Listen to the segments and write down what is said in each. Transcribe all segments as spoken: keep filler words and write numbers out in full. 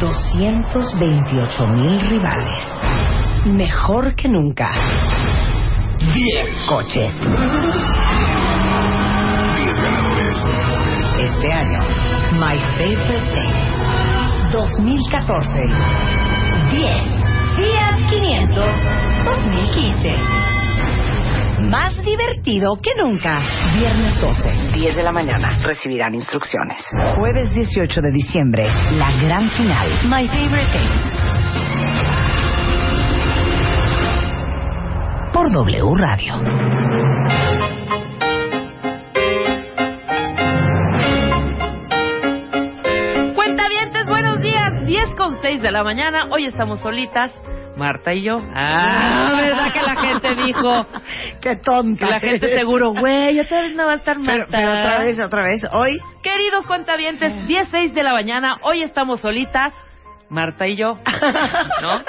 doscientos veintiocho mil rivales, mejor que nunca, diez coches, diez ganadores. Este año, My Favorite Things, dos mil catorce, diez, Fiat quinientos, dos mil quince. Más divertido que nunca. Viernes doce, diez de la mañana. Recibirán instrucciones. Jueves dieciocho de diciembre, la gran final. My Favorite Things. Por W Radio. Cuentavientes, buenos días. diez con seis de la mañana. Hoy estamos solitas. Marta y yo. Ah, ¿verdad que la gente dijo? Qué tonta. La gente seguro, güey, otra vez no va a estar Marta. Pero, pero otra vez, otra vez, hoy. Queridos cuentavientes, diez seis de la mañana, hoy estamos solitas, Marta y yo, ¿no?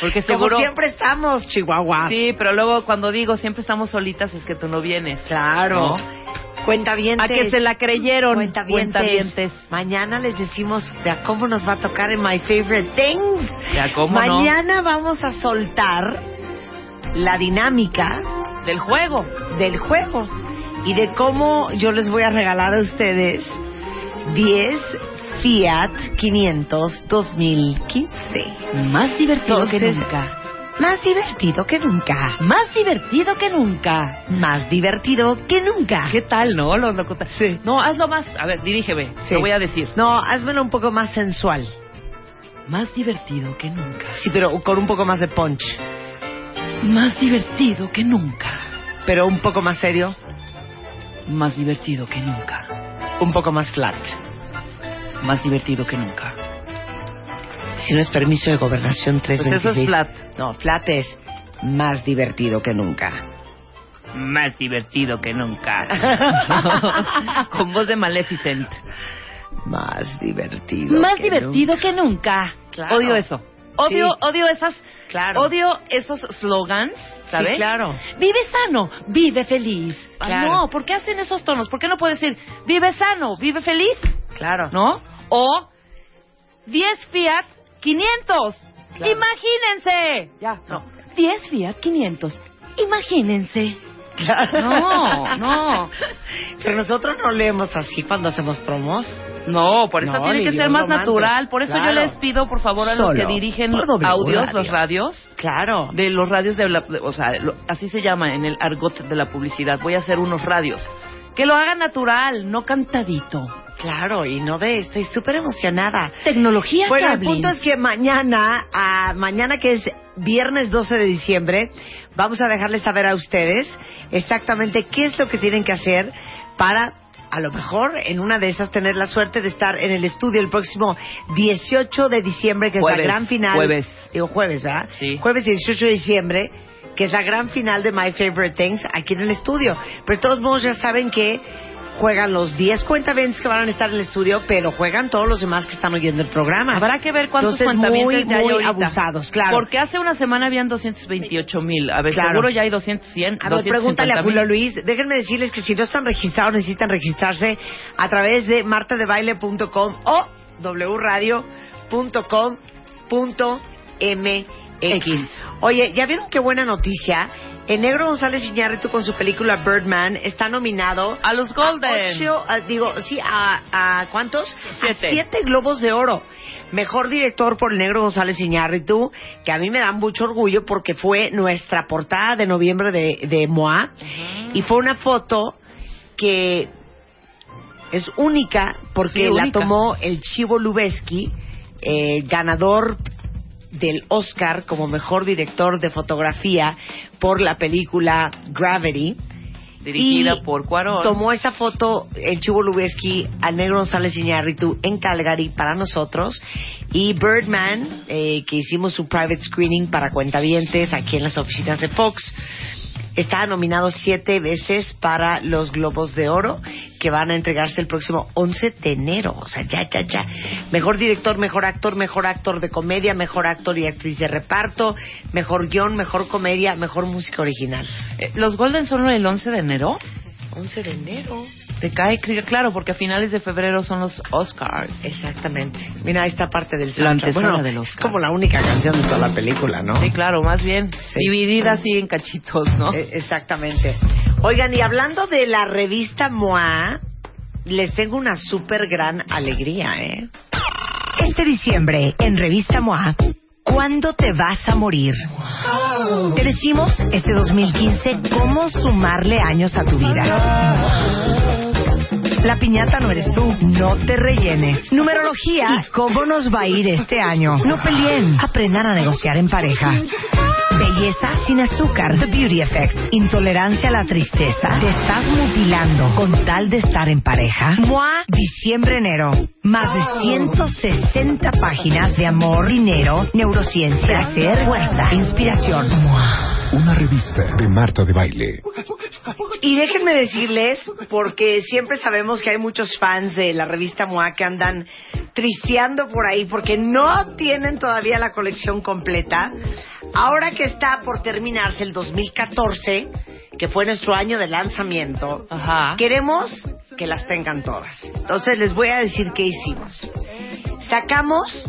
Porque seguro... Como siempre estamos, Chihuahua. Sí, pero luego cuando digo siempre estamos solitas es que tú no vienes. Claro. ¿No? Cuentavientes. A que se la creyeron. Cuentavientes. Cuentavientes. Mañana les decimos de a cómo nos va a tocar en My Favorite Things. De a cómo Mañana no. vamos a soltar la dinámica del juego. Del juego. Y de cómo yo les voy a regalar a ustedes diez Fiat quinientos dos mil quince. Más divertido Entonces, que nunca. Más divertido que nunca. Más divertido que nunca. Más divertido que nunca. ¿Qué tal, no? Lo, lo, sí. No, hazlo más. A ver, dirígeme. Sí. Lo voy a decir. No, házmelo un poco más sensual. Más divertido que nunca. Sí, pero con un poco más de punch. Más divertido que nunca. Pero un poco más serio. Más divertido que nunca. Un poco más flat. Más divertido que nunca. Si no es permiso de gobernación tres veintiséis. Pues eso es flat. No, flat es más divertido que nunca. Más divertido que nunca. Con voz de Maleficent. Más divertido. Más que divertido nunca. que nunca. Claro. Odio eso. Odio, sí. odio esas. Claro. Odio esos slogans, ¿sabes? Sí, claro. Vive sano, vive feliz. Claro. Ah, no, ¿por qué hacen esos tonos? ¿Por qué no puedo decir vive sano, vive feliz? Claro. ¿No? O diez Fiat quinientos. Claro. Imagínense. Ya, no. diez Fiat quinientos. Imagínense. Claro. No, no. Pero nosotros no leemos así cuando hacemos promos. No, por eso no, tiene que ser más romante. natural. Por eso claro. yo les pido, por favor, a Solo los que dirigen audios, radio. los radios. Claro. De los radios de la... O sea, lo, así se llama en el argot de la publicidad. Voy a hacer unos radios. Que lo hagan natural, no cantadito. Claro, y no de... Estoy súper emocionada. Tecnología. Bueno, cabling. El punto es que mañana, a, mañana que es viernes doce de diciembre, vamos a dejarles saber a ustedes exactamente qué es lo que tienen que hacer para, a lo mejor, en una de esas, tener la suerte de estar en el estudio el próximo dieciocho de diciembre, que jueves, es la gran final. Jueves. Digo jueves, ¿verdad? Sí. Jueves dieciocho de diciembre, que es la gran final de My Favorite Things aquí en el estudio. Pero de todos modos ya saben que juegan los diez cuentavientes que van a estar en el estudio, pero juegan todos los demás que están oyendo el programa. Habrá que ver cuántos cuentavientes ya hay ahorita. Entonces, muy abusados, claro. Porque hace una semana habían doscientos veintiocho mil. A ver, claro. seguro ya hay doscientos, cien, a ver, pregúntale a Julio Luis. Déjenme decirles que si no están registrados, necesitan registrarse a través de marta de baile punto com o doble u radio punto com punto m x. Oye, ¿ya vieron qué buena noticia? El Negro González Iñárritu con su película Birdman está nominado a los Golden. A ocho, a, digo, sí, a, a ¿cuántos? Siete. A siete Globos de Oro. Mejor director por el Negro González Iñárritu, que a mí me da mucho orgullo porque fue nuestra portada de noviembre de, de M O A. Uh-huh. Y fue una foto que es única porque sí, única. la tomó el Chivo Lubezki, eh, ganador del Oscar como mejor director de fotografía por la película Gravity, dirigida y por Cuarón. Tomó esa foto el Chivo Lubezki al Negro González Iñárritu en Calgary para nosotros y Birdman, eh, que hicimos un private screening para cuentavientes aquí en las oficinas de Fox. Está nominado siete veces para los Globos de Oro, que van a entregarse el próximo once de enero. O sea, ya, ya, ya. Mejor director, mejor actor, mejor actor de comedia, mejor actor y actriz de reparto, mejor guión, mejor comedia, mejor música original. Eh, ¿Los Golden son el once de enero? once de enero. Te cae, claro, porque a finales de febrero son los Oscars. Exactamente. Mira, esta parte del soundtrack. Bueno, del Oscar. Es como la única canción de toda la película, ¿no? Sí, claro, más bien. Sí. Dividida así en cachitos, ¿no? Eh, exactamente. Oigan, y hablando de la revista M O A, les tengo una súper gran alegría, ¿eh? Este diciembre, en Revista M O A... ¿Cuándo te vas a morir? Te decimos este dos mil quince cómo sumarle años a tu vida. La piñata no eres tú, no te rellenes. Numerología y cómo nos va a ir este año. No peleen, aprendan a negociar en pareja. Belleza sin azúcar, The Beauty Effect. Intolerancia a la tristeza, te estás mutilando con tal de estar en pareja. M O A, diciembre-enero. Más de ciento sesenta páginas de amor, dinero, neurociencia, hacer, fuerza, inspiración. M O A, una revista de Marta de Baile. Y déjenme decirles, porque siempre sabemos que hay muchos fans de la revista M O A que andan tristeando por ahí porque no tienen todavía la colección completa. Ahora que está por terminarse el dos mil catorce, que fue nuestro año de lanzamiento, ajá, queremos que las tengan todas. Entonces les voy a decir qué hicimos. Sacamos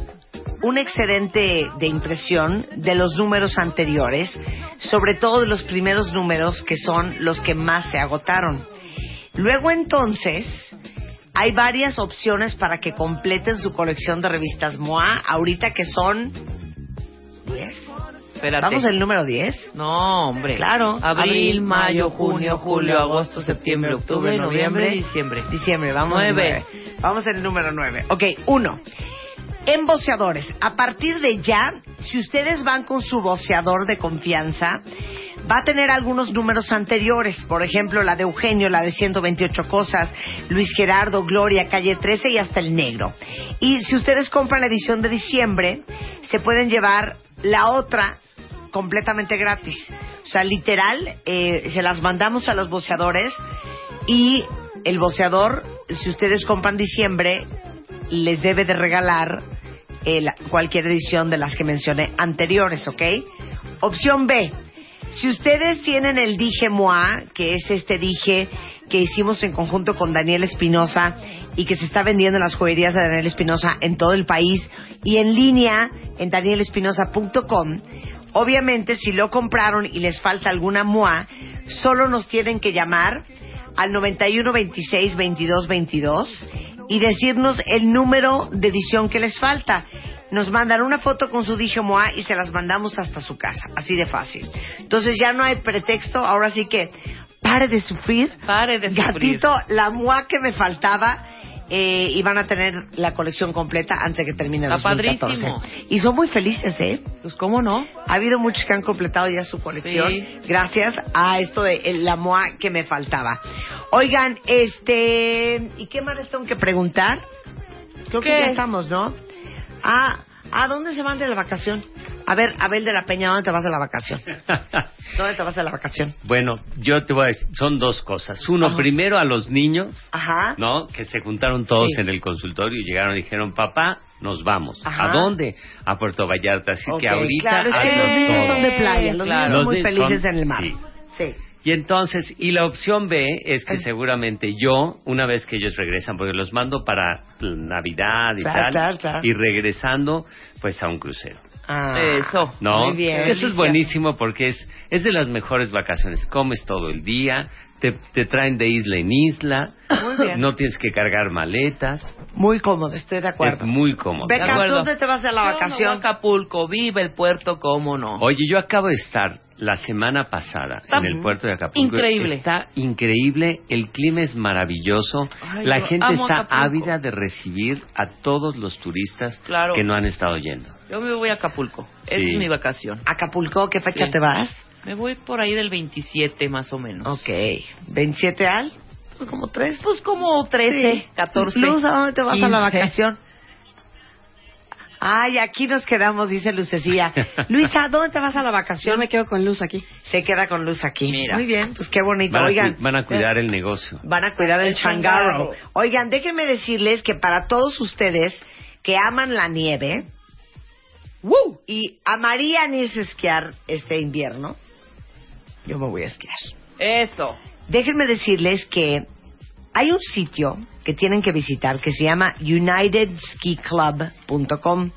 un excedente de impresión de los números anteriores, sobre todo de los primeros números, que son los que más se agotaron. Luego entonces hay varias opciones para que completen su colección de revistas M O A, ahorita que son diez. Espérate. ¿Vamos el número diez? No, hombre. Claro. Abril, mayo, junio, julio, agosto, septiembre, octubre, noviembre, diciembre. Diciembre, vamos nueve. Vamos el número nueve. Ok, uno. En voceadores. A partir de ya, si ustedes van con su voceador de confianza, va a tener algunos números anteriores. Por ejemplo, la de Eugenio, la de ciento veintiocho cosas, Luis Gerardo, Gloria, Calle trece y hasta El Negro. Y si ustedes compran la edición de diciembre, se pueden llevar la otra completamente gratis. O sea, literal, eh, se las mandamos a los voceadores y el voceador, si ustedes compran diciembre, les debe de regalar eh, la, cualquier edición de las que mencioné anteriores, ¿ok? Opción B. Si ustedes tienen el dije M O A, que es este dije que hicimos en conjunto con Daniel Espinosa y que se está vendiendo en las joyerías de Daniel Espinosa en todo el país y en línea en daniel espinosa punto com, obviamente, si lo compraron y les falta alguna M O A, solo nos tienen que llamar al noventa y uno veintiséis veintidós veintidós y decirnos el número de edición que les falta. Nos mandan una foto con su dije M O A y se las mandamos hasta su casa. Así de fácil. Entonces ya no hay pretexto. Ahora sí que pare de sufrir. Pare de sufrir. Gatito, la M O A que me faltaba. Eh, y van a tener la colección completa antes de que termine el dos mil catorce. Padrísimo. Y son muy felices, ¿eh? Pues cómo no. Ha habido muchos que han completado ya su colección, sí, gracias a esto de el, la M O A que me faltaba. Oigan, este... ¿y qué más les tengo que preguntar? Creo ¿Qué? que ya estamos, ¿no? Ah, ¿a dónde se van de la vacación? A ver, Abel de la Peña, ¿dónde te vas de la vacación? ¿Dónde te vas de la vacación? Bueno, yo te voy a decir, son dos cosas. Uno, ajá, primero a los niños, ajá, ¿no? Que se juntaron todos, sí, en el consultorio y llegaron y dijeron, papá, nos vamos. Ajá. ¿A dónde? A Puerto Vallarta. Así okay, que ahorita... Claro, es que los niños son de playa, los claro, niños son muy felices son, en el mar. Sí, sí. Y entonces, y la opción B es que seguramente yo, una vez que ellos regresan, porque los mando para Navidad y claro, tal, claro, claro, y regresando, pues a un crucero. Ah, eso, ¿no? Muy bien. Eso es buenísimo porque es es de las mejores vacaciones. Comes todo el día, te, te traen de isla en isla, muy bien, no tienes que cargar maletas. Muy cómodo, estoy de acuerdo. Es muy cómodo. Becas, ¿dónde te vas a la vacación? No, no, Acapulco, vive el puerto, cómo no. Oye, yo acabo de estar la semana pasada está en el puerto de Acapulco. Increíble. Está increíble, el clima es maravilloso. Ay, la gente está Acapulco, ávida de recibir a todos los turistas, claro, que no han estado yendo. Yo me voy a Acapulco, sí, es mi vacación. ¿Acapulco? ¿Qué fecha, sí, te vas? Me voy por ahí del veintisiete más o menos. Ok, ¿veintisiete al? Pues como tres. Pues como trece, sí, catorce. Luz, ¿a dónde te vas quince. A la vacación? Ay, aquí nos quedamos, dice Lucecía. Luisa, ¿dónde te vas a la vacación? Yo me quedo con Luz aquí. Se queda con Luz aquí. Mira. Muy bien, pues qué bonito. Van a, Oigan, van a cuidar el negocio. Van a cuidar el, el changarro. changarro. Oigan, déjenme decirles que para todos ustedes que aman la nieve ¡woo! Y amarían irse a esquiar este invierno, yo me voy a esquiar. Eso. Déjenme decirles que hay un sitio que tienen que visitar que se llama United Ski Club punto com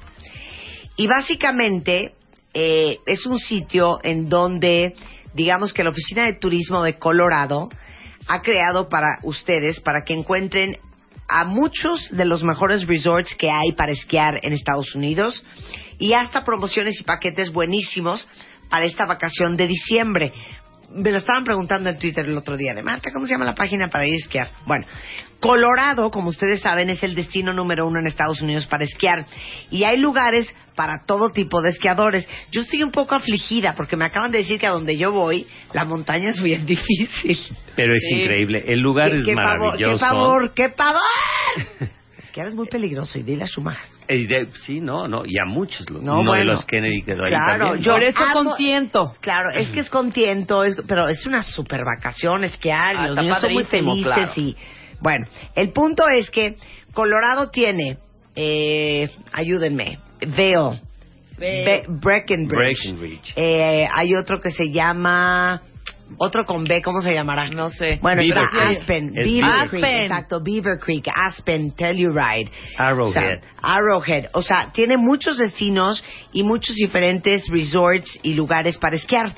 y básicamente eh, es un sitio en donde, digamos que la Oficina de Turismo de Colorado ha creado para ustedes, para que encuentren a muchos de los mejores resorts que hay para esquiar en Estados Unidos y hasta promociones y paquetes buenísimos para esta vacación de diciembre. Me lo estaban preguntando en Twitter el otro día de Marta, ¿cómo se llama la página para ir a esquiar? Bueno, Colorado, como ustedes saben, es el destino número uno en Estados Unidos para esquiar. Y hay lugares para todo tipo de esquiadores. Yo estoy un poco afligida porque me acaban de decir que a donde yo voy, la montaña es bien difícil. Pero es sí. increíble. El lugar es qué maravilloso. ¡Qué pavor! ¡Qué pavor! Esquiar es muy peligroso y dile a su madre. Sí, no, no, y a muchos los, no, no bueno, los Kennedy que lo claro, también, ¿no? Yo eso amo, contiento. Claro, es que es contiento, es, pero es una super vacación esquiar, ah, los niños son muy felices claro. y bueno, el punto es que Colorado tiene, eh, ayúdenme, Vail, Be- Breckenridge, Breckenridge. Eh, hay otro que se llama, otro con B, ¿cómo se llamará? No sé. Bueno, Beaver está Creek. Aspen, Beaver, Beaver Creek, Aspen. Exacto, Beaver Creek, Aspen, Telluride, Arrowhead. O sea, Arrowhead, o sea, tiene muchos destinos y muchos diferentes resorts y lugares para esquiar.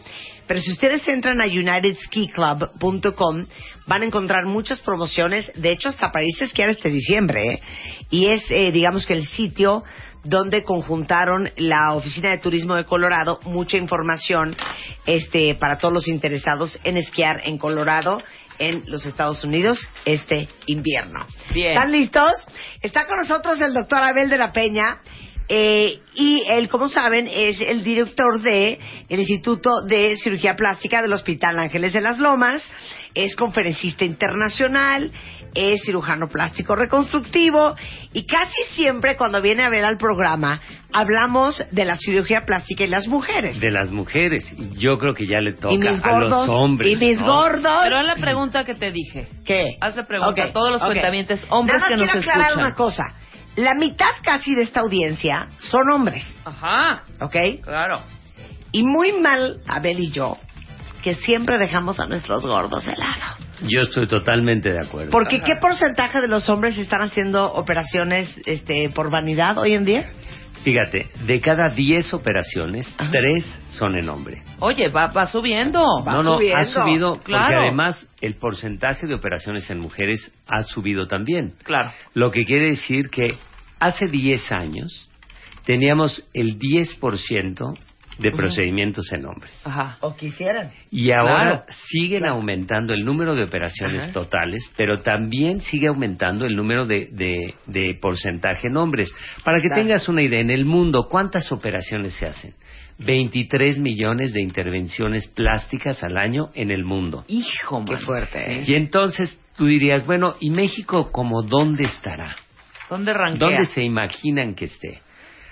Pero si ustedes entran a United Ski Club punto com van a encontrar muchas promociones, de hecho hasta para irse a esquiar este diciembre, ¿eh? Y es, eh, digamos que el sitio donde conjuntaron la Oficina de Turismo de Colorado mucha información este, para todos los interesados en esquiar en Colorado, en los Estados Unidos, este invierno. Bien. ¿Están listos? Está con nosotros el doctor Abel de la Peña, eh, y él, como saben, es el director del Instituto de Cirugía Plástica del Hospital Ángeles de las Lomas, es conferencista internacional, es cirujano plástico reconstructivo y casi siempre cuando viene a ver al programa hablamos de la cirugía plástica y las mujeres. De las mujeres. Yo creo que ya le toca gordos, a los hombres. Y mis ¿no? gordos. Pero haz la pregunta que te dije. ¿Qué? Haz la pregunta okay, a todos los okay. cuentamientos hombres que nos escuchan. Nada más quiero aclarar una cosa. La mitad casi de esta audiencia son hombres. Ajá. ¿Ok? Claro. Y muy mal Abel y yo que siempre dejamos a nuestros gordos de lado. Yo estoy totalmente de acuerdo. Porque ¿qué porcentaje de los hombres están haciendo operaciones este, por vanidad hoy en día? Fíjate, de cada diez operaciones, ajá, tres son en hombre. Oye, va, va subiendo. Va no, no, subiendo. Ha subido claro, porque además el porcentaje de operaciones en mujeres ha subido también. Claro. Lo que quiere decir que hace diez años teníamos el diez por ciento de procedimientos en hombres. Ajá. O quisieran. Y ahora claro, siguen claro, aumentando el número de operaciones ajá, totales, pero también sigue aumentando el número de, de, de porcentaje en hombres. Para que claro, tengas una idea, en el mundo, ¿cuántas operaciones se hacen? veintitrés millones de intervenciones plásticas al año en el mundo. ¡Hijo, qué fuerte! ¿Eh? Y entonces tú dirías, bueno, ¿y México como dónde estará? ¿Dónde rankea? ¿Dónde se imaginan que esté?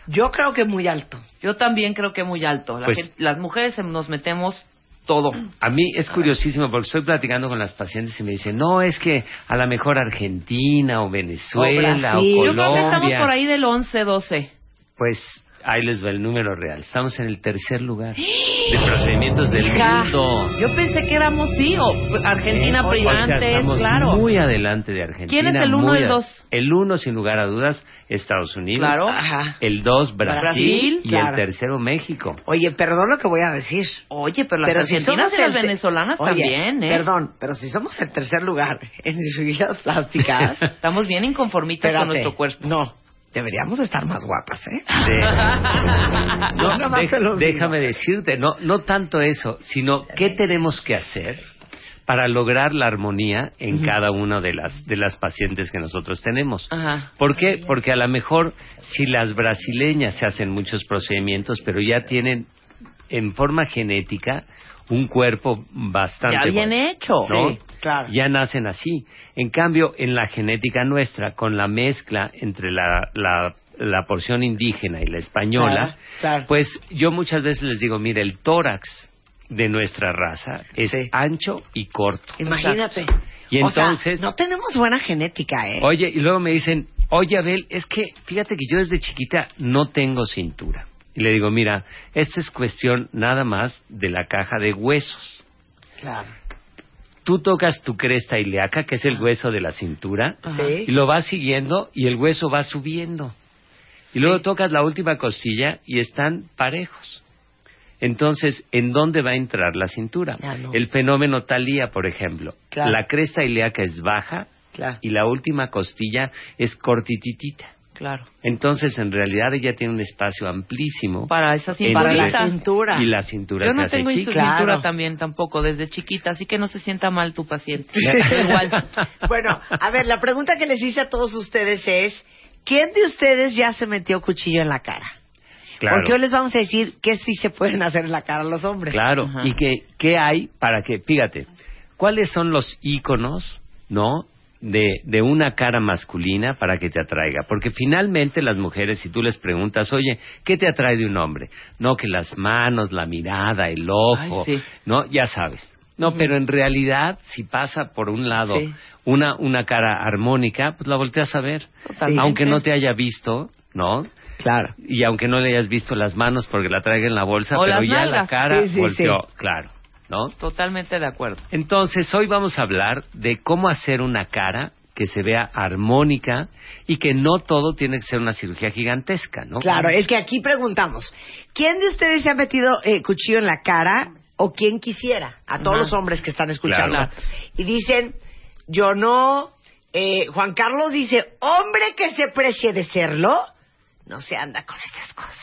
Yo creo que muy alto. Yo también creo que muy alto. La pues, gente, las mujeres nos metemos todo. A mí es curiosísimo porque estoy platicando con las pacientes y me dicen, no, es que a lo mejor Argentina o Venezuela o, o Colombia. Yo creo que estamos por ahí del once, doce. Pues ahí les va el número real. Estamos en el tercer lugar de procedimientos del hija, mundo. Yo pensé que éramos, sí, o Argentina eh, primero antes, claro, muy adelante de Argentina. ¿Quién es el uno y el dos? El uno, sin lugar a dudas, Estados Unidos. Claro. Ajá. El dos, Brasil. Brasil y claro, el tercero, México. Oye, perdón lo que voy a decir. Oye, pero las pero argentinas si y las venezolanas te... también, oye, ¿eh? Perdón, pero si somos el tercer lugar en cirugías plásticas. Estamos bien inconformitos espérate, con nuestro cuerpo. No. Deberíamos estar más guapas, ¿eh? De... No, no, de... Los déjame decirte, no, no tanto eso, sino qué tenemos que hacer para lograr la armonía en uh-huh, cada una de las de las pacientes que nosotros tenemos. Ajá. ¿Por qué? Porque a lo mejor si las brasileñas se hacen muchos procedimientos, pero ya tienen en forma genética un cuerpo bastante ya bien bueno, hecho, ¿no? Sí, claro. Ya nacen así. En cambio, en la genética nuestra, con la mezcla entre la, la la porción indígena y la española, claro, claro. Pues yo muchas veces les digo, mire, el tórax de nuestra raza es sí. ancho y corto. Imagínate. Exacto. Y entonces, o sea, no tenemos buena genética, ¿eh? Oye, y luego me dicen, oye, Abel, es que fíjate que yo desde chiquita no tengo cintura. Y le digo, mira, esta es cuestión nada más de la caja de huesos. Claro. Tú tocas tu cresta ilíaca, que es el hueso de la cintura, sí. y lo vas siguiendo y el hueso va subiendo. Y luego sí. tocas la última costilla y están parejos. Entonces, ¿en dónde va a entrar la cintura? Ah, no. El fenómeno Thalía, por ejemplo. Claro. La cresta ilíaca es baja claro. y la última costilla es cortititita. Claro. Entonces, en realidad, ella tiene un espacio amplísimo. Para esa cintura. Para la cintura. Y la cintura Yo se no hace tengo chica. Claro. cintura también tampoco, desde chiquita, así que no se sienta mal tu paciente. Igual. Bueno, a ver, la pregunta que les hice a todos ustedes es, ¿quién de ustedes ya se metió cuchillo en la cara? Claro. Porque hoy les vamos a decir qué sí se pueden hacer en la cara a los hombres. Claro, ajá. Y que, qué hay para que, fíjate, ¿cuáles son los íconos, no?, De, de una cara masculina para que te atraiga? Porque finalmente las mujeres, si tú les preguntas, oye, ¿qué te atrae de un hombre? No, que las manos, la mirada, el ojo, ay, sí. ¿no? Ya sabes. No, uh-huh. pero en realidad, si pasa por un lado sí. una, una cara armónica, pues la volteas a ver. Totalmente. Aunque no te haya visto, ¿no? Claro. Y aunque no le hayas visto las manos porque la traiga en la bolsa, o pero ya nalgas. La cara sí, sí, volteó, sí. claro. ¿No? Totalmente de acuerdo. Entonces, hoy vamos a hablar de cómo hacer una cara que se vea armónica y que no todo tiene que ser una cirugía gigantesca, ¿no? Claro, es que aquí preguntamos, ¿quién de ustedes se ha metido eh, cuchillo en la cara o quién quisiera? A todos uh-huh. los hombres que están escuchando. Claro. Y dicen, yo no... Eh, Juan Carlos dice, hombre que se precie de serlo, no se anda con esas cosas.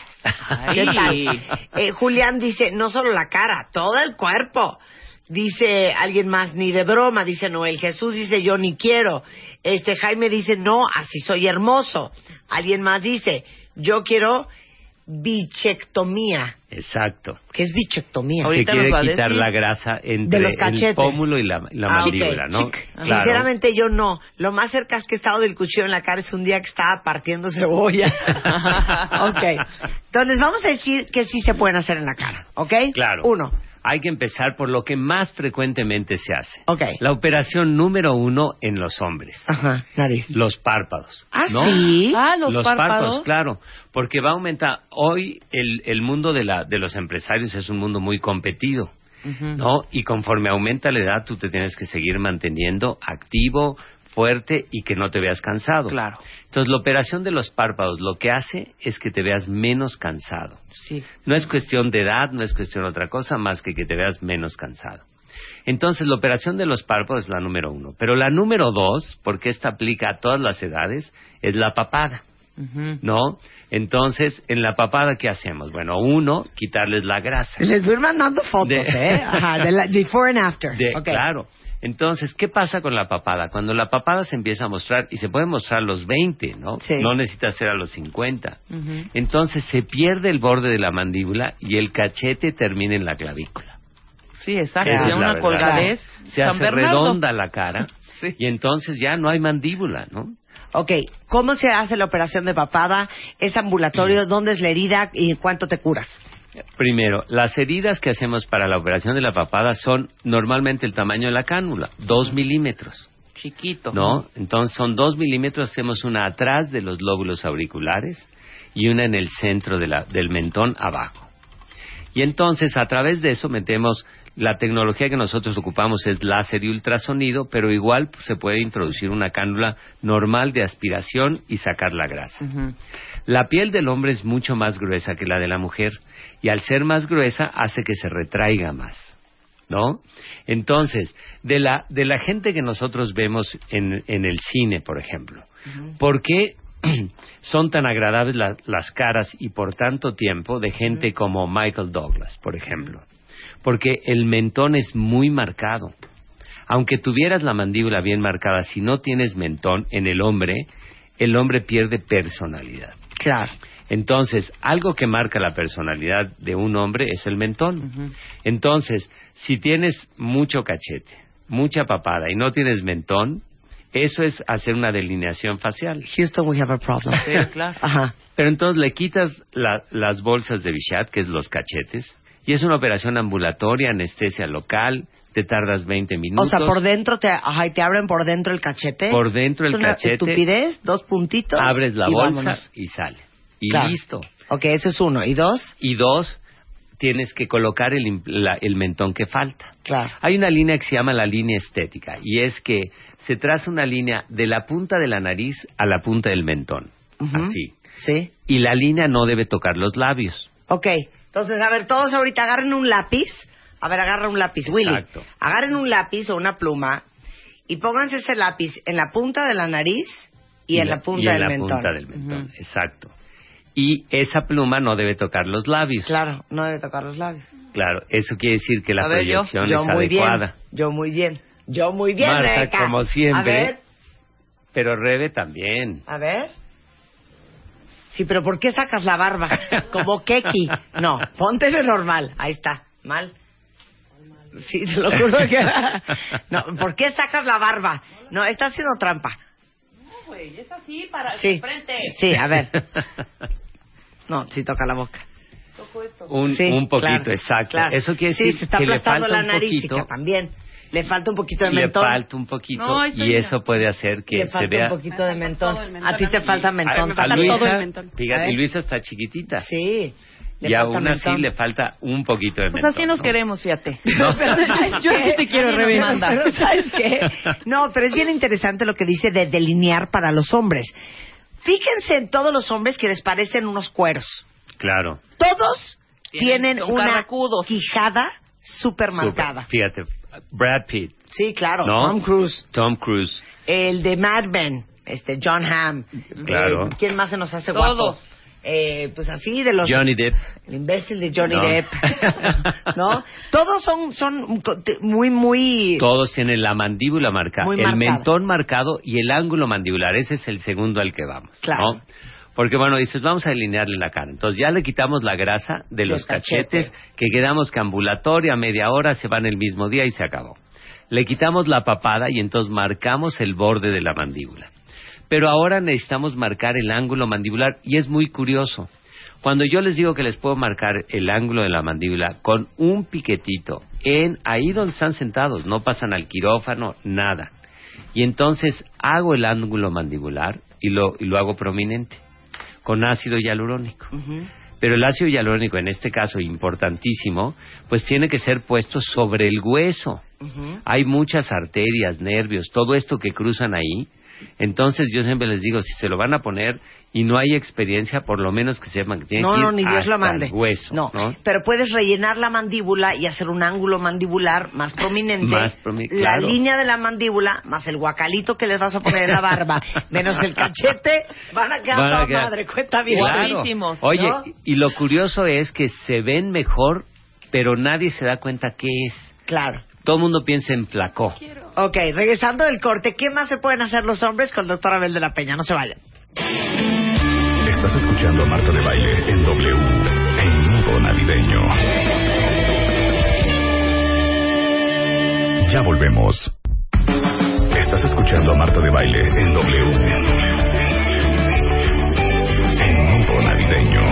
¿Qué tal? Eh, Julián dice, no solo la cara, todo el cuerpo. Dice alguien más, ni de broma, dice Noel. Jesús dice, yo ni quiero. Este Jaime dice, no, así soy hermoso. Alguien más dice, yo quiero bichectomía. Exacto. ¿Qué es bichectomía? Se quiere quitar la grasa entre de los cachetes. El pómulo y la, la ah, mandíbula, okay. ¿no? Ah, claro. Sinceramente yo no. Lo más cerca que he estado del cuchillo en la cara es un día que estaba partiendo cebolla. Ok. Entonces vamos a decir que sí se pueden hacer en la cara, ¿ok? Claro. Uno. Hay que empezar por lo que más frecuentemente se hace. Okay. La operación número uno en los hombres. Ajá, nariz. Los párpados. Ah, ¿no? sí. Ah, los, los párpados. Los párpados, claro. Porque va a aumentar. Hoy el, el mundo de, la, de los empresarios es un mundo muy competido. Uh-huh. ¿No? Y conforme aumenta la edad, tú te tienes que seguir manteniendo activo, fuerte y que no te veas cansado. Claro. Entonces, la operación de los párpados lo que hace es que te veas menos cansado. Sí. No es cuestión de edad, no es cuestión de otra cosa más que que te veas menos cansado. Entonces, la operación de los párpados es la número uno. Pero la número dos, porque esta aplica a todas las edades, es la papada. Uh-huh. ¿No? Entonces, en la papada, ¿qué hacemos? Bueno, uno, quitarles la grasa. Les voy mandando fotos, de... ¿eh? Ajá, de la... before and after. De... Okay. Claro. Entonces, ¿qué pasa con la papada? Cuando la papada se empieza a mostrar, y se puede mostrar a los veinte, ¿no? Sí. No necesita ser a los cincuenta. Uh-huh. Entonces, se pierde el borde de la mandíbula y el cachete termina en la clavícula. Sí, exacto. Es una colgadez. Se hace redonda la cara sí. y entonces ya no hay mandíbula, ¿no? Ok. ¿Cómo se hace la operación de papada? ¿Es ambulatorio? ¿Dónde es la herida? ¿Y cuánto te curas? Primero, las heridas que hacemos para la operación de la papada son normalmente el tamaño de la cánula, dos milímetros. Chiquito. ¿No? Entonces son dos milímetros, hacemos una atrás de los lóbulos auriculares y una en el centro de la, del mentón abajo. Y entonces a través de eso metemos, la tecnología que nosotros ocupamos es láser y ultrasonido, pero igual pues, se puede introducir una cánula normal de aspiración y sacar la grasa. Uh-huh. La piel del hombre es mucho más gruesa que la de la mujer y al ser más gruesa hace que se retraiga más, ¿no? Entonces, de la de la gente que nosotros vemos en, en el cine, por ejemplo, uh-huh. ¿por qué son tan agradables la, las caras y por tanto tiempo de gente uh-huh. como Michael Douglas, por ejemplo? Uh-huh. Porque el mentón es muy marcado. Aunque tuvieras la mandíbula bien marcada, si no tienes mentón en el hombre, el hombre pierde personalidad. Claro. Entonces, algo que marca la personalidad de un hombre es el mentón. Uh-huh. Entonces, si tienes mucho cachete, mucha papada y no tienes mentón, Eso es hacer una delineación facial. Houston, we have a problem. Sí, claro. Ajá. Pero entonces le quitas la, las bolsas de Bichat, que es los cachetes, y es una operación ambulatoria, anestesia local, te tardas veinte minutos. O sea, por dentro te, ajá, te abren por dentro el cachete. Por dentro el es una cachete. Estupidez, dos puntitos. Abres la y bolsa vámonos. Y sale. Y claro. Listo. Ok, eso es uno. ¿Y dos? Y dos, tienes que colocar el, la, el mentón que falta. Claro. Hay una línea que se llama la línea estética, y es que se traza una línea de la punta de la nariz a la punta del mentón. Uh-huh. Así. Sí. Y la línea no debe tocar los labios. Ok. Entonces, a ver, todos ahorita agarren un lápiz. A ver, agarra un lápiz, Willy. Exacto. Agarren un lápiz o una pluma y pónganse ese lápiz en la punta de la nariz y, y en la punta y en del la mentón. Punta del mentón. Uh-huh. Exacto. Y esa pluma no debe tocar los labios. Claro, no debe tocar los labios. Claro, eso quiere decir que la ver, proyección yo, yo es adecuada. Bien, yo muy bien, yo muy bien, Marta, Rebeca. Como siempre. A ver. Pero Rebe también. A ver. Sí, pero ¿por qué sacas la barba? Como Keki. No, póntese normal. Ahí está, mal. Sí, te lo juro que... No, ¿por qué sacas la barba? No, está haciendo trampa. No, güey, es así para... Sí, frente. Sí, a ver. No, sí toca la boca. Toco esto. Un, sí, un poquito, claro, exacto. Claro. Eso quiere decir sí, se está que le falta la nariz, también. Le falta un poquito de le mentón. Le falta un poquito no, y mira. Eso puede hacer que se vea... Le falta un poquito de mentón. mentón. A ti te falta mentón. Me falta todo el mentón. Fíjate, y Luisa está chiquitita. Sí. Y aún mentón. Así le falta un poquito de mentón. Pues así nos ¿no? queremos, fíjate. No. Pero, ¿sabes? Yo sí te quiero remandar. Pero ¿sabes qué? No, pero es bien interesante lo que dice de delinear para los hombres. Fíjense en todos los hombres que les parecen unos cueros. Claro. Todos tienen, tienen una carracudos. Quijada súper marcada. Fíjate, Brad Pitt. Sí, claro. ¿No? Tom Cruise. Tom Cruise. El de Mad Men, este John Hamm. Claro. Eh, ¿Quién más se nos hace guapos? Todos. Eh, pues así de los Johnny Depp, el imbécil de Johnny no. Depp, ¿no? Todos son son muy muy todos tienen la mandíbula marcada, el mentón marcado y el ángulo mandibular. Ese es el segundo al que vamos, claro. ¿No? Porque bueno, dices, vamos a alinearle la cara. Entonces ya le quitamos la grasa de los, los cachetes, cachetes que quedamos que ambulatoria, media hora se van el mismo día y se acabó. Le quitamos la papada y entonces marcamos el borde de la mandíbula. Pero ahora necesitamos marcar el ángulo mandibular y es muy curioso. Cuando yo les digo que les puedo marcar el ángulo de la mandíbula con un piquetito, en ahí donde están sentados, no pasan al quirófano, nada. Y entonces hago el ángulo mandibular y lo, y lo hago prominente, con ácido hialurónico. Uh-huh. Pero el ácido hialurónico, en este caso importantísimo, pues tiene que ser puesto sobre el hueso. Uh-huh. Hay muchas arterias, nervios, todo esto que cruzan ahí. Entonces yo siempre les digo, si se lo van a poner y no hay experiencia, por lo menos que sepan que tienen no, que ir no, ni Dios lo mande. El hueso. No, no, pero puedes rellenar la mandíbula y hacer un ángulo mandibular más prominente, más promi- la claro. línea de la mandíbula, más el guacalito que les vas a poner en la barba, menos el cachete, van a quedar van a quedar... madre, cuenta bien. Claro. ¿No? Oye, y lo curioso es que se ven mejor, pero nadie se da cuenta qué es. Claro. Todo el mundo piensa en flaco. Ok, regresando del corte, ¿qué más se pueden hacer los hombres con el doctor Abel de la Peña? No se vayan. Estás escuchando a Marta de Baile en W, en Mundo Navideño. Ya volvemos. Estás escuchando a Marta de Baile en W, en Mundo Navideño.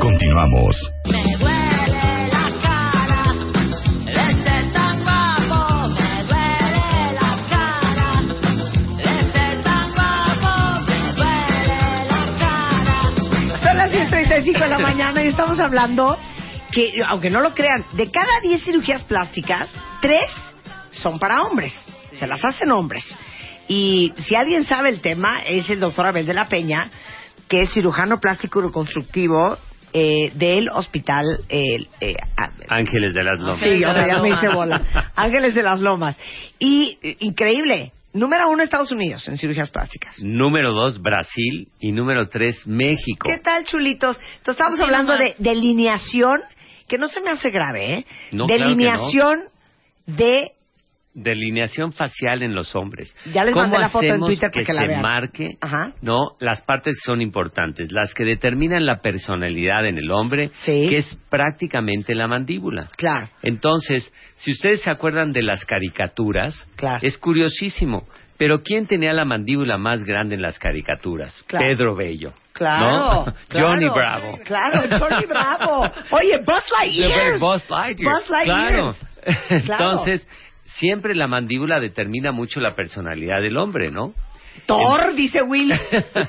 Continuamos. diez treinta y cinco de la mañana y estamos hablando que, aunque no lo crean, de cada diez cirugías plásticas, tres son para hombres, se las hacen hombres. Y si alguien sabe el tema, es el doctor Abel de la Peña, que es cirujano plástico reconstructivo eh, del Hospital eh, eh, Ángeles de las Lomas. Sí, o sea, ya me hice bola. Ángeles de las Lomas. Y eh, increíble. Número uno, Estados Unidos, en cirugías plásticas. Número dos, Brasil. Y número tres, México. ¿Qué tal, chulitos? Entonces, estamos sí, hablando mamá. de delineación, que no se me hace grave, ¿eh? No, delineación claro que no. de delineación facial en los hombres. Ya les mandé la foto en Twitter para que la vean. ¿Cómo hacemos que se marque, ajá, no, las partes que son importantes, las que determinan la personalidad en el hombre, sí, que es prácticamente la mandíbula? Claro. Entonces, si ustedes se acuerdan de las caricaturas, claro, es curiosísimo, pero ¿quién tenía la mandíbula más grande en las caricaturas? Claro. Pedro Bello. Claro, ¿no? Claro, Johnny Bravo. Claro, Johnny Bravo. Oye, Buzz Lightyear. Buzz Lightyear. Buzz Lightyear. Claro. Entonces, siempre la mandíbula determina mucho la personalidad del hombre, ¿no? Thor, en... dice Will.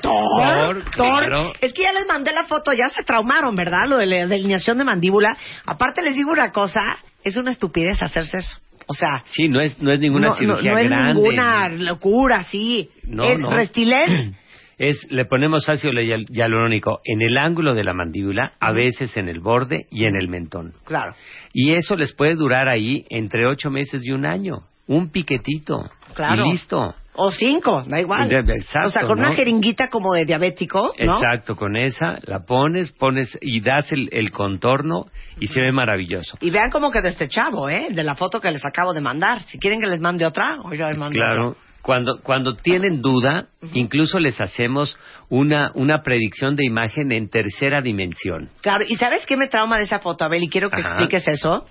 Thor, Thor, Thor. Claro. Es que ya les mandé la foto, ya se traumaron, ¿verdad? Lo de la delineación de mandíbula. Aparte les digo una cosa, es una estupidez hacerse eso. O sea... Sí, no es, no es ninguna no, cirugía no, no grande. No es ninguna locura, sí. No, es no. Restilén. Es, le ponemos ácido hialurónico en el ángulo de la mandíbula, a veces en el borde y en el mentón. Claro. Y eso les puede durar ahí entre ocho meses y un año. Un piquetito. Claro. Y listo. O cinco, da igual. Exacto, o sea, con ¿no? una jeringuita como de diabético, ¿no? Exacto, con esa la pones, pones y das el, el contorno y se ve maravilloso. Y vean como quedó este chavo, ¿eh? De la foto que les acabo de mandar. Si quieren que les mande otra, o yo les mando claro. otra. Cuando, cuando tienen duda, incluso les hacemos una, una predicción de imagen en tercera dimensión. Claro, ¿y sabes qué me trauma de esa foto, Abel? Y quiero que, ajá, expliques eso.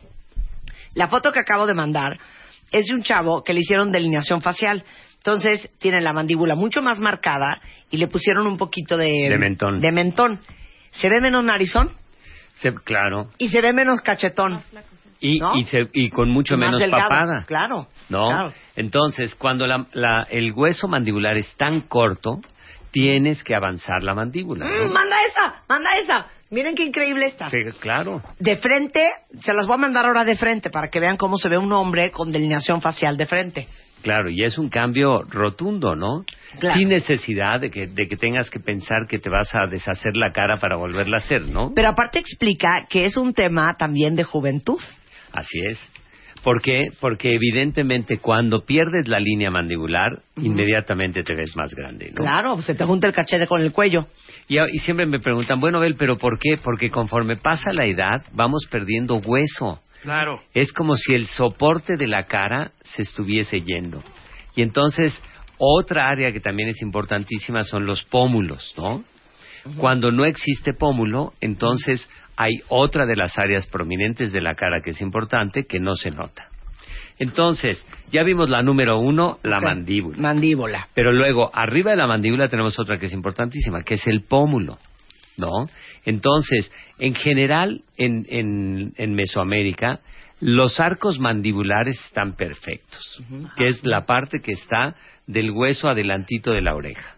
La foto que acabo de mandar es de un chavo que le hicieron delineación facial. Entonces, tiene la mandíbula mucho más marcada y le pusieron un poquito de... De mentón. De mentón. ¿Se ve menos narizón? Se, claro. Y se ve menos cachetón. Y, ¿no? y, se, y con mucho y menos delgado, papada. Claro, ¿no? Claro. Entonces, cuando la, la, el hueso mandibular es tan corto, tienes que avanzar la mandíbula. ¿No? Mm, ¡Manda esa! ¡Manda esa! Miren qué increíble está. Sí, claro. De frente, se las voy a mandar ahora de frente para que vean cómo se ve un hombre con delineación facial de frente. Claro, y es un cambio rotundo, ¿no? Claro. Sin necesidad de que, de que tengas que pensar que te vas a deshacer la cara para volverla a hacer, ¿no? Pero aparte explica que es un tema también de juventud. Así es. ¿Por qué? Porque evidentemente cuando pierdes la línea mandibular, uh-huh, inmediatamente te ves más grande, ¿no? Claro, se te junta el cachete con el cuello. Y, y siempre me preguntan, bueno, Abel, ¿pero por qué? Porque conforme pasa la edad, vamos perdiendo hueso. Claro. Es como si el soporte de la cara se estuviese yendo. Y entonces, otra área que también es importantísima son los pómulos, ¿no? Uh-huh. Cuando no existe pómulo, entonces... hay otra de las áreas prominentes de la cara que es importante, que no se nota. Entonces, ya vimos la número uno, la okay. mandíbula. Mandíbula. Pero luego, arriba de la mandíbula tenemos otra que es importantísima, que es el pómulo, ¿no? Entonces, en general, en, en, en Mesoamérica, los arcos mandibulares están perfectos, uh-huh, que es la parte que está del hueso adelantito de la oreja,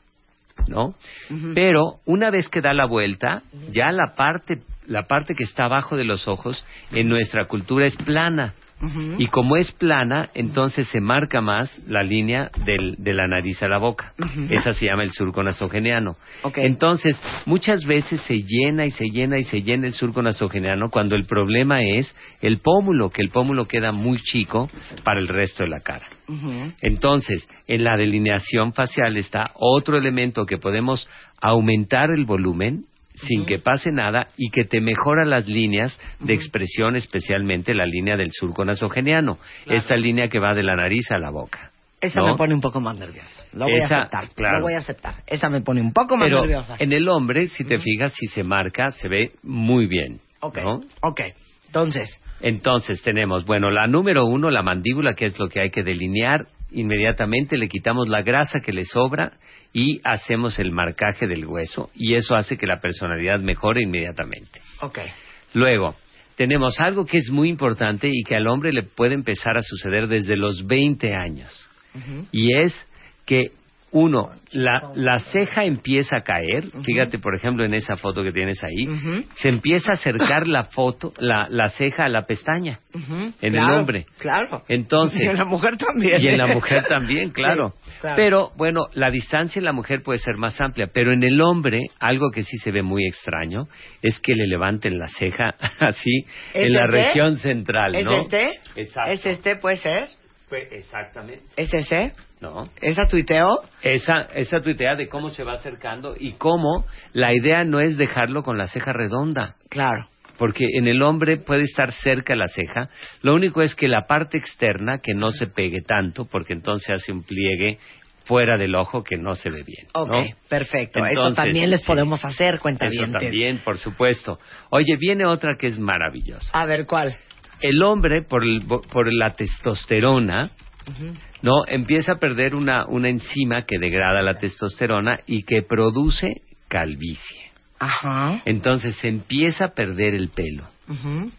¿no? Uh-huh. Pero, una vez que da la vuelta, uh-huh, ya la parte... la parte que está abajo de los ojos en nuestra cultura es plana, uh-huh, y como es plana, entonces se marca más la línea del, de la nariz a la boca, uh-huh, esa se llama el surco nasogeniano, okay. Entonces muchas veces se llena y se llena y se llena el surco nasogeniano cuando el problema es el pómulo, que el pómulo queda muy chico para el resto de la cara, uh-huh. Entonces en la delineación facial está otro elemento que podemos aumentar el volumen sin, uh-huh, que pase nada y que te mejora las líneas de, uh-huh, expresión, especialmente la línea del surco nasogeniano, claro, esta línea que va de la nariz a la boca. Esa, ¿no?, me pone un poco más nerviosa. Lo voy esa, a aceptar, claro. Lo voy a aceptar. Esa me pone un poco más Pero nerviosa. En el hombre, si te, uh-huh, fijas, si se marca, se ve muy bien. Ok, ¿no? Ok. Entonces. Entonces tenemos, bueno, la número uno, la mandíbula, que es lo que hay que delinear. Inmediatamente le quitamos la grasa que le sobra y hacemos el marcaje del hueso, y eso hace que la personalidad mejore inmediatamente. Okay. Luego, tenemos algo que es muy importante y que al hombre le puede empezar a suceder desde los veinte años, uh-huh, y es que, uno, la, la ceja empieza a caer, uh-huh, fíjate por ejemplo en esa foto que tienes ahí, uh-huh, se empieza a acercar la foto, la, la ceja a la pestaña, uh-huh, en claro, el hombre. Claro. Entonces, y en la mujer también. Y en la mujer también, claro. Sí, claro. Pero bueno, la distancia en la mujer puede ser más amplia, pero en el hombre, algo que sí se ve muy extraño, es que le levanten la ceja así, ¿es en este? La región central, ¿no? ¿Es este? Exacto. ¿Es este? ¿Puede ser? Pues exactamente. ¿Es ese? No. ¿Esa tuiteo? Esa, esa tuitea de cómo se va acercando y cómo la idea no es dejarlo con la ceja redonda. Claro. porque en el hombre puede estar cerca la ceja, lo único es que la parte externa que no se pegue tanto, porque entonces hace un pliegue fuera del ojo que no se ve bien. Ok, ¿no? Perfecto. Entonces, eso también les podemos sí, hacer, cuentavientes. Eso también, por supuesto. Oye, viene otra que es maravillosa. A ver, ¿cuál? El hombre, por, el, por la testosterona, uh-huh. ¿no? Empieza a perder una, una enzima que degrada la testosterona y que produce calvicie. Ajá. Entonces, se empieza a perder el pelo. Uh-huh.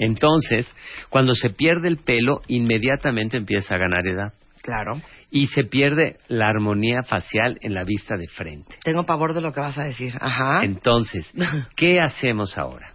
Entonces, cuando se pierde el pelo, inmediatamente empieza a ganar edad. Claro. Y se pierde la armonía facial en la vista de frente. Tengo pavor de lo que vas a decir. Ajá. Entonces, ¿qué hacemos ahora?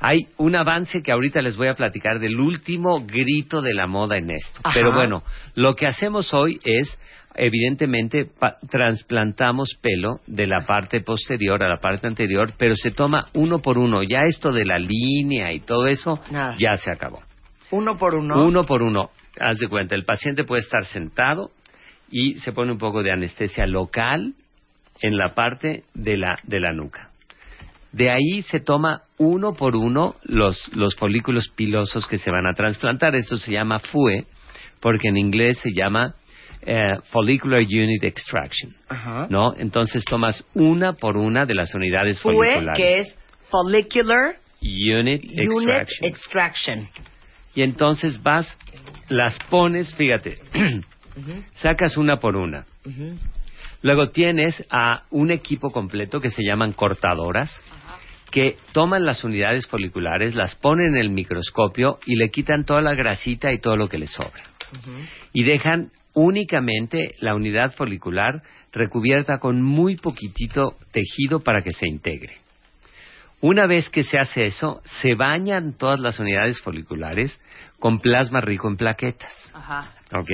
Hay un avance que ahorita les voy a platicar del último grito de la moda en esto. Ajá. Pero bueno, lo que hacemos hoy es, evidentemente, pa- trasplantamos pelo de la parte posterior a la parte anterior, pero se toma uno por uno. Ya esto de la línea y todo eso, nada, ya se acabó. Uno por uno. Uno por uno. Haz de cuenta, el paciente puede estar sentado y se pone un poco de anestesia local en la parte de la de la nuca. De ahí se toma uno por uno los, los folículos pilosos que se van a trasplantar. Esto se llama F U E, porque en inglés se llama eh, Follicular Unit Extraction. Ajá. ¿No? Entonces tomas una por una de las unidades F U E, foliculares. F U E, que es Follicular Unit Extraction. Unit Extraction. Y entonces vas, las pones, fíjate, uh-huh. sacas una por una. Uh-huh. Luego tienes a un equipo completo que se llaman cortadoras, uh-huh. que toman las unidades foliculares, las ponen en el microscopio y le quitan toda la grasita y todo lo que le sobra. Uh-huh. Y dejan únicamente la unidad folicular recubierta con muy poquitito tejido para que se integre. Una vez que se hace eso, se bañan todas las unidades foliculares con plasma rico en plaquetas. Ajá. ¿Ok?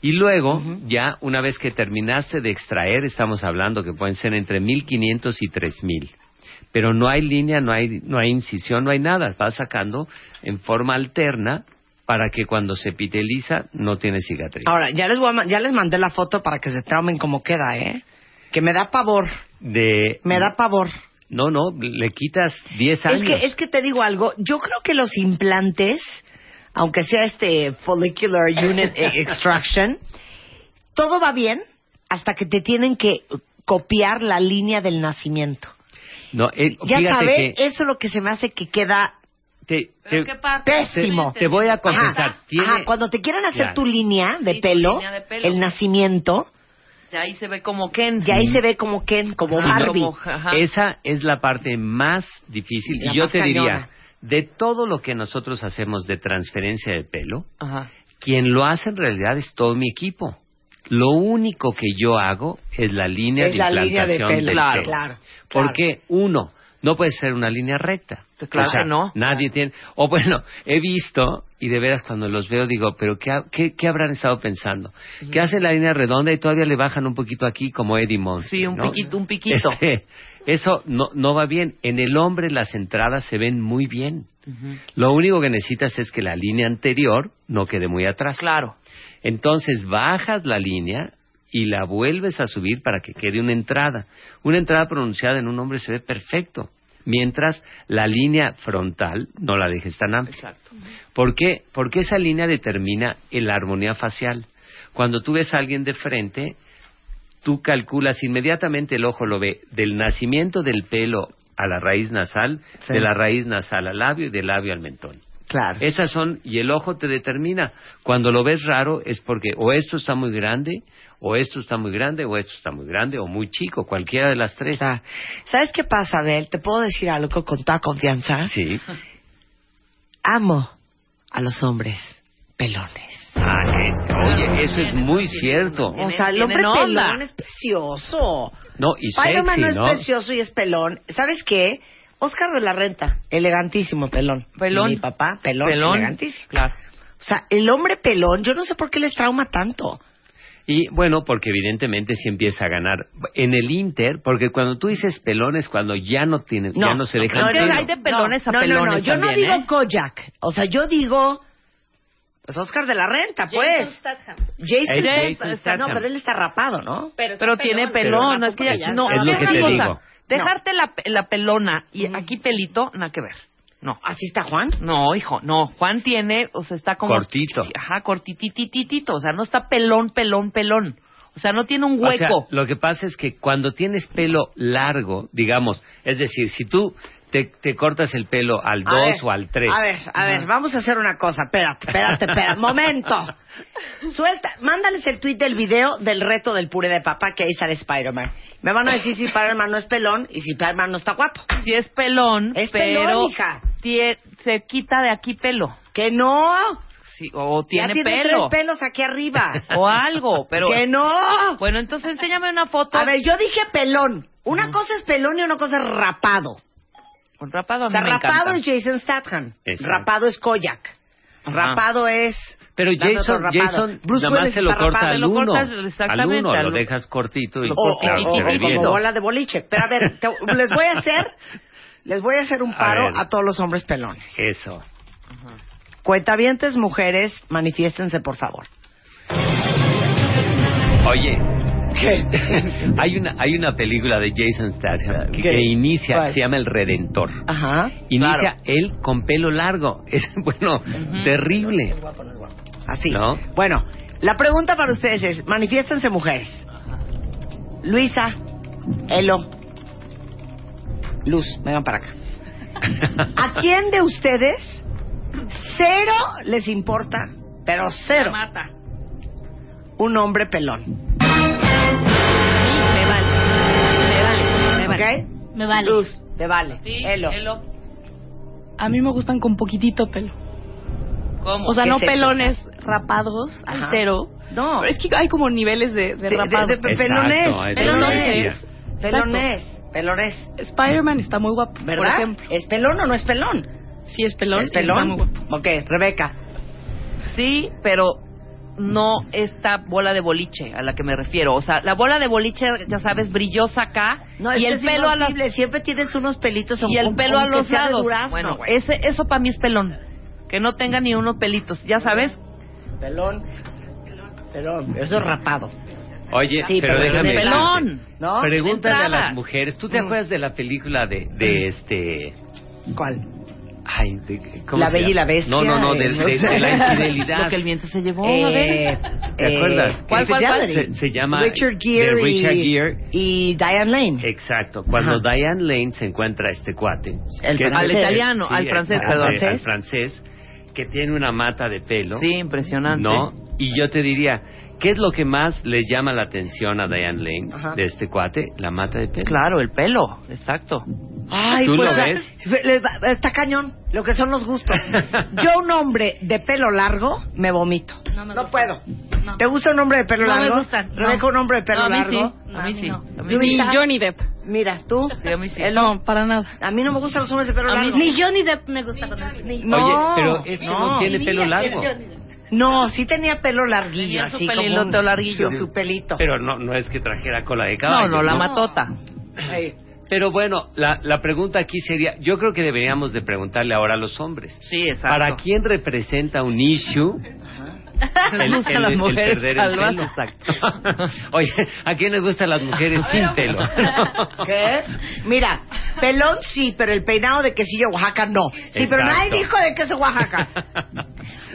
Y luego, uh-huh. ya una vez que terminaste de extraer, estamos hablando que pueden ser entre mil quinientos y tres mil. Pero no hay línea, no hay, no hay incisión, no hay nada. Vas sacando en forma alterna para que cuando se epiteliza no tiene cicatriz. Ahora, ya les, voy a, ya les mandé la foto para que se traumen como queda, ¿eh? Que me da pavor. De... Me da pavor. No, no, le quitas diez años. Es que, es que te digo algo, yo creo que los implantes, aunque sea este Follicular Unit Extraction, todo va bien hasta que te tienen que copiar la línea del nacimiento. No, eh, ya sabes, que... eso es lo que se me hace que queda... Te, te, ¿qué pésimo. Te, te voy a confesar. Ajá, tiene... ajá, cuando te quieran hacer ya. tu, línea de, sí, pelo, tu línea de pelo, el nacimiento... Ya ahí se ve como Ken. Ya ahí se ve como Ken, como Barbie. No, como, esa es la parte más difícil. La y yo te cañona. diría, de todo lo que nosotros hacemos de transferencia de pelo, ajá. quien lo hace en realidad es todo mi equipo. Lo único que yo hago es la línea es de la implantación línea de pelo. Del claro, pelo. Claro, claro. Porque, uno, no puede ser una línea recta. Claro, o sea, no. Nadie claro. tiene... O bueno, he visto, y de veras cuando los veo digo, pero ¿qué, qué, qué habrán estado pensando? Uh-huh. Que hacen la línea redonda y todavía le bajan un poquito aquí como Eddie Monster. Sí, un ¿no? piquito, un piquito. Este, eso no, no va bien. En el hombre las entradas se ven muy bien. Uh-huh. Lo único que necesitas es que la línea anterior no quede muy atrás. Claro. Entonces bajas la línea... y la vuelves a subir para que quede una entrada. Una entrada pronunciada en un hombre se ve perfecto, mientras la línea frontal no la dejes tan amplia. Exacto. ¿Por qué? Porque esa línea determina la armonía facial. Cuando tú ves a alguien de frente, tú calculas inmediatamente, el ojo lo ve del nacimiento del pelo a la raíz nasal, sí. de la raíz nasal al labio y del labio al mentón. Claro. Esas son, y el ojo te determina. Cuando lo ves raro es porque o esto está muy grande, o esto está muy grande, o esto está muy grande, o muy chico, cualquiera de las tres. O sea, ¿sabes qué pasa, Abel? ¿Te puedo decir algo con toda confianza? Sí. Amo a los hombres pelones. Ah, gente, oye, eso es muy cierto. O sea, el hombre pelón es precioso. No, y sexy, ¿no? Spiderman no es precioso y es pelón. ¿Sabes qué? Oscar de la Renta, elegantísimo pelón. Pelón. Y mi papá, pelón, pelón, elegantísimo. Claro. O sea, el hombre pelón, yo no sé por qué les trauma tanto. Y bueno, porque evidentemente sí empieza a ganar en el Inter, porque cuando tú dices pelones, cuando ya no tienes, no, ya no se dejan. No, no, hay de pelones no, a pelones. No, no, no, yo también, no digo ¿eh? Kojak. O sea, yo digo, pues Oscar de la Renta, pues. Jason Statham. Jason, Jason Statham. No, pero él está rapado, ¿no? Pero, pero pelón, tiene pelón, pero no es que ya. No, es lo que te digo. Dejarte no. la, la pelona y mm. aquí pelito, nada que ver. No. ¿Así está Juan? No, hijo, no. Juan tiene, o sea, está como... Cortito. Ajá, cortitititito. O sea, no está pelón, pelón, pelón. O sea, no tiene un hueco. O sea, lo que pasa es que cuando tienes pelo largo, digamos, es decir, si tú te, te cortas el pelo al dos o al tres. A ver, a ver, vamos a hacer una cosa. Espérate, espérate, espérate. Momento. Suelta, mándales el tweet del video del reto del puré de papá que ahí sale Spider-Man. Me van a decir si Spider-Man no es pelón y si Spider-Man no está guapo. Si es pelón, es pero pelón, hija. Tie- se quita de aquí pelo. ¡Que no! Sí, o tiene, ya tiene pelo. Tres pelos aquí arriba. O algo, pero... ¡Que no! Bueno, entonces enséñame una foto. A ver, yo dije pelón. Una uh-huh. cosa es pelón y una cosa es rapado. Un rapado a mí O sea, me rapado encanta. Es Jason Statham. Exacto. Rapado es Kojak. Ajá. Rapado es... Pero Jason, rapado. Jason Bruce nada más se lo corta rapado. Al uno. Lo cortas, exactamente, al uno, al... lo dejas cortito. Y, o, o, claro, o, o como bola de boliche. Pero a ver, te, les voy a hacer... Les voy a hacer un paro a, a todos los hombres pelones. Eso. Ajá. Cuentavientes, mujeres, manifiéstense, por favor. Oye, ¿qué? hay una hay una película de Jason Statham que, que inicia, ¿cuál? Se llama El Redentor. Ajá. Inicia claro. él con pelo largo. Es, bueno, uh-huh. terrible. Así. ¿No? Bueno, la pregunta para ustedes es, manifiéstense, mujeres. Luisa, Elo, Luz, vengan para acá. ¿A quién de ustedes cero les importa, pero cero, mata un hombre pelón? Sí, me vale, me vale, me vale. ¿Okay? Me vale. Luz, te vale. Sí, Elo. Elo. A mí me gustan con poquitito pelo. ¿Cómo? O sea, no es pelones eso? Rapados, al cero. No. Pero es que hay como niveles de, de sí, rapados. De, de, de pelones. Exacto, pelones. Pelones. Pelones. Pelores. Spider-Man está muy guapo, ¿verdad? Por ejemplo. ¿Es pelón o no es pelón? Sí, es pelón. ¿Es pelón? Está muy guapo. Ok, Rebeca. Sí, pero no esta bola de boliche a la que me refiero. O sea, la bola de boliche, ya sabes, brillosa acá. No, y este el es pelo imposible. A los... Siempre tienes unos pelitos. Y el un, pelo a los lados. Durazno, bueno, ese, eso para mí es pelón. Que no tenga ni unos pelitos, ya sabes. Pelón. Pelón. Eso es rapado. Oye, sí, pero, pero déjame... Pelón, ¿no? Pregúntale a las mujeres. ¿Tú te acuerdas de la película de, de este... ¿Cuál? Ay, de, ¿cómo La Bella y la Bestia. No, no, no, de, de, de, de la infidelidad. Lo que el viento se llevó, eh, a ver. ¿Te eh, acuerdas? ¿Cuál, cuál, cuál? Se, se llama... Richard Gere, Richard Gere y, y Diane Lane. Exacto. Cuando ajá. Diane Lane se encuentra a este cuate. El que, al italiano, sí, al francés, perdón. Al, al francés, que tiene una mata de pelo. Sí, impresionante. No, y yo te diría... ¿Qué es lo que más le llama la atención a Diane Lane ajá. de este cuate? La mata de pelo. Claro, el pelo, exacto. Ay, ¿tú pues, lo ves? Está cañón, lo que son los gustos. Yo un hombre de pelo largo, me vomito. No, me no gusta. Puedo. No. ¿Te gusta un hombre de pelo no largo? No me gusta. ¿Rebeca no. un hombre de pelo no, a mí largo? Sí. No, a mí sí. No. A mí sí. Ni Johnny Depp. Mira, ¿tú? Sí, a mí sí. No, para nada. A mí no me gustan los hombres de pelo largo. Ni Johnny Depp me gusta. Ni con ni no. Oye, pero este no, no tiene ni pelo largo. No, sí tenía pelo larguillo, tenía su así pelilo, como un, larguillo, sí, su pelito. Pero no, no es que trajera cola de caballo. No, no, la no. matota. Ay. Pero bueno, la, la pregunta aquí sería, yo creo que deberíamos de preguntarle ahora a los hombres. Sí, exacto. ¿Para quién representa un issue? El, el, el, las mujeres, el perder el pelo. Exacto. Oye, ¿a quién les gustan las mujeres sin pelo? ¿Qué? Mira, pelón sí, pero el peinado de quesillo Oaxaca no. Sí, exacto. Pero nadie dijo de queso Oaxaca.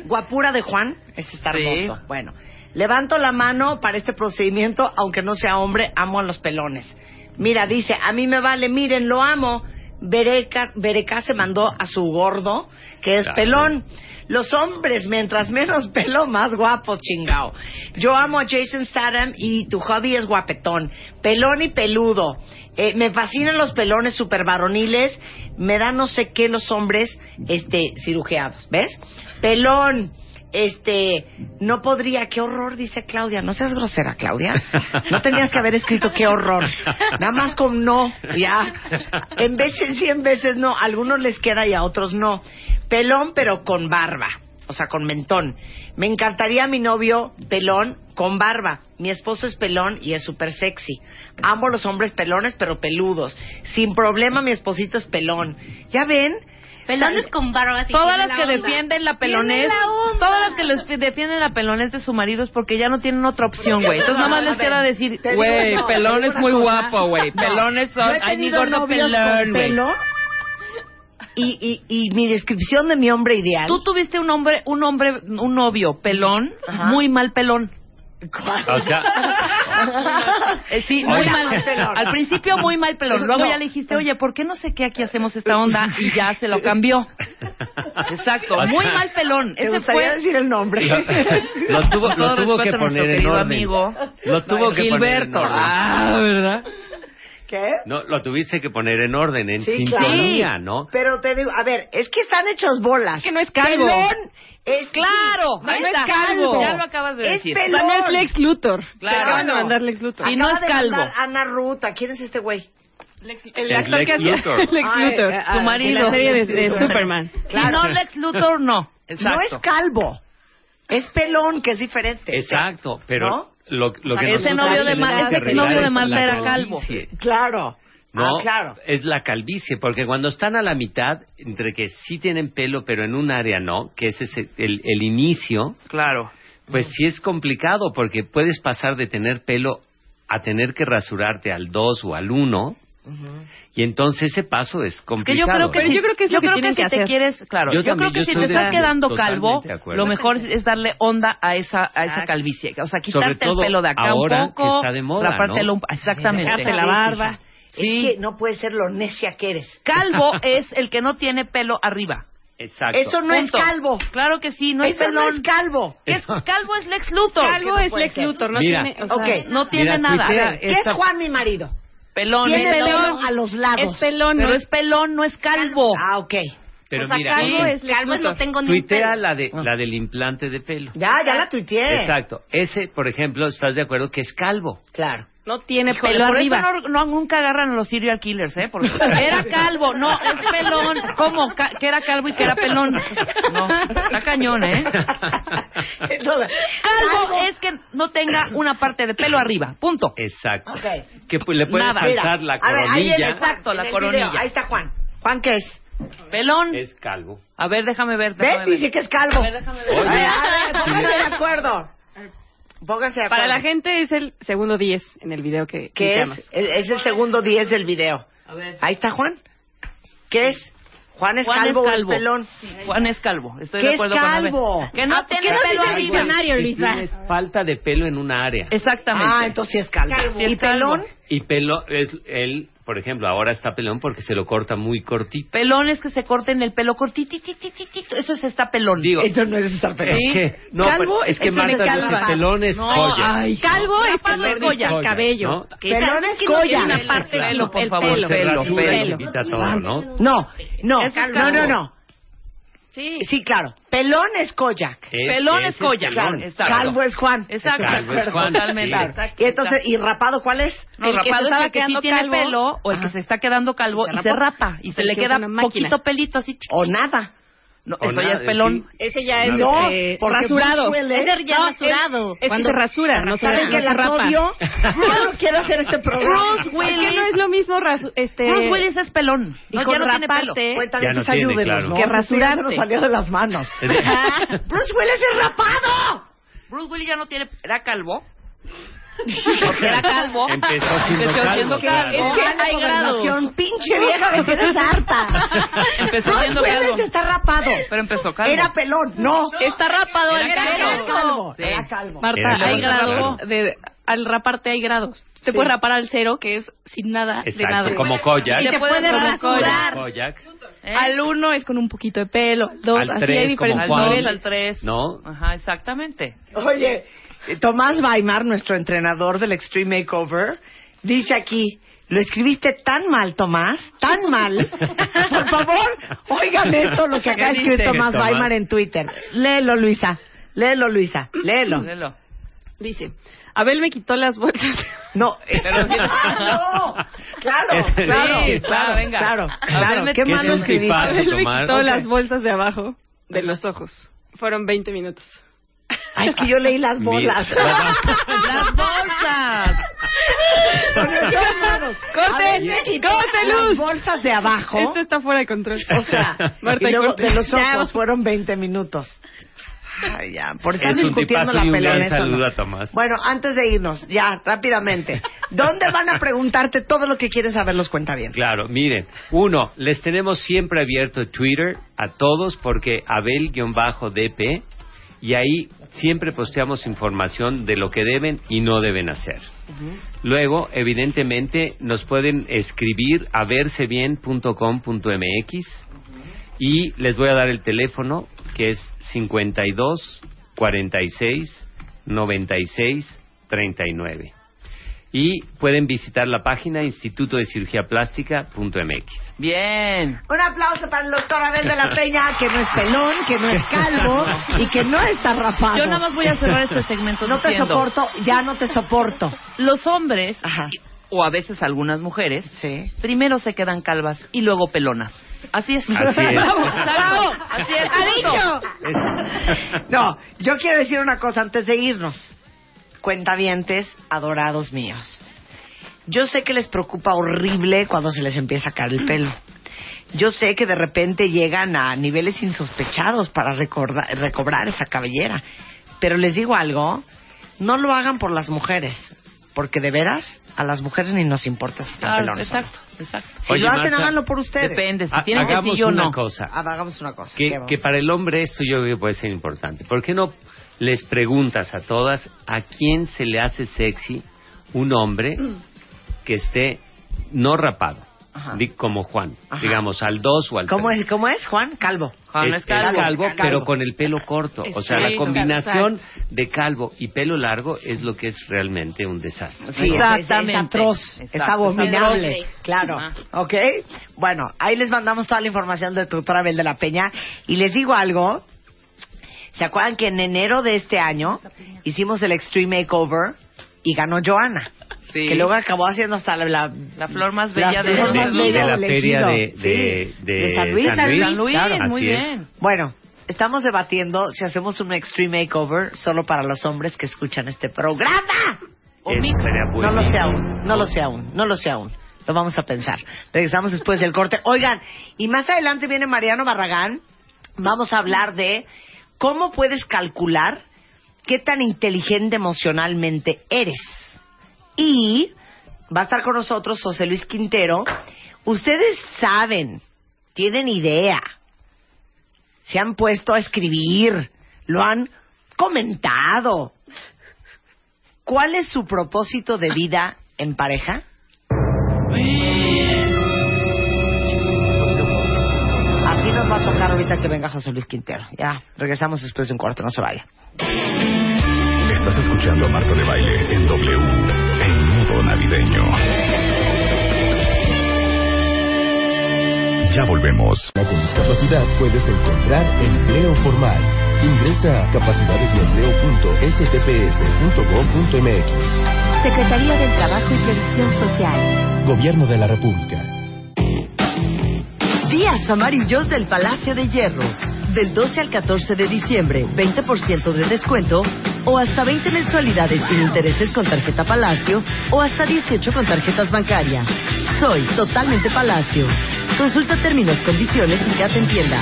Guapura de Juan, ese está hermoso. Sí. Bueno, levanto la mano para este procedimiento, aunque no sea hombre, amo a los pelones. Mira, dice, a mí me vale, miren, lo amo. Bereca, Bereca se mandó a su gordo, que es claro. pelón. Los hombres, mientras menos pelo, más guapos, chingao. Yo amo a Jason Statham y tu hobby es guapetón. Pelón y peludo. Eh, me fascinan los pelones super varoniles. Me dan no sé qué los hombres este, cirujeados, ¿ves? Pelón. Este, no podría, qué horror, dice Claudia. No seas grosera, Claudia. No tenías que haber escrito qué horror. Nada más con no, ya. En veces sí, en veces no. A algunos les queda y a otros no. Pelón, pero con barba. O sea, con mentón. Me encantaría a mi novio pelón con barba. Mi esposo es pelón y es súper sexy. Amo a los hombres pelones, pero peludos. Sin problema, mi esposito es pelón. ¿Ya ven? Pelones con barbas y todas las que defienden la pelonés, todas las que les defienden la pelonés de su marido es porque ya no tienen otra opción, güey. Entonces nada más les queda decir, güey, pelón es muy guapo, güey. Pelones son, ay, mi gordo pelón, güey. Y, y, y mi descripción de mi hombre ideal. Tú tuviste un hombre, un hombre, un novio pelón, ajá, muy mal pelón. ¿Cuál? O sea, eh, sí, muy oiga, mal pelón. Al principio muy mal pelón. Luego no, ya le dijiste, oye, ¿por qué no sé qué aquí hacemos esta onda? Y ya se lo cambió. Exacto, o sea, muy mal pelón. Ese fue decir el nombre. Lo, lo tuvo, lo tuvo que poner en orden. Amigo. Lo tuvo no, que Gilberto. Poner en orden. Ah, ¿verdad? ¿Qué? No, lo tuviste que poner en orden, en sí, sintonía, claro, ¿no? Pero te digo, a ver, es que están hechos bolas. Es que no es calvo. Pelón es... ¡Claro! No, ahí no está, es calvo. Ya lo acabas de es decir. Es pelón. O sea, no es Lex Luthor. Claro. Te van a mandar Lex Luthor. Y no es calvo. Ana Ruta. ¿Quién es este güey? Lex, el, el actor Lex que hace... Luthor. Lex Luthor. Ay, su marido. En la serie de, de Superman. Claro. Si no Lex Luthor, no. Exacto. No es calvo. Es pelón, que es diferente. Exacto, pero... ¿no? Lo, lo que ese novio de Marta, ese novio de Marta era calvo. Claro. No, ah, claro, es la calvicie, porque cuando están a la mitad, entre que sí tienen pelo, pero en un área no, que ese es el, el inicio. Claro. Pues mm. sí es complicado, porque puedes pasar de tener pelo a tener que rasurarte al dos o al uno. Uh-huh. Y entonces ese paso es complicado. Es que yo creo que, ¿eh? Pero yo creo que, es yo creo que, que, que si te quieres, claro, yo, yo también, creo que yo si te estás quedando calvo, lo mejor es darle onda a esa a esa calvicie, o sea, quitarte el pelo de acá ahora un poco, que está de moda, rapártelo, ¿no? un, exactamente, dejarte la barba. Sí. Es que no puede ser lo necia que eres. Calvo es el que no tiene pelo arriba. Exacto. Eso no punto. Es calvo. Claro que sí, no eso es pelón. No es calvo. ¿Qué es? Calvo es Lex Luthor. Calvo es Lex Luthor, no tiene, o sea, no tiene nada. ¿Qué es Juan, mi marido? Pelón, tiene pelón, pelón a los lados. Es pelón, pero es pelón, no es calvo. Ah, okay. Pero o sea, mira, calvo es calvo es no tengo ni tuitea pelo. La de la del implante de pelo. Ya, ya la tuiteé. Exacto. Ese, por ejemplo, ¿estás de acuerdo que es calvo? Claro. No tiene Híjole, pelo por arriba. Por eso no, no, nunca agarran a los serial killers, ¿eh? Porque era calvo, no, es pelón. ¿Cómo? Ca que era calvo y que era pelón. No, está cañón, ¿eh? Calvo es que no tenga una parte de pelo arriba, punto. Exacto. Okay. Que pues, le puede faltar la coronilla. A ver, ahí el exacto, la coronilla. Video. Ahí está Juan. ¿Juan qué es? Pelón. Es calvo. A ver, déjame ver. Déjame ¿Ves? Ver. Dice que es calvo. A ver, déjame ver. Oye. A ver, pónganse de acuerdo. Pónganse de acuerdo. Para la gente es el segundo diez en el video que... ¿Qué es? Es el segundo diez del video. A ver. Ahí está Juan. ¿Qué es? Juan es Juan calvo, es calvo. O es pelón. Sí. Juan es calvo. Estoy de acuerdo con Abel. ¿Qué es calvo? Que no ah, tiene pelo al diccionario, Luisa. Falta de pelo en una área. Exactamente. Ah, entonces sí es calvo. calvo. ¿Y, ¿Y pelón? Y pelón es él, por ejemplo, ahora está pelón porque se lo corta muy cortito. Pelón es que se corten el pelo cortititititito. Eso es está pelón. Digo, eso no es estar pelón. ¿Sí? ¿Qué? No, calvo es que Marta dice no pelón es no, joya. Ay, calvo no. es perder joya, joya, cabello. ¿No? Pelón es que joya. No una parte claro, pelo, por favor, pelo, pelo, pelo, pelo, pelo. Todo, ¿no? No, no, es calvo. no, no, no. Sí. sí, claro. Pelón es Kojak. Es, pelón es Kojak. Claro. Calvo es Juan. Exacto. Calvo es Juan. Totalmente. Sí. Y entonces, ¿y rapado cuál es? No, el rapado que es el que sí tiene pelo o el que se está quedando calvo y se rapa. Y se, se le queda poquito pelito así. O nada. No, eso nada, ya es pelón. Sí. Ese ya es no, eh, por rasurado. Ese ya no, rasurado. Es, es cuando se rasura, no se, ¿saben no que se rapa? Odio. Yo no quiero hacer este programa. Bruce Willis. ¿Qué no es lo mismo? Rasu este... Bruce Willis es pelón. Y no, con ya no tiene pelo. Cuéntame, no ayúdenos, claro. ¿no? Que rasurarse. Nos salió de las manos. ¡Bruce Willis es rapado! Bruce Willis ya no tiene... ¿Era calvo? Porque era calvo. Empezó siendo Empezó calvo. Claro. Es que hay graduación. Pinche vieja, me tienes harta. Empezó no, siendo calvo. Está rapado. Pero empezó calvo. Era pelón. No. no está rapado. Era, era calvo. calvo. Sí. Era calvo. Marta, era hay grados. Al raparte hay grados. Te sí. puedes rapar al cero, que es sin nada Exacto, de nada. como Kojak. Y te, te puedes rasurar. Kojak. ¿Eh? Al uno es con un poquito de pelo. Al dos, al así tres, hay diferentes. Al dos, al tres. No. Ajá, exactamente. Oye... Tomás Weimar, nuestro entrenador del Extreme Makeover, dice aquí, lo escribiste tan mal, Tomás, tan mal. Por favor, oigan esto, lo que acaba de escribir Tomás Weimar en Twitter. Léelo, Luisa, léelo, Luisa, léelo. léelo. Dice, Abel me quitó las bolsas. No, pero si... ¡Ah, no! Claro, es, claro, sí, claro, venga. Claro, claro. Me... Qué malo escribiste. Abel me quitó okay. las bolsas de abajo de los ojos. Fueron veinte minutos. Ay, es que yo leí las bolas. Mira, las bolsas. Con los dos lados. Corten, ver, corten luz. Las bolsas de abajo. Esto está fuera de control. O sea, Marta, y luego de los ojos fueron veinte minutos. Ay, ya, por estar es discutiendo la pelea. Saluda, no. Bueno, antes de irnos, ya, rápidamente, ¿dónde van a preguntarte todo lo que quieren saber los cuentavientes? Claro, miren, uno, les tenemos siempre abierto Twitter a todos, porque Abel D P, y ahí siempre posteamos información de lo que deben y no deben hacer. Uh-huh. Luego, evidentemente, nos pueden escribir a versebien punto com punto m x, uh-huh, y les voy a dar el teléfono, que es cincuenta y dos, cuarenta y seis, noventa y seis, treinta y nueve. Y pueden visitar la página Instituto de Cirugía Plástica punto m x. Bien. Un aplauso para el doctor Abel de la Peña, que no es pelón, que no es calvo y que no está rapado. Yo nada más voy a cerrar este segmento no diciendo... No te soporto, ya no te soporto. Los hombres, ajá, o a veces algunas mujeres, sí, primero se quedan calvas y luego pelonas. Así es. Así es. Bravo, bravo. Así es. Cariño. No, yo quiero decir una cosa antes de irnos. Cuentavientes adorados míos, yo sé que les preocupa horrible cuando se les empieza a caer el pelo. Yo sé que de repente llegan a niveles insospechados para recordar, recobrar esa cabellera. Pero les digo algo, no lo hagan por las mujeres, porque de veras a las mujeres ni nos importa si están pelones. Exacto, exacto. Si Oye, lo hacen, Marta, háganlo por ustedes. Depende, si tienen que sí, yo no. Cosa, ah, hagamos una cosa. Que, que para el hombre esto yo creo que puede ser importante. ¿Por qué no les preguntas a todas a quién se le hace sexy un hombre que esté no rapado? Ajá. Como Juan, ajá, digamos, al dos o al tres. ¿Cómo es, ¿Cómo es Juan? Calvo. Juan es, es calvo, calvo, calvo, pero con el pelo corto. Es o sea, la combinación calvo de calvo y pelo largo es lo que es realmente un desastre. Sí, exactamente. Es, es atroz, exacto, es abominable. Es atroz, sí. Claro. Ah. ¿Ok? Bueno, ahí les mandamos toda la información de tu doctora Abel de la Peña. Y les digo algo. ¿Se acuerdan que en enero de este año hicimos el Extreme Makeover y ganó Johanna? Sí. Que luego acabó haciendo hasta la, la, la flor más bella de, flor más de, bella de la elegido. Feria de, de, sí, de, de San Luis. San Luis, San Luis, claro, muy bien. Es. Bueno, estamos debatiendo si hacemos un Extreme Makeover solo para los hombres que escuchan este programa. ¿O mix? No lo sé aún, no lo sé aún, no lo sé aún. Lo vamos a pensar. Regresamos después del corte. Oigan, y más adelante viene Mariano Barragán. Vamos a hablar de cómo puedes calcular qué tan inteligente emocionalmente eres. Y va a estar con nosotros José Luis Quintero. Ustedes saben, tienen idea, se han puesto a escribir, lo han comentado. ¿Cuál es su propósito de vida en pareja? Aquí nos va a tocar ahorita que venga José Luis Quintero. Ya, regresamos después de un cuarto, no se vaya. Estás escuchando a Marta de Baile en W. Navideño. Ya volvemos. Con discapacidad puedes encontrar empleo formal. Ingresa a capacidades de empleo punto s t p s punto gov punto m x. Secretaría del Trabajo y Previsión Social. Gobierno de la República. Días amarillos del Palacio de Hierro. Del doce al catorce de diciembre, veinte por ciento de descuento o hasta veinte mensualidades sin intereses con tarjeta Palacio o hasta dieciocho con tarjetas bancarias. Soy totalmente Palacio. Consulta términos, condiciones y ya te entienda.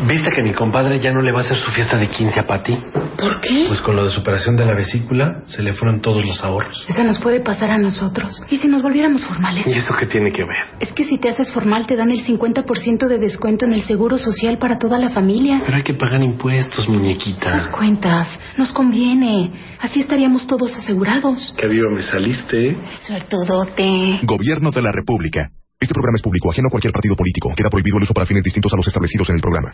¿Viste que mi compadre ya no le va a hacer su fiesta de quince a Pati? ¿Por qué? Pues con lo de su operación de la vesícula se le fueron todos los ahorros. Eso nos puede pasar a nosotros. ¿Y si nos volviéramos formales? ¿Y eso qué tiene que ver? Es que si te haces formal te dan el cincuenta por ciento de descuento en el seguro social para toda la familia. Pero hay que pagar impuestos, muñequita. Las cuentas, nos conviene. Así estaríamos todos asegurados. ¡Qué viva me saliste! Suertudote. Gobierno de la República. Este programa es público, ajeno a cualquier partido político. Queda prohibido el uso para fines distintos a los establecidos en el programa.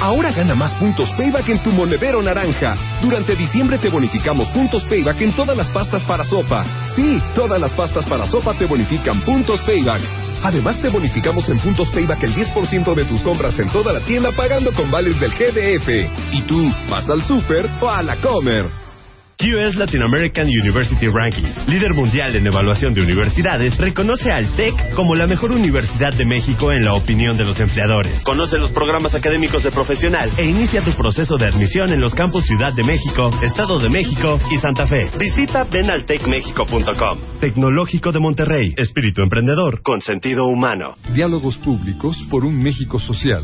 Ahora gana más puntos Payback en tu monedero naranja. Durante diciembre te bonificamos puntos Payback en todas las pastas para sopa. Sí, todas las pastas para sopa te bonifican puntos Payback. Además te bonificamos en puntos Payback el diez por ciento de tus compras en toda la tienda pagando con vales del G D F. Y tú, vas al súper o a la Comer. Q S Latin American University Rankings, líder mundial en evaluación de universidades, reconoce al TEC como la mejor universidad de México en la opinión de los empleadores. Conoce los programas académicos de profesional e inicia tu proceso de admisión en los campus Ciudad de México, Estado de México y Santa Fe. Visita ven al tec méxico punto com. Tecnológico de Monterrey, espíritu emprendedor con sentido humano. Diálogos públicos por un México social.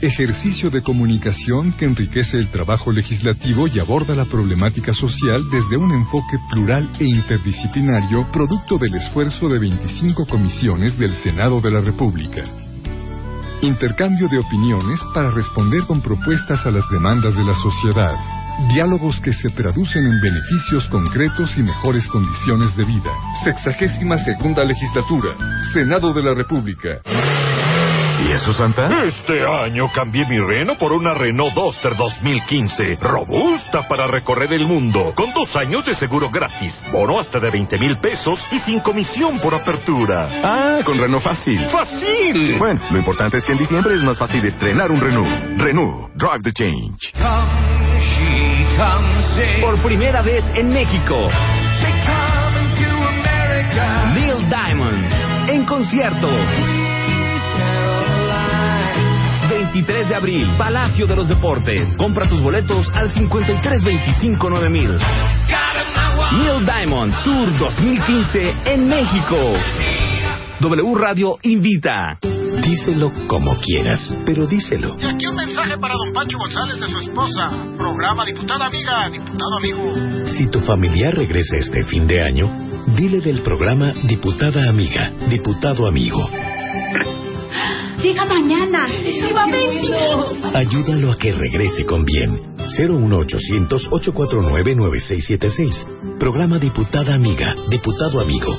Ejercicio de comunicación que enriquece el trabajo legislativo y aborda la problemática social desde un enfoque plural e interdisciplinario, producto del esfuerzo de veinticinco comisiones del Senado de la República. Intercambio de opiniones para responder con propuestas a las demandas de la sociedad. Diálogos que se traducen en beneficios concretos y mejores condiciones de vida. Sexagésima segunda legislatura. Senado de la República. ¿Y eso, Santa? Este año cambié mi Renault por una Renault Duster dos mil quince, robusta para recorrer el mundo, con dos años de seguro gratis, bono hasta de veinte mil pesos y sin comisión por apertura. Ah, con Renault Fácil. ¡Fácil! Bueno, lo importante es que en diciembre es más fácil estrenar un Renault. Renault, drive the change. Come, she comes in. Por primera vez en México, they come to America. Neil Diamond, en concierto. veintitrés de abril, Palacio de los Deportes. Compra tus boletos al cincuenta y tres veinticinco nueve mil. Neil Diamond Tour dos mil quince en México. W Radio invita. Díselo como quieras, pero díselo. Y aquí un mensaje para don Pancho González de su esposa. Programa Diputada Amiga, Diputado Amigo. Si tu familiar regresa este fin de año, dile del programa Diputada Amiga, Diputado Amigo. Llega mañana, y va a venir. Ayúdalo a que regrese con bien. cero uno ochocientos, ocho cuatro nueve, nueve seis siete seis. Programa Diputada Amiga, Diputado Amigo.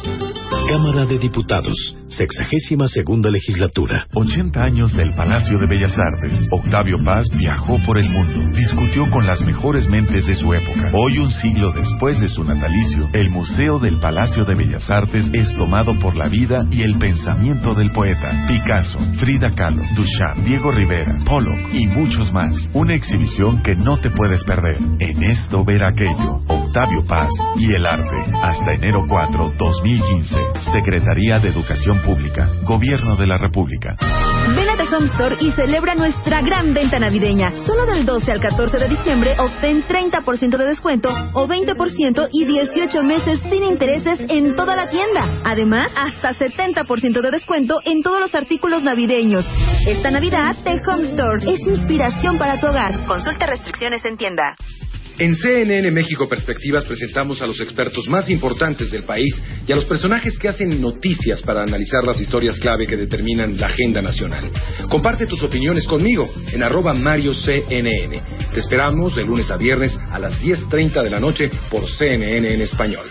Cámara de Diputados, sexagésima segunda legislatura. ochenta años del Palacio de Bellas Artes. Octavio Paz viajó por el mundo, discutió con las mejores mentes de su época. Hoy, un siglo después de su natalicio, el Museo del Palacio de Bellas Artes es tomado por la vida y el pensamiento del poeta Picasso, Frida Kahlo, Duchamp, Diego Rivera, Pollock y muchos más. Una exhibición que no te puedes perder. En esto ver aquello. Octavio Paz y el arte. Hasta enero cuatro, dos mil quince. Secretaría de Educación Pública, Gobierno de la República. Ven a The Home Store y celebra nuestra gran venta navideña. Solo del doce al catorce de diciembre obtén treinta por ciento de descuento o veinte por ciento y dieciocho meses sin intereses en toda la tienda. Además, hasta setenta por ciento de descuento en todos los artículos navideños. Esta Navidad, The Home Store es inspiración para tu hogar. Consulta restricciones en tienda. En C N N México Perspectivas presentamos a los expertos más importantes del país y a los personajes que hacen noticias para analizar las historias clave que determinan la agenda nacional. Comparte tus opiniones conmigo en arroba Mario C N N. Te esperamos de lunes a viernes a las diez treinta de la noche por C N N en español.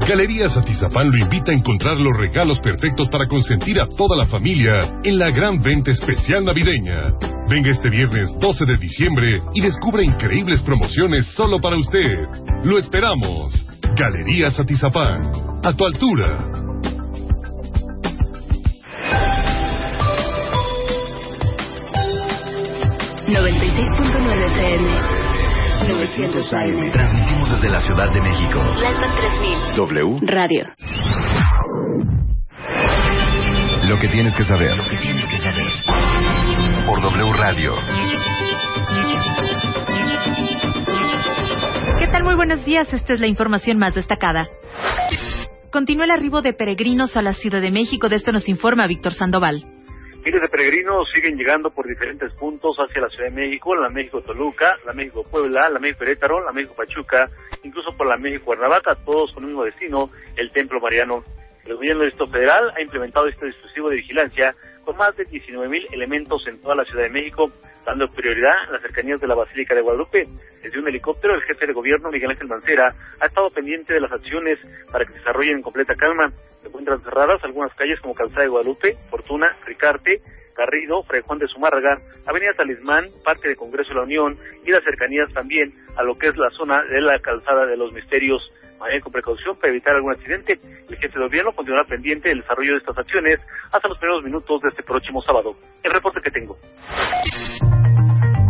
Galerías Atizapán lo invita a encontrar los regalos perfectos para consentir a toda la familia en la gran venta especial navideña. Venga este viernes doce de diciembre y descubre increíbles promociones solo para usted. Lo esperamos. Galerías Atizapán, a tu altura. noventa y seis punto nueve FM novecientos AM. Transmitimos desde la Ciudad de México. Lalpan tres mil. W Radio. Lo que tienes que saber. Lo que tienes que saber. Por W Radio. ¿Qué tal? Muy buenos días. Esta es la información más destacada. Continúa el arribo de peregrinos a la Ciudad de México. De esto nos informa Víctor Sandoval. Miles de peregrinos siguen llegando por diferentes puntos hacia la Ciudad de México, la México-Toluca, la México-Puebla, la México-Querétaro, la México-Pachuca, incluso por la México-Cuernavaca, todos con un mismo destino, el Templo Mariano. El gobierno del Distrito Federal ha implementado este dispositivo de vigilancia con más de diecinueve mil elementos en toda la Ciudad de México, dando prioridad a las cercanías de la Basílica de Guadalupe. Desde un helicóptero, el jefe de gobierno, Miguel Ángel Mancera, ha estado pendiente de las acciones para que se desarrollen en completa calma. Se encuentran cerradas algunas calles como Calzada de Guadalupe, Fortuna, Ricarte, Garrido, Fray Juan de Zumárraga, Avenida Talismán, Parque de Congreso de la Unión y las cercanías también a lo que es la zona de la Calzada de los Misterios. Manejen con precaución para evitar algún accidente. El jefe de gobierno continuará pendiente del desarrollo de estas acciones hasta los primeros minutos de este próximo sábado. El reporte que tengo.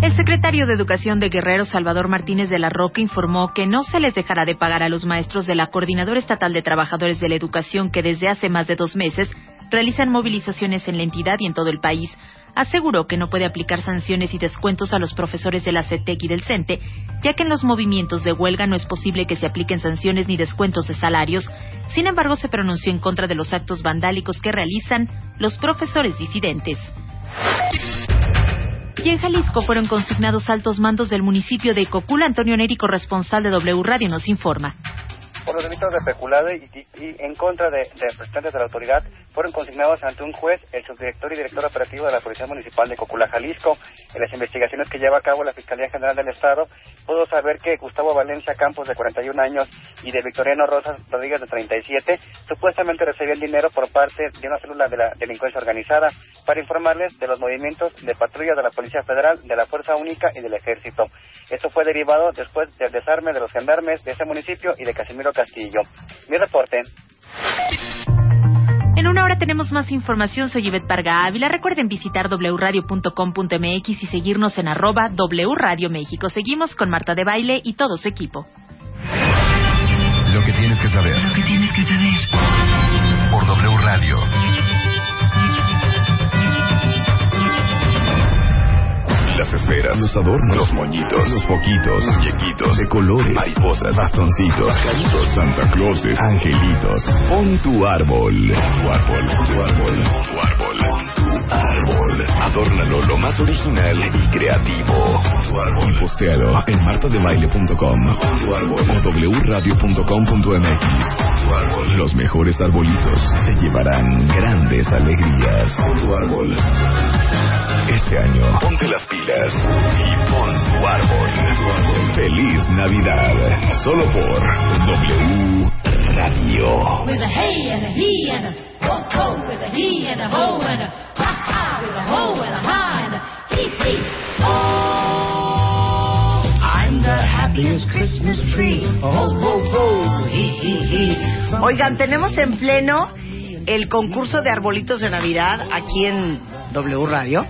El secretario de Educación de Guerrero, Salvador Martínez de la Roca, informó que no se les dejará de pagar a los maestros de la Coordinadora Estatal de Trabajadores de la Educación que desde hace más de dos meses realizan movilizaciones en la entidad y en todo el país. Aseguró que no puede aplicar sanciones y descuentos a los profesores de la CETEC y del CENTE, ya que en los movimientos de huelga no es posible que se apliquen sanciones ni descuentos de salarios. Sin embargo, se pronunció en contra de los actos vandálicos que realizan los profesores disidentes. Y en Jalisco fueron consignados altos mandos del municipio de Cocula. Antonio Neri, corresponsal de W Radio, nos informa. Por los delitos de peculado y, y, y en contra de, de representantes de la autoridad, fueron consignados ante un juez el subdirector y director operativo de la Policía Municipal de Cocula, Jalisco. En las investigaciones que lleva a cabo la Fiscalía General del Estado, pudo saber que Gustavo Valencia Campos, de cuarenta y un años, y de Victoriano Rosas Rodríguez, de treinta y siete, supuestamente recibían dinero por parte de una célula de la delincuencia organizada para informarles de los movimientos de patrulla de la Policía Federal, de la Fuerza Única y del Ejército. Esto fue derivado después del desarme de los gendarmes de ese municipio y de Casimiro Castillo. Mi reporte. En una hora tenemos más información. Soy Yvette Parga Ávila. Recuerden visitar doble u radio punto com punto m x y seguirnos en arroba W Radio México. Seguimos con Marta de Baile y todo su equipo. Lo que tienes que saber. Lo que tienes que saber. Por W Radio. Las esferas, los adornos, los moñitos, los poquitos, muñequitos, de colores, mariposas, bastoncitos, pajaritos, Santa Clauses, angelitos. Pon tu árbol, tu árbol, tu árbol, tu árbol, tu árbol. Adórnalo lo más original y creativo. Tu árbol. Y postealo en marta de baile punto com. Tu árbol. O doble u radio punto com punto m x. Tu árbol. Los mejores arbolitos se llevarán grandes alegrías. Tu árbol. Este año, ponte las pilas y pon tu árbol. ¡Feliz Navidad! Solo por W Radio. With a hey and a he and a ho ho, with a he and a ho and a ha ha, with a ho and a ha and a hee hee oh. I'm the happiest Christmas tree. Ho ho ho, hee hee hee. Oigan, tenemos en pleno el concurso de arbolitos de Navidad aquí en W Radio.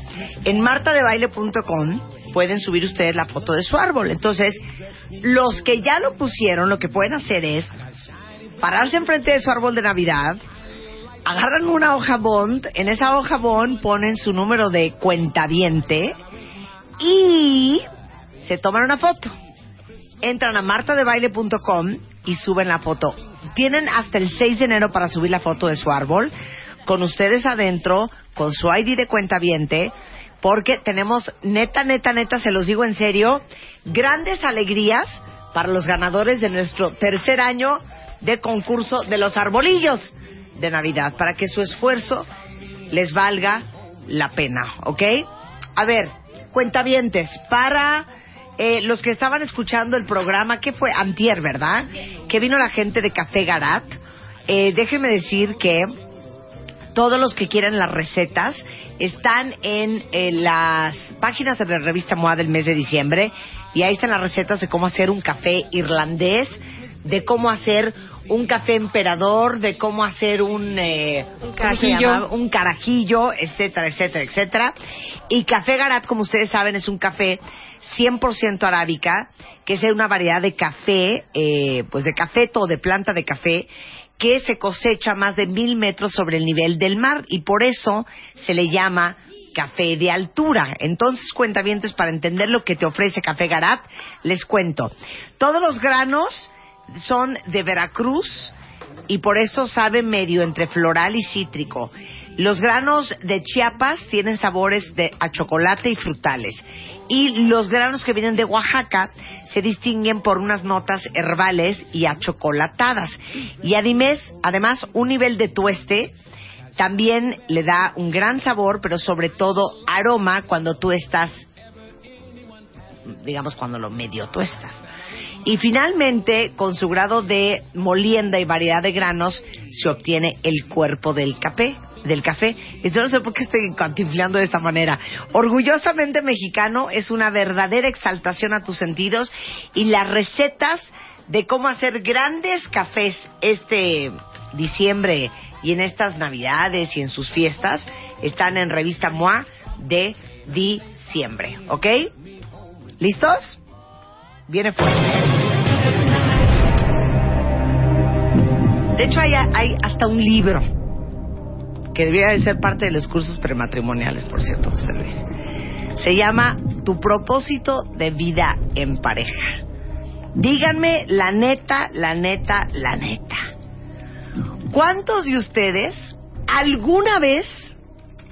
En marta de baile punto com pueden subir ustedes la foto de su árbol. Entonces, los que ya lo pusieron, lo que pueden hacer es pararse enfrente de su árbol de Navidad, agarran una hoja bond, en esa hoja bond ponen su número de cuentaviente y se toman una foto. Entran a marta de baile punto com y suben la foto. Tienen hasta el seis de enero para subir la foto de su árbol, con ustedes adentro, con su I D de cuentaviente, porque tenemos, neta, neta, neta, se los digo en serio, grandes alegrías para los ganadores de nuestro tercer año de concurso de los arbolillos de Navidad, para que su esfuerzo les valga la pena, ¿ok? A ver, cuentavientes, para... Eh, los que estaban escuchando el programa, ¿qué fue? Antier, ¿verdad? Que vino la gente de Café Garat. Eh, déjenme decir que todos los que quieran las recetas están en eh, las páginas de la revista M O A del mes de diciembre. Y ahí están las recetas de cómo hacer un café irlandés, de cómo hacer un café emperador, de cómo hacer un... Eh, un carajillo. Un carajillo, etcétera, etcétera, etcétera. Y Café Garat, como ustedes saben, es un café cien por ciento arábica, que es una variedad de café, eh, pues de cafeto, de planta de café, que se cosecha más de mil metros sobre el nivel del mar, y por eso se le llama café de altura. Entonces, cuentavientes, para entender lo que te ofrece Café Garat, les cuento. Todos los granos son de Veracruz, y por eso sabe medio entre floral y cítrico. Los granos de Chiapas tienen sabores de, a chocolate y frutales. Y los granos que vienen de Oaxaca se distinguen por unas notas herbales y achocolatadas. Y además, un nivel de tueste también le da un gran sabor, pero sobre todo aroma cuando tú estás, digamos, cuando lo medio tuestas. Y finalmente, con su grado de molienda y variedad de granos, se obtiene el cuerpo del café. Del café. Yo no sé por qué estoy cantifleando de esta manera. Orgullosamente mexicano, es una verdadera exaltación a tus sentidos, y las recetas de cómo hacer grandes cafés este diciembre y en estas navidades y en sus fiestas están en revista M O A de diciembre, ¿ok? ¿Listos? Viene fuerte. De hecho, hay, hay hasta un libro que debería de ser parte de los cursos prematrimoniales, por cierto, José Luis. Se llama Tu propósito de vida en pareja. Díganme la neta, la neta, la neta. ¿Cuántos de ustedes alguna vez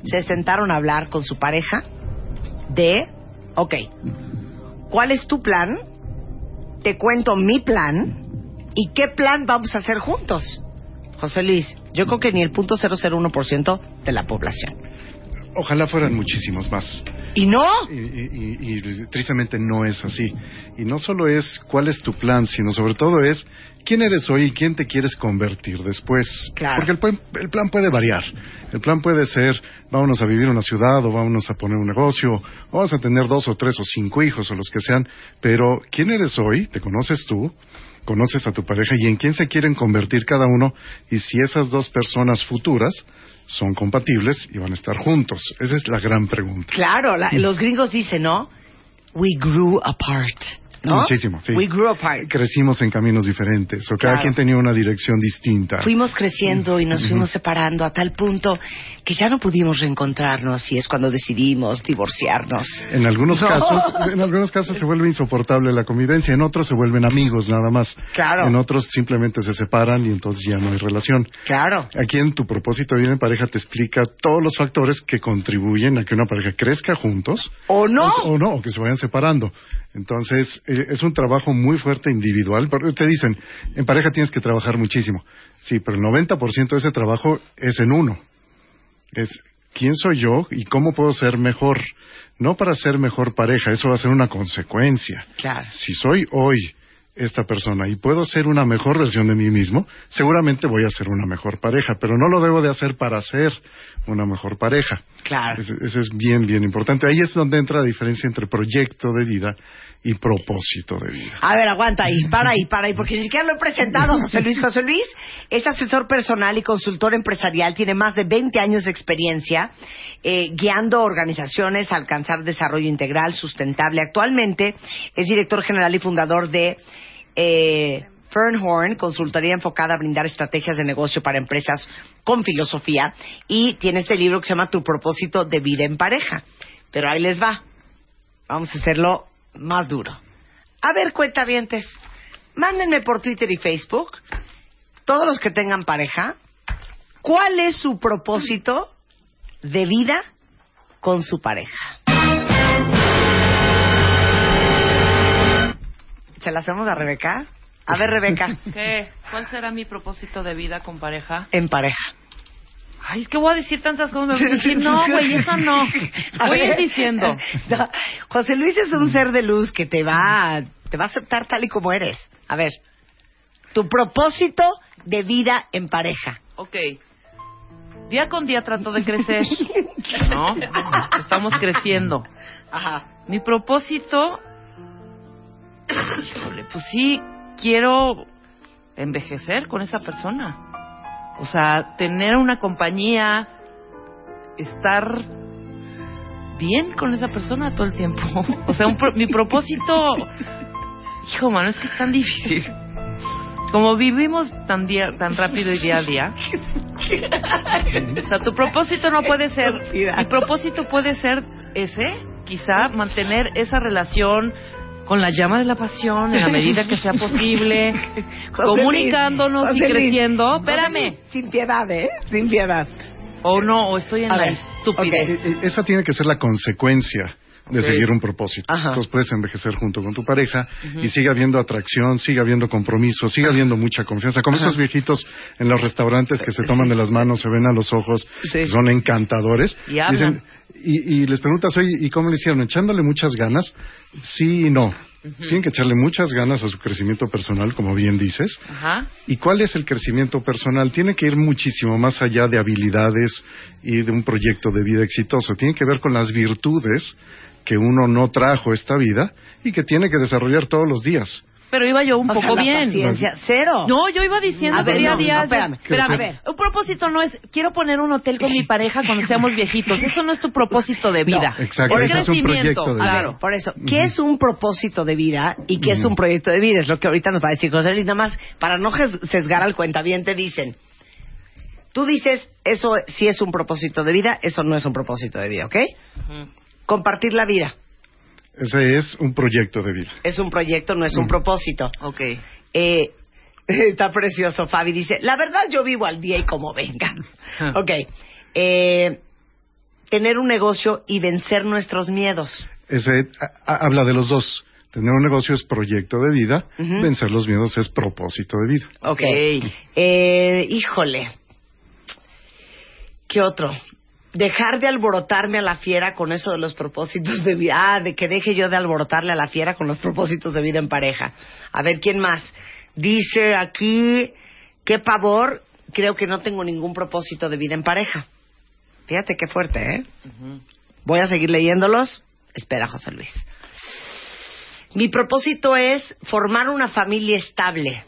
se sentaron a hablar con su pareja de, ok, ¿cuál es tu plan? Te cuento mi plan. ¿Y qué plan vamos a hacer juntos? José Luis, yo creo que ni el punto cero cero uno por ciento de la población. Ojalá fueran muchísimos más. ¿Y no? Y, y, y, y tristemente no es así. Y no solo es cuál es tu plan, sino sobre todo es quién eres hoy y quién te quieres convertir después. Claro. Porque el, el plan puede variar. El plan puede ser, vámonos a vivir en una ciudad, o vámonos a poner un negocio, o vas a tener dos o tres o cinco hijos o los que sean. Pero quién eres hoy, te conoces tú, conoces a tu pareja y en quién se quieren convertir cada uno, y si esas dos personas futuras son compatibles y van a estar juntos. Esa es la gran pregunta. Claro, la, los gringos dicen, ¿no? We grew apart, ¿no? Muchísimo, sí. We grew apart. Crecimos en caminos diferentes, o claro. Cada quien tenía una dirección distinta. Fuimos creciendo y nos fuimos uh-huh. separando a tal punto que ya no pudimos reencontrarnos, y es cuando decidimos divorciarnos. En algunos no. casos, en algunos casos se vuelve insoportable la convivencia, en otros se vuelven amigos nada más. Claro. En otros simplemente se separan y entonces ya no hay relación. Claro. Aquí en Tu propósito de vida en pareja te explica todos los factores que contribuyen a que una pareja crezca juntos. O no. O, o no, o que se vayan separando. Entonces, es un trabajo muy fuerte individual. Te dicen, en pareja tienes que trabajar muchísimo. Sí, pero el noventa por ciento de ese trabajo es en uno. Es quién soy yo y cómo puedo ser mejor. No para ser mejor pareja, eso va a ser una consecuencia. Claro. Si soy hoy esta persona y puedo ser una mejor versión de mí mismo, seguramente voy a ser una mejor pareja, pero no lo debo de hacer para ser una mejor pareja. Claro. Eso, eso es bien, bien importante. Ahí es donde entra la diferencia entre proyecto de vida y propósito de vida. A ver, aguanta ahí, para ahí, para ahí, porque ni siquiera lo he presentado, José Luis. José Luis es asesor personal y consultor empresarial, tiene más de veinte años de experiencia eh, guiando organizaciones a alcanzar desarrollo integral, sustentable. Actualmente es director general y fundador de eh, Fernhorn, consultoría enfocada a brindar estrategias de negocio para empresas con filosofía, y tiene este libro que se llama Tu propósito de vida en pareja. Pero ahí les va. Vamos a hacerlo más duro. A ver, cuentavientes, mándenme por Twitter y Facebook, todos los que tengan pareja, ¿cuál es su propósito de vida con su pareja? ¿Se la hacemos a Rebeca? A ver, Rebeca. ¿Qué? ¿Cuál será mi propósito de vida con pareja? En pareja. Ay, es que voy a decir tantas cosas. Me voy a decir, no, güey, eso no. Voy a ir diciendo. No, José Luis es un ser de luz que te va, te va a aceptar tal y como eres. A ver, tu propósito de vida en pareja. Ok. Día con día trato de crecer, ¿no? Estamos creciendo. Ajá. Mi propósito... Híjole, pues sí, quiero envejecer con esa persona. O sea, tener una compañía, estar bien con esa persona todo el tiempo. O sea, un pro, mi propósito... Hijo, mano, es que es tan difícil. Como vivimos tan día, tan rápido y día a día. O sea, tu propósito no puede ser... Mi propósito puede ser ese, quizá, mantener esa relación... Con la llama de la pasión, en la medida que sea posible, José comunicándonos José y creciendo. José Espérame. José sin piedad, ¿eh? Sin piedad. O no, o estoy en a la ver. estupidez. Okay. Esa tiene que ser la consecuencia de okay. seguir un propósito. Ajá. Entonces puedes envejecer junto con tu pareja uh-huh. y sigue habiendo atracción, sigue habiendo compromiso, sigue habiendo mucha confianza. Como uh-huh. esos viejitos en los restaurantes que se toman de las manos, se ven a los ojos, sí. que son encantadores. Y hablan. Y, y les preguntas, oye, ¿y cómo le hicieron? ¿Echándole muchas ganas? Sí y no. Uh-huh. Tienen que echarle muchas ganas a su crecimiento personal, como bien dices. Uh-huh. ¿Y cuál es el crecimiento personal? Tiene que ir muchísimo más allá de habilidades y de un proyecto de vida exitoso. Tiene que ver con las virtudes que uno no trajo esta vida y que tiene que desarrollar todos los días. pero iba yo un o poco sea, bien. Paciencia, cero. No, yo iba diciendo ver, día no, a día. No, espérame, espérame. A ver, un propósito no es quiero poner un hotel con mi pareja cuando seamos viejitos. Eso no es tu propósito de vida. No, exacto, ese es un proyecto de vida. Claro, por eso. ¿Qué uh-huh. es un propósito de vida y qué uh-huh. es un proyecto de vida? Es lo que ahorita nos va a decir José Luis. Nada más, para no sesgar al cuentaviente, dicen. Tú dices, eso sí es un propósito de vida, eso no es un propósito de vida, ¿ok? Uh-huh. Compartir la vida. Ese es un proyecto de vida. Es un proyecto, no es un uh-huh. propósito. Ok. Eh, está precioso, Fabi. Dice, la verdad yo vivo al día y como venga. Uh-huh. Ok. Eh, tener un negocio y vencer nuestros miedos. Ese a, a, habla de los dos. Tener un negocio es proyecto de vida, uh-huh. vencer los miedos es propósito de vida. Ok. Uh-huh. Eh, híjole. ¿Qué otro? Dejar de alborotarme a la fiera con eso de los propósitos de vida. Ah, de que deje yo de alborotarle a la fiera con los propósitos de vida en pareja. A ver, ¿quién más? Dice aquí, qué pavor, creo que no tengo ningún propósito de vida en pareja. Fíjate qué fuerte, ¿eh? Uh-huh. Voy a seguir leyéndolos. Espera, José Luis. Mi propósito es formar una familia estable.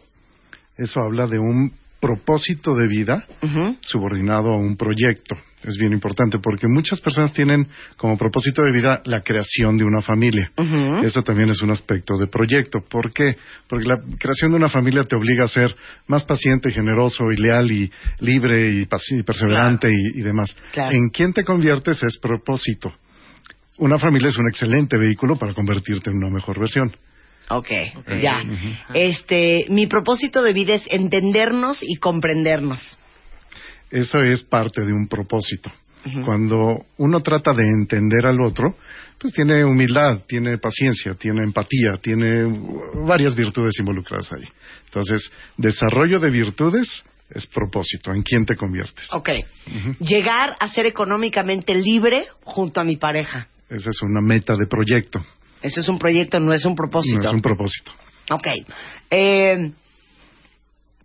Eso habla de un propósito de vida uh-huh. subordinado a un proyecto. Es bien importante porque muchas personas tienen como propósito de vida la creación de una familia. Uh-huh. Eso también es un aspecto de proyecto. ¿Por qué? Porque la creación de una familia te obliga a ser más paciente, generoso y leal y libre y, y perseverante claro. y, y demás. Claro. En quién te conviertes es propósito. Una familia es un excelente vehículo para convertirte en una mejor versión. Okay, okay, ya. Uh-huh. Este, mi propósito de vida es entendernos y comprendernos. Eso es parte de un propósito. Uh-huh. Cuando uno trata de entender al otro, pues tiene humildad, tiene paciencia, tiene empatía, tiene varias virtudes involucradas ahí. Entonces, desarrollo de virtudes es propósito, en quién te conviertes. Okay. Uh-huh. Llegar a ser económicamente libre junto a mi pareja. Esa es una meta de proyecto. Eso es un proyecto, no es un propósito. No es un propósito. Ok. Eh,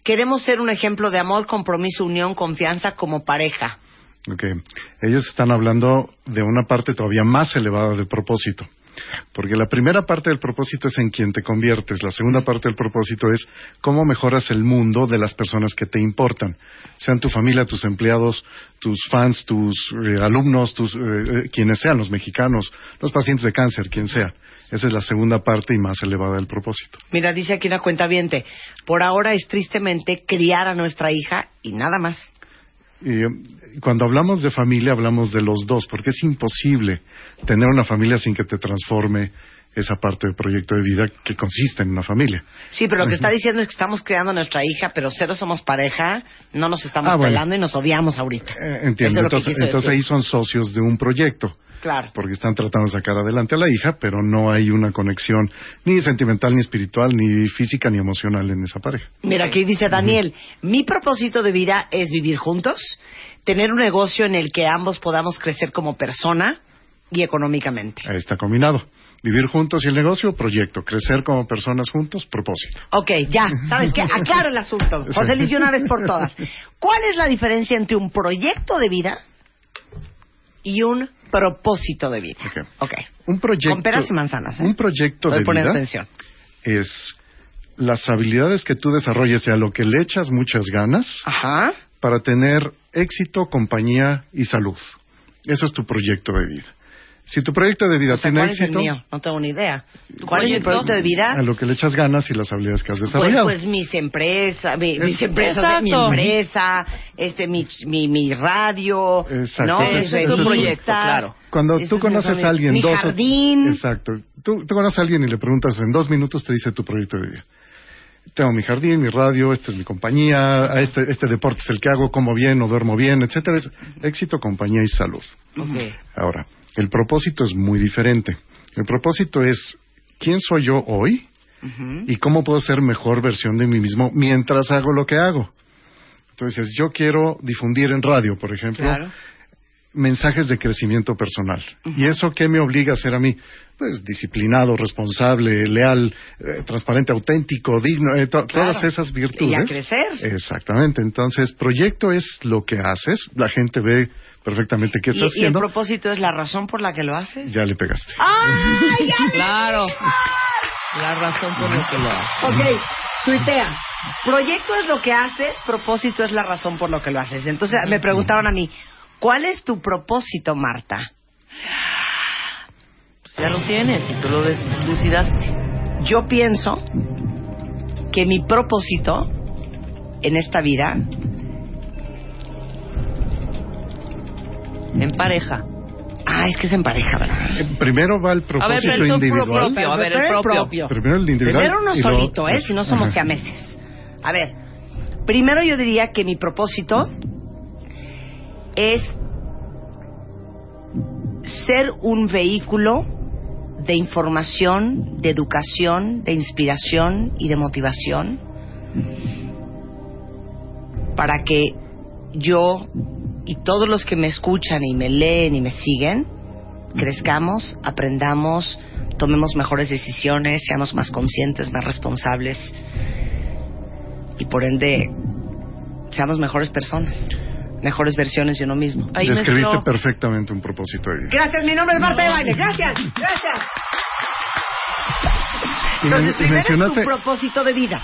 queremos ser un ejemplo de amor, compromiso, unión, confianza como pareja. Ok. Ellos están hablando de una parte todavía más elevada del propósito. Porque la primera parte del propósito es en quién te conviertes. La segunda parte del propósito es cómo mejoras el mundo de las personas que te importan. Sean tu familia, tus empleados, tus fans, tus eh, alumnos, tus eh, quienes sean, los mexicanos, los pacientes de cáncer, quien sea. Esa es la segunda parte y más elevada del propósito. Mira, dice aquí una cuentaviente, por ahora es tristemente criar a nuestra hija y nada más. Y cuando hablamos de familia, hablamos de los dos, porque es imposible tener una familia sin que te transforme esa parte del proyecto de vida que consiste en una familia. Sí, pero lo que está diciendo es que estamos creando a nuestra hija, pero cero somos pareja, no nos estamos ah, bueno. peleando y nos odiamos ahorita. Eh, entiendo, es entonces, entonces ahí son socios de un proyecto. Claro. Porque están tratando de sacar adelante a la hija, pero no hay una conexión ni sentimental, ni espiritual, ni física, ni emocional en esa pareja. Mira, aquí dice Daniel, uh-huh. mi propósito de vida es vivir juntos, tener un negocio en el que ambos podamos crecer como persona y económicamente. Ahí está combinado. Vivir juntos y el negocio, proyecto. Crecer como personas juntos, propósito. Ok, ya. ¿Sabes qué? Aclara el asunto. José Luis, una vez por todas. ¿Cuál es la diferencia entre un proyecto de vida y un propósito de vida? Okay. Okay. Un proyecto, con peras y manzanas, ¿eh? Un proyecto de poner vida atención. Es las habilidades que tú desarrolles y a lo que le echas muchas ganas Ajá. para tener éxito, compañía y salud. Eso es tu proyecto de vida. Si tu proyecto de vida o sea, tiene ¿cuál éxito... ¿cuál es el mío? No tengo ni idea. ¿Cuál es mi proyecto de vida? A lo que le echas ganas y las habilidades que has desarrollado. Pues, pues mis empresas, mi, mis empresas, mi empresa, este, mi, mi, mi radio... Exacto. ¿No? Eso, eso, eso es un proyecto, claro. Cuando eso tú conoces a alguien... Mi dos, jardín... Exacto. Tú, tú conoces a alguien y le preguntas en dos minutos, te dice tu proyecto de vida. Tengo mi jardín, mi radio, esta es mi compañía, este, este deporte es el que hago, como bien o duermo bien, etcétera. Es éxito, compañía y salud. Okay. Ahora... el propósito es muy diferente. El propósito es quién soy yo hoy uh-huh. y cómo puedo ser mejor versión de mí mismo mientras hago lo que hago. Entonces, yo quiero difundir en radio, por ejemplo, claro. mensajes de crecimiento personal. Uh-huh. ¿Y eso qué me obliga a ser a mí? Pues disciplinado, responsable, leal, eh, transparente, auténtico, digno, eh, to- claro. todas esas virtudes. Y a crecer. Exactamente. Entonces, proyecto es lo que haces. La gente ve perfectamente qué estás ¿Y, haciendo. Y el propósito es la razón por la que lo haces. Ya le pegaste. ¡Ay, ya le pegaste! Claro. la razón por la que lo haces. Ok, tuitea. Proyecto es lo que haces, propósito es la razón por lo que lo haces. Entonces me preguntaron a mí, ¿cuál es tu propósito, Marta? Pues ya lo tienes y tú lo deslucidaste. Yo pienso que mi propósito en esta vida, en pareja. Ah, es que es en pareja, ¿verdad? Primero va el propósito a ver, individual. Propio, a ver, el propio. propio. Primero el individual. Primero uno solito, lo... ¿eh? Si no somos Ajá. siameses. A ver, primero yo diría que mi propósito es ser un vehículo de información, de educación, de inspiración y de motivación para que yo y todos los que me escuchan y me leen y me siguen, crezcamos, aprendamos, tomemos mejores decisiones, seamos más conscientes, más responsables y por ende seamos mejores personas, mejores versiones de uno mismo. Ahí describiste mezcló... perfectamente un propósito ahí. Gracias, mi nombre es Marta de Baile. Gracias, gracias. Entonces, primero mencionaste... es tu propósito de vida.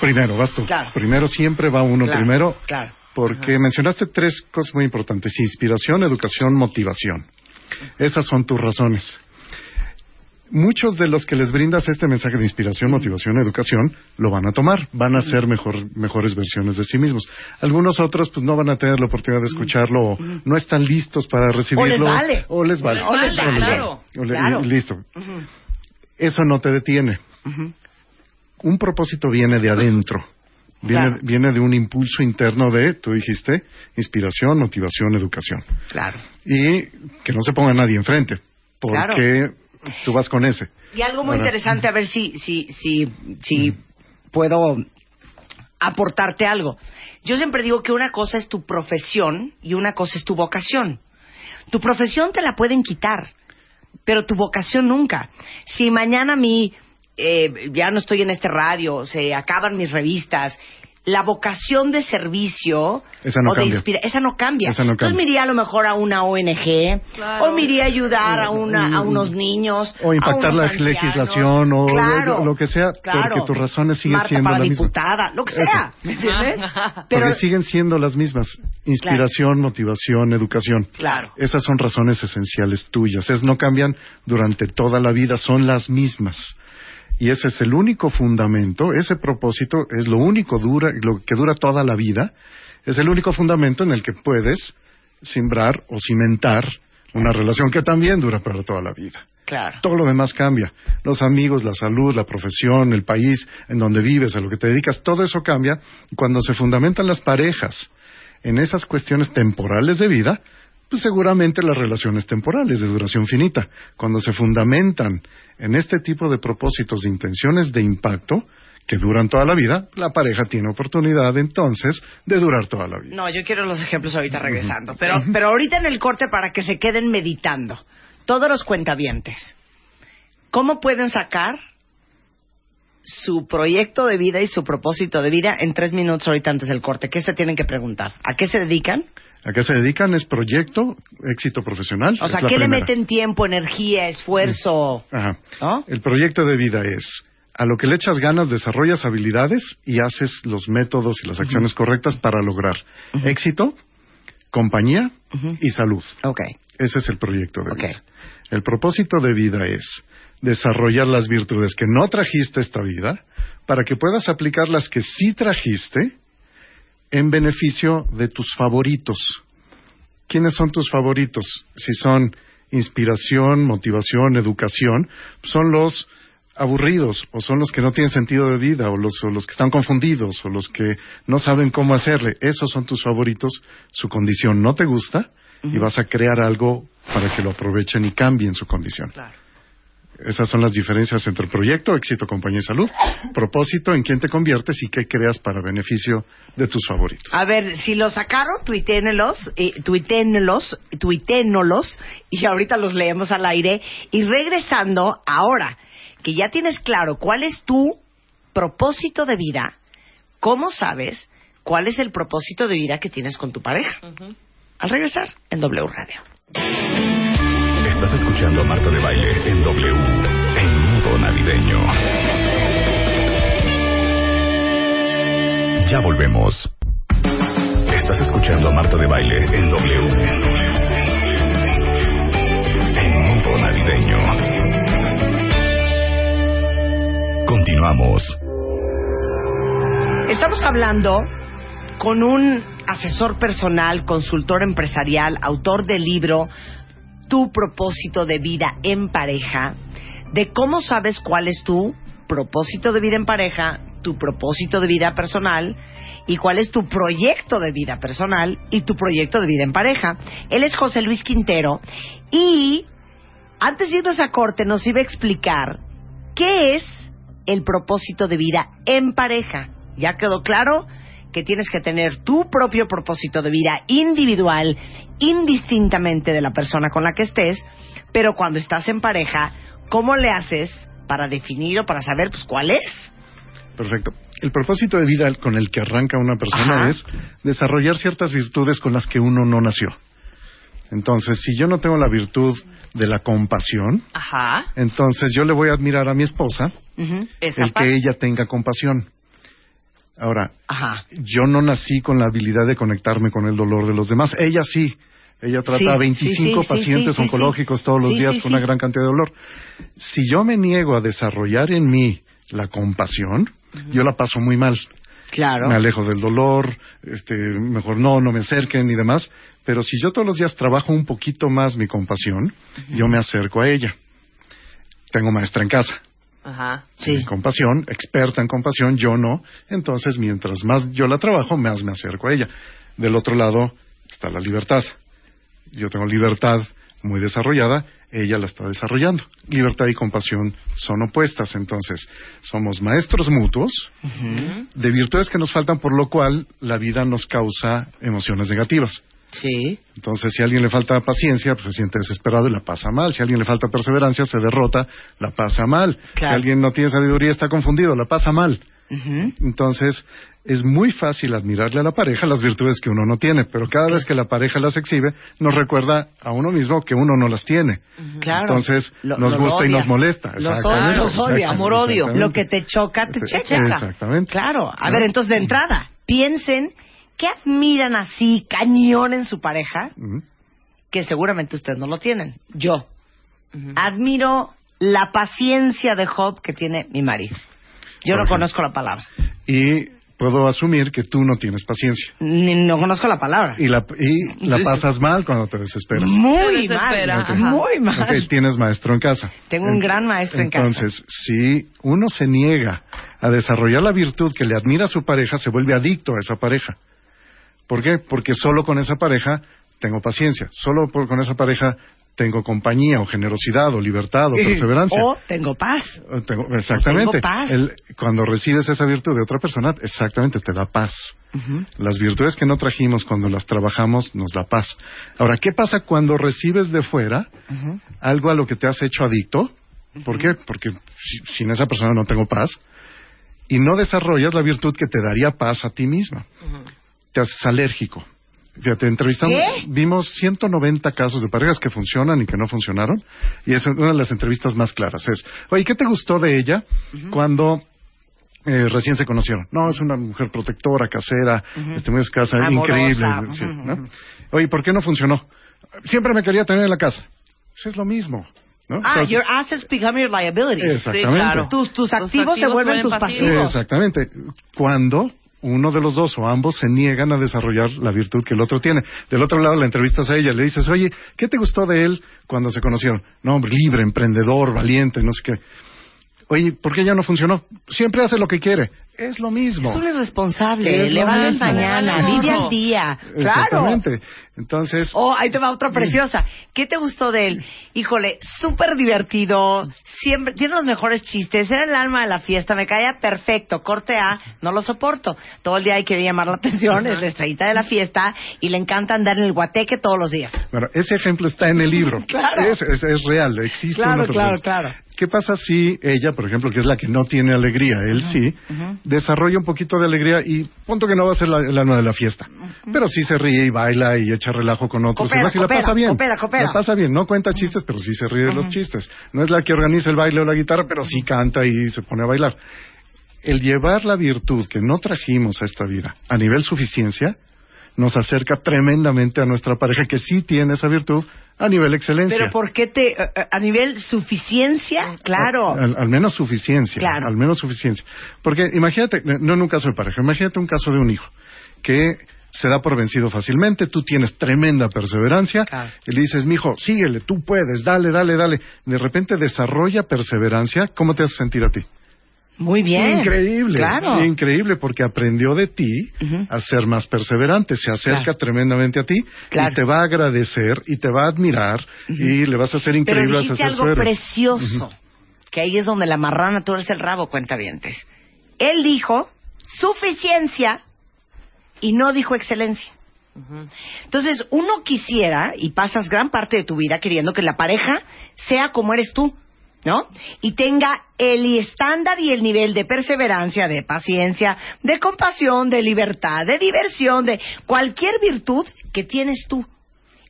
Primero, vas tú. Claro. Primero siempre va uno claro, primero. Claro. Porque Ajá. mencionaste tres cosas muy importantes: inspiración, educación, motivación. Esas son tus razones. Muchos de los que les brindas este mensaje de inspiración, motivación, educación, lo van a tomar, van a ser mejor, mejores versiones de sí mismos. Algunos otros pues no van a tener la oportunidad de escucharlo o no están listos para recibirlo. O les vale. O les vale. O les vale, o les vale. Claro. O le, claro. Listo. Uh-huh. Eso no te detiene. Uh-huh. Un propósito viene de adentro. Viene, claro. viene de un impulso interno de, tú dijiste, inspiración, motivación, educación. Claro. Y que no se ponga nadie enfrente, porque claro. tú vas con ese. Y algo muy Ahora, interesante, a ver si, si, si, si mm. puedo aportarte algo. Yo siempre digo que una cosa es tu profesión y una cosa es tu vocación. Tu profesión te la pueden quitar, pero tu vocación nunca. Si mañana mi... Eh, ya no estoy en este radio, se acaban mis revistas, la vocación de servicio esa no o de inspiración, esa no cambia. Esa no cambia. Entonces me iría a lo mejor a una O N G, claro. o me iría a ayudar a, una, a unos niños, o impactar la ancianos. legislación, o claro. lo, lo que sea, claro. porque tus razones siguen Marta siendo las diputada, mismas. Lo que sea, ¿entiendes? Pero porque siguen siendo las mismas. Inspiración, claro. motivación, educación. Claro. Esas son razones esenciales tuyas. Es no cambian durante toda la vida, son las mismas. Y ese es el único fundamento, ese propósito es lo único dura, lo que dura toda la vida, es el único fundamento en el que puedes sembrar o cimentar una relación que también dura para toda la vida. Claro. Todo lo demás cambia, los amigos, la salud, la profesión, el país en donde vives, a lo que te dedicas, todo eso cambia. Cuando se fundamentan las parejas en esas cuestiones temporales de vida, pues seguramente las relaciones temporales de duración finita, cuando se fundamentan en este tipo de propósitos, de intenciones de impacto que duran toda la vida, la pareja tiene oportunidad entonces de durar toda la vida. No, yo quiero los ejemplos ahorita regresando, uh-huh. pero, uh-huh. pero ahorita en el corte para que se queden meditando. Todos los cuentavientes, ¿cómo pueden sacar su proyecto de vida y su propósito de vida en tres minutos ahorita antes del corte? ¿Qué se tienen que preguntar? ¿A qué se dedican? ¿A qué se dedican? Es proyecto, éxito profesional. O sea, ¿qué le meten tiempo, energía, esfuerzo? Ajá. ¿No? El proyecto de vida es a lo que le echas ganas, desarrollas habilidades y haces los métodos y las acciones uh-huh. correctas para lograr uh-huh. éxito, compañía uh-huh. y salud. Okay. Ese es el proyecto de okay. vida. El propósito de vida es desarrollar las virtudes que no trajiste esta vida para que puedas aplicar las que sí trajiste en beneficio de tus favoritos. ¿Quiénes son tus favoritos? Si son inspiración, motivación, educación, son los aburridos, o son los que no tienen sentido de vida, o los, o los que están confundidos, o los que no saben cómo hacerle. Esos son tus favoritos. Su condición no te gusta uh-huh. y vas a crear algo para que lo aprovechen y cambien su condición. Claro. Esas son las diferencias entre el proyecto, éxito, compañía y salud. Propósito, en quién te conviertes y qué creas para beneficio de tus favoritos. A ver, si los sacaron, tuiténelos, eh, tuiténelos, tuiténolos, y ahorita los leemos al aire. Y regresando, ahora que ya tienes claro cuál es tu propósito de vida, ¿cómo sabes cuál es el propósito de vida que tienes con tu pareja? Uh-huh. Al regresar, en W Radio. Estás escuchando a Marta de Baile en W. tiempo navideño. Ya volvemos. Estás escuchando a Marta de Baile en W. En Mundo Navideño. Continuamos. Estamos hablando con un asesor personal, consultor empresarial, autor del libro Tu propósito de vida en pareja, de cómo sabes cuál es tu propósito de vida en pareja, tu propósito de vida personal y cuál es tu proyecto de vida personal y tu proyecto de vida en pareja. Él es José Luis Quintero y antes de irnos a corte nos iba a explicar qué es el propósito de vida en pareja. Ya quedó claro que tienes que tener tu propio propósito de vida individual, indistintamente de la persona con la que estés, pero cuando estás en pareja, ¿cómo le haces para definir o para saber pues cuál es? Perfecto. El propósito de vida con el que arranca una persona, ajá, es desarrollar ciertas virtudes con las que uno no nació. Entonces, si yo no tengo la virtud de la compasión, ajá, entonces yo le voy a admirar a mi esposa, uh-huh, el que ella tenga compasión. Ahora, ajá, yo no nací con la habilidad de conectarme con el dolor de los demás. Ella sí. Ella trata sí, a veinticinco sí, sí, pacientes sí, sí, oncológicos sí, todos los sí, días sí, con sí. una gran cantidad de dolor. Si yo me niego a desarrollar en mí la compasión, uh-huh, yo la paso muy mal. Claro. Me alejo del dolor, este, mejor no, no me acerquen y demás. Pero si yo todos los días trabajo un poquito más mi compasión, uh-huh, yo me acerco a ella. Tengo maestra en casa. Ajá, sí. En compasión, experta en compasión, yo no. Entonces, mientras más yo la trabajo, más me acerco a ella. Del otro lado está la libertad. Yo tengo libertad muy desarrollada, ella la está desarrollando. Libertad y compasión son opuestas, entonces somos maestros mutuos, uh-huh, de virtudes que nos faltan, por lo cual la vida nos causa emociones negativas. Sí. Entonces, si a alguien le falta paciencia, pues se siente desesperado y la pasa mal. Si a alguien le falta perseverancia, se derrota, la pasa mal. Claro. Si alguien no tiene sabiduría, está confundido, la pasa mal. Uh-huh. Entonces, es muy fácil admirarle a la pareja las virtudes que uno no tiene, pero cada vez que la pareja las exhibe, nos recuerda a uno mismo que uno no las tiene. Uh-huh. Claro. Entonces, lo, nos lo gusta lo y nos molesta. Los odia, los odia, amor, odio. Lo que te choca, te checa. Exactamente. Claro. A ¿no? ver, entonces, de entrada, piensen... ¿Qué admiran así, cañón, en su pareja? Uh-huh. Que seguramente ustedes no lo tienen. Yo. Uh-huh. Admiro la paciencia de Job que tiene mi marido. Yo Por no ejemplo. conozco la palabra. Y puedo asumir que tú no tienes paciencia. Ni, no conozco la palabra. Y la, y la pasas mal cuando te desesperas. Muy te desespera. mal. Okay. Muy mal. Okay. Tienes maestro en casa. Tengo un en, gran maestro entonces, en casa. Entonces, si uno se niega a desarrollar la virtud que le admira a su pareja, se vuelve adicto a esa pareja. ¿Por qué? Porque solo con esa pareja tengo paciencia, solo por, con esa pareja tengo compañía o generosidad o libertad o perseverancia. O tengo paz. O tengo, exactamente. O tengo paz. El, cuando recibes esa virtud de otra persona, exactamente, te da paz. Uh-huh. Las virtudes que no trajimos cuando las trabajamos nos da paz. Ahora, ¿qué pasa cuando recibes de fuera, uh-huh, algo a lo que te has hecho adicto? ¿Por, uh-huh, qué? Porque si, sin esa persona no tengo paz y no desarrollas la virtud que te daría paz a ti misma. Uh-huh. Te haces alérgico. Fíjate, entrevistamos, ¿qué? Vimos ciento noventa casos de parejas que funcionan y que no funcionaron, y es una de las entrevistas más claras. Es, oye, ¿qué te gustó de ella, uh-huh, cuando eh, recién se conocieron? No, es una mujer protectora, casera, uh-huh, este, muy escasa, amorosa, increíble. Uh-huh. Sí, ¿no? Oye, ¿por qué no funcionó? Siempre me quería tener en la casa. Pues es lo mismo. ¿No? Ah, entonces, your assets become your liabilities. Exactamente. Sí, claro. tus, tus, activos tus activos se vuelven tus pasivos. Exactamente. Cuando uno de los dos o ambos se niegan a desarrollar la virtud que el otro tiene. Del otro lado, la entrevistas a ella, le dices, oye, ¿qué te gustó de él cuando se conocieron? No, hombre, libre, emprendedor, valiente, no sé qué. Oye, ¿por qué ya no funcionó? Siempre hace lo que quiere. Es lo mismo. Es un irresponsable. Es le va de mañana, vive al día. Claro. Exactamente. Entonces... Oh, ahí te va otra preciosa. ¿Qué te gustó de él? Híjole, súper divertido. Siempre tiene los mejores chistes. Era el alma de la fiesta. Me caía perfecto. Corte A, no lo soporto. Todo el día hay que llamar la atención. Es la estrellita de la fiesta. Y le encanta andar en el guateque todos los días. Bueno, ese ejemplo está en el libro. Claro. Es, es, es real. Existe. Claro, una claro, claro. ¿Qué pasa si ella, por ejemplo, que es la que no tiene alegría, él uh-huh, sí, uh-huh, desarrolla un poquito de alegría y punto que no va a ser la, la nueva de la fiesta? Uh-huh. Pero sí se ríe y baila y echa relajo con otros. Coopera, y más, y coopera, la pasa bien. Coopera, coopera. La pasa bien. No cuenta chistes, pero sí se ríe de uh-huh, los chistes. No es la que organiza el baile o la guitarra, pero sí canta y se pone a bailar. El llevar la virtud que no trajimos a esta vida a nivel suficiencia nos acerca tremendamente a nuestra pareja que sí tiene esa virtud a nivel excelencia. Pero ¿por qué te...? ¿A nivel suficiencia? Claro. Al, al menos suficiencia. Claro. Al menos suficiencia. Porque imagínate, no en un caso de pareja, imagínate un caso de un hijo que se da por vencido fácilmente, tú tienes tremenda perseverancia, claro, y le dices, mijo, síguele, tú puedes, dale, dale, dale. De repente desarrolla perseverancia, ¿cómo te hace sentir a ti? Muy bien. Increíble. Claro. Increíble, porque aprendió de ti, uh-huh, a ser más perseverante. Se acerca, claro, tremendamente a ti, claro, y te va a agradecer y te va a admirar, uh-huh, y le vas a hacer increíble a ese suero. Pero dijiste algo precioso, uh-huh, que ahí es donde la marrana tuerce el rabo, cuentavientes. Él dijo suficiencia y no dijo excelencia. Uh-huh. Entonces, uno quisiera, y pasas gran parte de tu vida queriendo que la pareja sea como eres tú, ¿no? Y tenga el estándar y el nivel de perseverancia, de paciencia, de compasión, de libertad, de diversión, de cualquier virtud que tienes tú.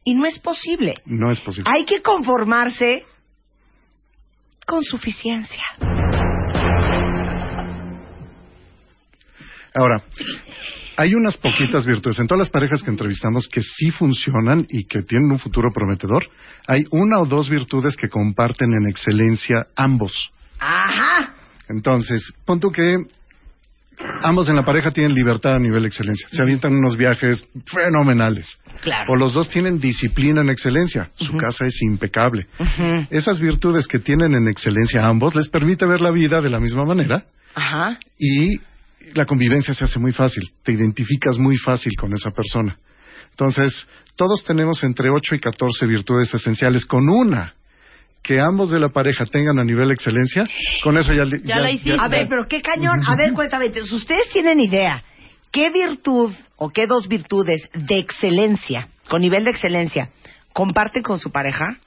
Y no es posible. No es posible. Hay que conformarse con suficiencia. Ahora, hay unas poquitas virtudes. En todas las parejas que entrevistamos que sí funcionan y que tienen un futuro prometedor, hay una o dos virtudes que comparten en excelencia ambos. ¡Ajá! Entonces, pon tú que ambos en la pareja tienen libertad a nivel excelencia. Se avientan unos viajes fenomenales. Claro. O los dos tienen disciplina en excelencia. Su uh-huh, casa es impecable. Uh-huh. Esas virtudes que tienen en excelencia ambos les permite ver la vida de la misma manera. Ajá. Y la convivencia se hace muy fácil, te identificas muy fácil con esa persona. Entonces, todos tenemos entre ocho y catorce virtudes esenciales, con una que ambos de la pareja tengan a nivel excelencia, con eso ya... Ya, ya la hiciste. Ya, a ver, ya, pero qué cañón. A ver, cuéntame, ustedes tienen idea, ¿qué virtud o qué dos virtudes de excelencia, con nivel de excelencia, comparten con su pareja?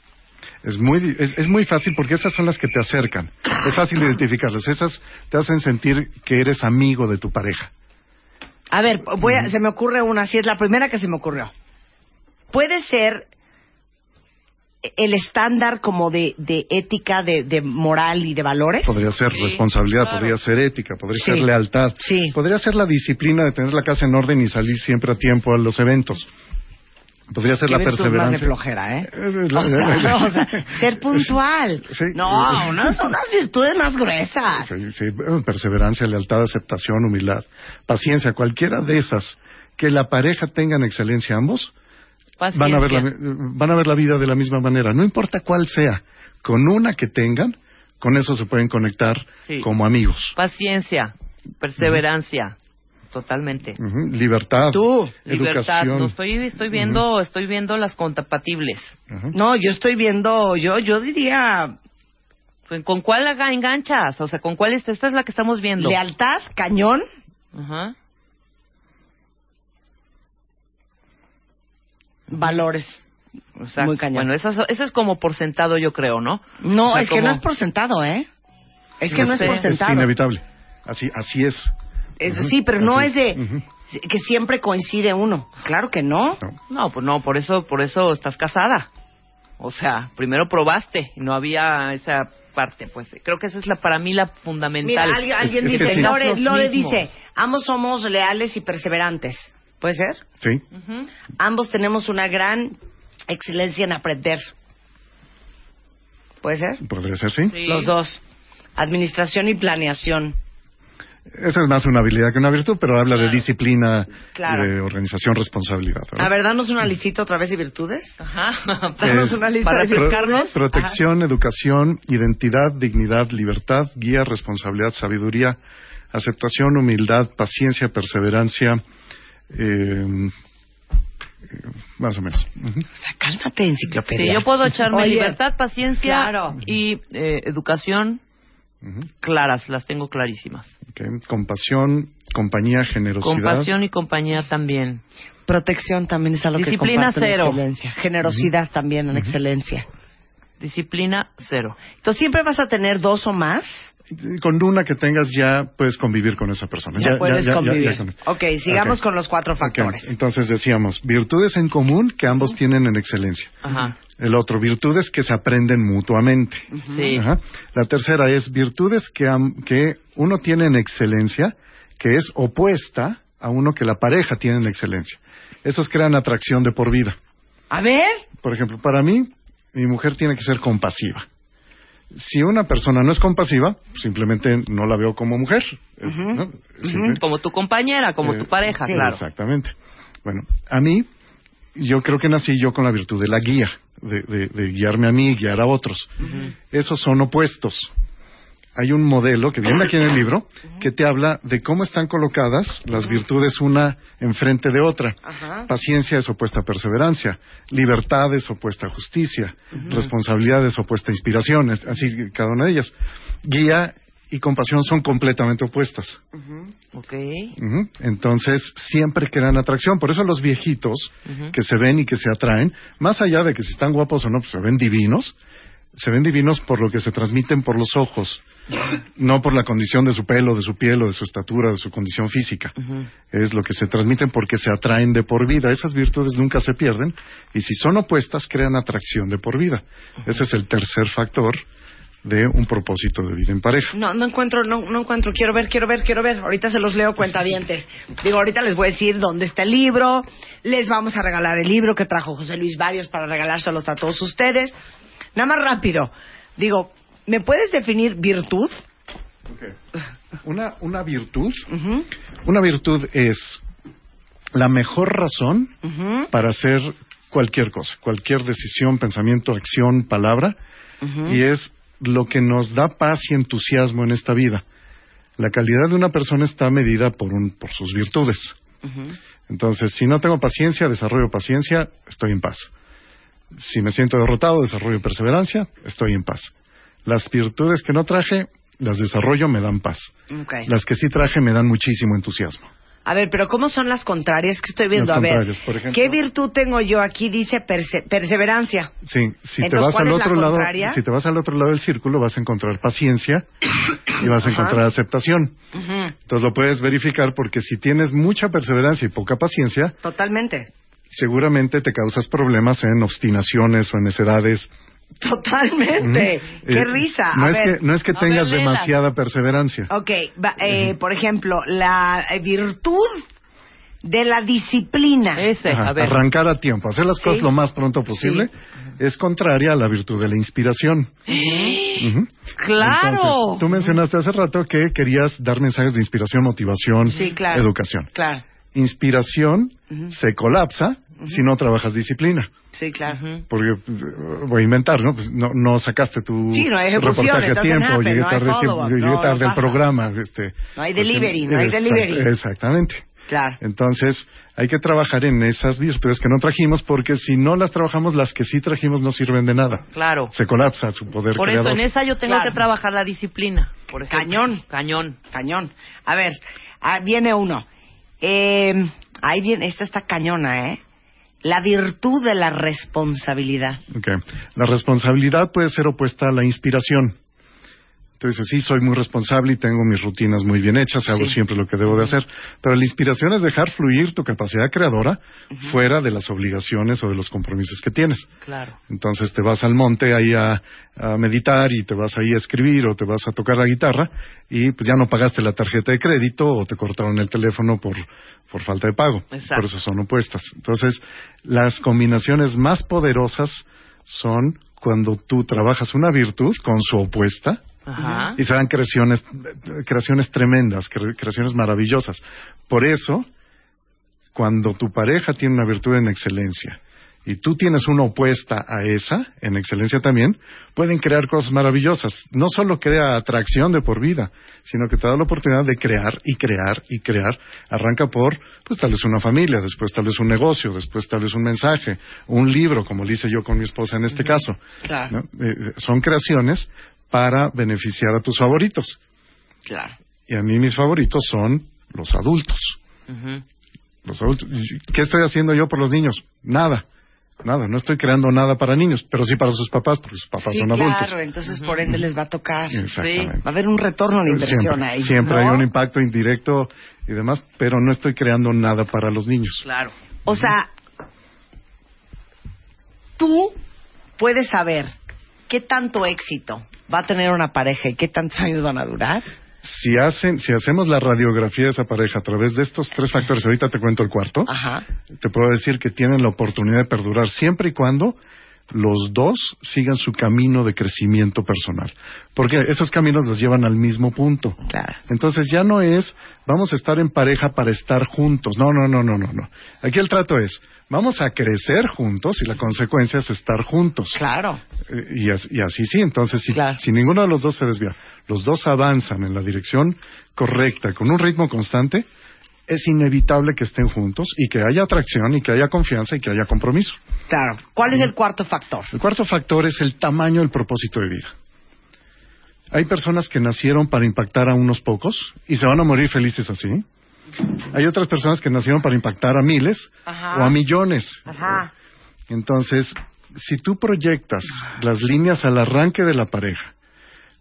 Es muy, es, es muy fácil porque esas son las que te acercan. Es fácil identificarlas. Esas te hacen sentir que eres amigo de tu pareja. A ver, voy a, se me ocurre una, si es la primera que se me ocurrió. Puede ser el estándar como de, de ética, de, de moral y de valores. Podría ser sí, responsabilidad, claro, podría ser ética, podría sí, ser lealtad. Sí. Podría ser la disciplina de tener la casa en orden y salir siempre a tiempo a los eventos. Podría ser la perseverancia. Más de flojera, ¿eh? O sea, no, o sea, ser puntual. Sí. No, unas son las virtudes más gruesas. Sí, sí. Perseverancia, lealtad, aceptación, humildad, paciencia, cualquiera de esas que la pareja tenga en excelencia ambos, van a ver la, van a ver la vida de la misma manera. No importa cuál sea, con una que tengan, con eso se pueden conectar, sí, como amigos. Paciencia, perseverancia. Totalmente. Uh-huh. Libertad. Tú. Educación. Libertad. No, estoy, estoy viendo, uh-huh, estoy viendo las compatibles. Uh-huh. No, yo estoy viendo, yo, yo diría, ¿con cuál la enganchas? O sea, ¿con cuál es? Esta es la que estamos viendo. Lealtad, cañón. Ajá. Uh-huh. Valores. O sea, muy cañón. Bueno, eso, eso es como por sentado, yo creo, ¿no? No, o sea, es como... que no es por sentado, ¿eh? Es no que no sé, es por sentado. Es inevitable. Así, así es. Eso uh-huh, sí, pero no es de uh-huh, que siempre coincide uno. Pues claro que no. no. No, pues no, por eso, por eso estás casada. O sea, primero probaste, no había esa parte, pues creo que esa es la, para mí, la fundamental. Mira, alguien, alguien es, dice, es que sí. Lore, Lore dice, ambos somos leales y perseverantes. ¿Puede ser? Sí. Uh-huh. Ambos tenemos una gran excelencia en aprender. ¿Puede ser? Podría ser, sí. sí. Los dos. Administración y planeación. Esa es más una habilidad que una virtud, pero habla claro, de disciplina, claro, de organización, responsabilidad, ¿verdad? A ver, danos una listita otra vez de virtudes. Ajá. Danos es, una lista para explicarnos. Pro, protección, ajá, educación, identidad, dignidad, libertad, guía, responsabilidad, sabiduría, aceptación, humildad, paciencia, perseverancia, eh, más o menos. Uh-huh. O sea, cálmate, enciclopedia. Sí, yo puedo echarme Oye, libertad, paciencia, claro, y eh, educación. Uh-huh. Claras, las tengo clarísimas. Okay. Compasión, compañía, generosidad. Compasión y compañía también. Protección también es a lo que comparten. Disciplina cero. Excelencia. Generosidad uh-huh, también en uh-huh, excelencia. Disciplina cero. Entonces siempre vas a tener dos o más. Con una que tengas ya puedes convivir con esa persona. Ya, ya puedes ya, convivir. Ya, ya, ya. Ok, sigamos okay. con los cuatro factores. Okay. Entonces decíamos, virtudes en común que ambos uh-huh. tienen en excelencia. Ajá. El otro, virtudes que se aprenden mutuamente. Uh-huh. Sí. Ajá. La tercera es virtudes que, am- que uno tiene en excelencia, que es opuesta a uno que la pareja tiene en excelencia. Esos crean atracción de por vida. A ver. Por ejemplo, para mí, mi mujer tiene que ser compasiva. Si una persona no es compasiva, simplemente no la veo como mujer. Uh-huh. ¿no? Uh-huh. Como tu compañera, como eh, tu pareja, sí, claro. Exactamente. Bueno, a mí, yo creo que nací yo con la virtud de la guía, de, de, de guiarme a mí y guiar a otros. Uh-huh. Esos son opuestos. Hay un modelo que viene aquí en el libro que te habla de cómo están colocadas las virtudes una enfrente de otra. Ajá. Paciencia es opuesta a perseverancia, libertad es opuesta a justicia, uh-huh. responsabilidad es opuesta a inspiración, así cada una de ellas. Guía y compasión son completamente opuestas. Uh-huh. Okay. Uh-huh. Entonces, siempre crean atracción. Por eso los viejitos uh-huh. que se ven y que se atraen, más allá de que si están guapos o no, pues se ven divinos, se ven divinos por lo que se transmiten por los ojos. No por la condición de su pelo, de su piel o de su estatura, de su condición física. Uh-huh. Es lo que se transmiten porque se atraen de por vida. Esas virtudes nunca se pierden y si son opuestas crean atracción de por vida. Uh-huh. Ese es el tercer factor de un propósito de vida en pareja. No, no encuentro, no, no encuentro. Quiero ver, quiero ver, quiero ver. Ahorita se los leo, cuentavientes. Digo, ahorita les voy a decir dónde está el libro. Les vamos a regalar el libro que trajo José Luis Barrios para regalárselos a todos ustedes. Nada más rápido. Digo... ¿Me puedes definir virtud? Okay. Una, una virtud, uh-huh. una virtud es la mejor razón uh-huh. para hacer cualquier cosa, cualquier decisión, pensamiento, acción, palabra, uh-huh. y es lo que nos da paz y entusiasmo en esta vida. La calidad de una persona está medida por un, por sus virtudes. Uh-huh. Entonces, si no tengo paciencia, desarrollo paciencia, estoy en paz. Si me siento derrotado, desarrollo perseverancia, estoy en paz. Las virtudes que no traje, las desarrollo, me dan paz. Okay. Las que sí traje me dan muchísimo entusiasmo. A ver, pero ¿cómo son las contrarias que estoy viendo? Las a ver, por ejemplo, ¿qué virtud tengo yo aquí? Dice perse- perseverancia. Sí, si Entonces, te vas al otro lado, si te vas al otro lado del círculo, vas a encontrar paciencia y vas a encontrar uh-huh. aceptación. Uh-huh. Entonces lo puedes verificar porque si tienes mucha perseverancia y poca paciencia, totalmente, seguramente te causas problemas en obstinaciones o en necedades. Totalmente. Uh-huh. Qué eh, risa. No, a es ver. Que, no es que tengas ver, demasiada perseverancia. Ok. Va, eh, uh-huh. Por ejemplo, la virtud de la disciplina. Ese, Ajá, a ver. Arrancar a tiempo, hacer las ¿Sí? cosas lo más pronto posible, ¿Sí? es contraria a la virtud de la inspiración. ¿Eh? Uh-huh. ¡Claro! Entonces, tú mencionaste hace rato que querías dar mensajes de inspiración, motivación, sí, claro. educación. Claro. Inspiración uh-huh. se colapsa uh-huh. si no trabajas disciplina. Sí, claro. Uh-huh. Porque voy a inventar, ¿no? Pues no, no sacaste tu sí, no hay reportaje a tiempo, happen, llegué no tarde, hay tiempo, llegué no, tarde no al programa. Este, no hay delivery, porque, no hay exact, delivery. Exactamente. Claro. Entonces, hay que trabajar en esas virtudes que no trajimos, porque si no las trabajamos, las que sí trajimos no sirven de nada. Claro. Se colapsa su poder por creador. Por eso, en esa yo tengo claro. que trabajar la disciplina. Por ejemplo. Cañón. Cañón. Cañón. A ver, viene uno. Eh, ahí viene, esta está cañona, ¿eh? La virtud de la responsabilidad. Okay. La responsabilidad puede ser opuesta a la inspiración. Entonces, sí, soy muy responsable y tengo mis rutinas muy bien hechas, hago sí. siempre lo que debo de hacer. Pero la inspiración es dejar fluir tu capacidad creadora uh-huh. fuera de las obligaciones o de los compromisos que tienes. Claro. Entonces, te vas al monte ahí a, a meditar y te vas ahí a escribir o te vas a tocar la guitarra y pues ya no pagaste la tarjeta de crédito o te cortaron el teléfono por... por falta de pago. Exacto. Por eso son opuestas. Entonces, las combinaciones más poderosas son cuando tú trabajas una virtud con su opuesta Ajá. y se dan creaciones, creaciones tremendas, creaciones maravillosas. Por eso, cuando tu pareja tiene una virtud en excelencia y tú tienes una opuesta a esa, en excelencia también, pueden crear cosas maravillosas. No solo crea atracción de por vida, sino que te da la oportunidad de crear y crear y crear. Arranca por, pues tal vez una familia, después tal vez un negocio, después tal vez un mensaje, un libro, como lo hice yo con mi esposa en este uh-huh. caso. Claro. ¿no? Eh, son creaciones para beneficiar a tus favoritos. Claro. Y a mí mis favoritos son los adultos. Uh-huh. Los adultos. ¿Qué estoy haciendo yo por los niños? Nada. nada, no estoy creando nada para niños, pero sí para sus papás, porque sus papás sí, son adultos. Sí, claro, entonces por ende les va a tocar. Sí, va a haber un retorno de inversión siempre, ahí. Siempre, ¿no? Hay un impacto indirecto y demás, pero no estoy creando nada para los niños. Claro. O sea, tú puedes saber qué tanto éxito va a tener una pareja y qué tantos años van a durar. Si hacen, si hacemos la radiografía de esa pareja a través de estos tres factores, ahorita te cuento el cuarto. Ajá. Te puedo decir que tienen la oportunidad de perdurar siempre y cuando los dos sigan su camino de crecimiento personal, porque esos caminos los llevan al mismo punto. Claro. Entonces ya no es vamos a estar en pareja para estar juntos. No, no, no, no, no, no. Aquí el trato es vamos a crecer juntos y la consecuencia es estar juntos. Claro. Y, y así sí. Entonces si, claro. si ninguno de los dos se desvía, los dos avanzan en la dirección correcta con un ritmo constante, es inevitable que estén juntos y que haya atracción y que haya confianza y que haya compromiso. Claro. ¿Cuál es el cuarto factor? El cuarto factor es el tamaño del propósito de vida. Hay personas que nacieron para impactar a unos pocos y se van a morir felices así. Hay otras personas que nacieron para impactar a miles, ajá, o a millones. Ajá. Entonces, si tú proyectas las líneas al arranque de la pareja,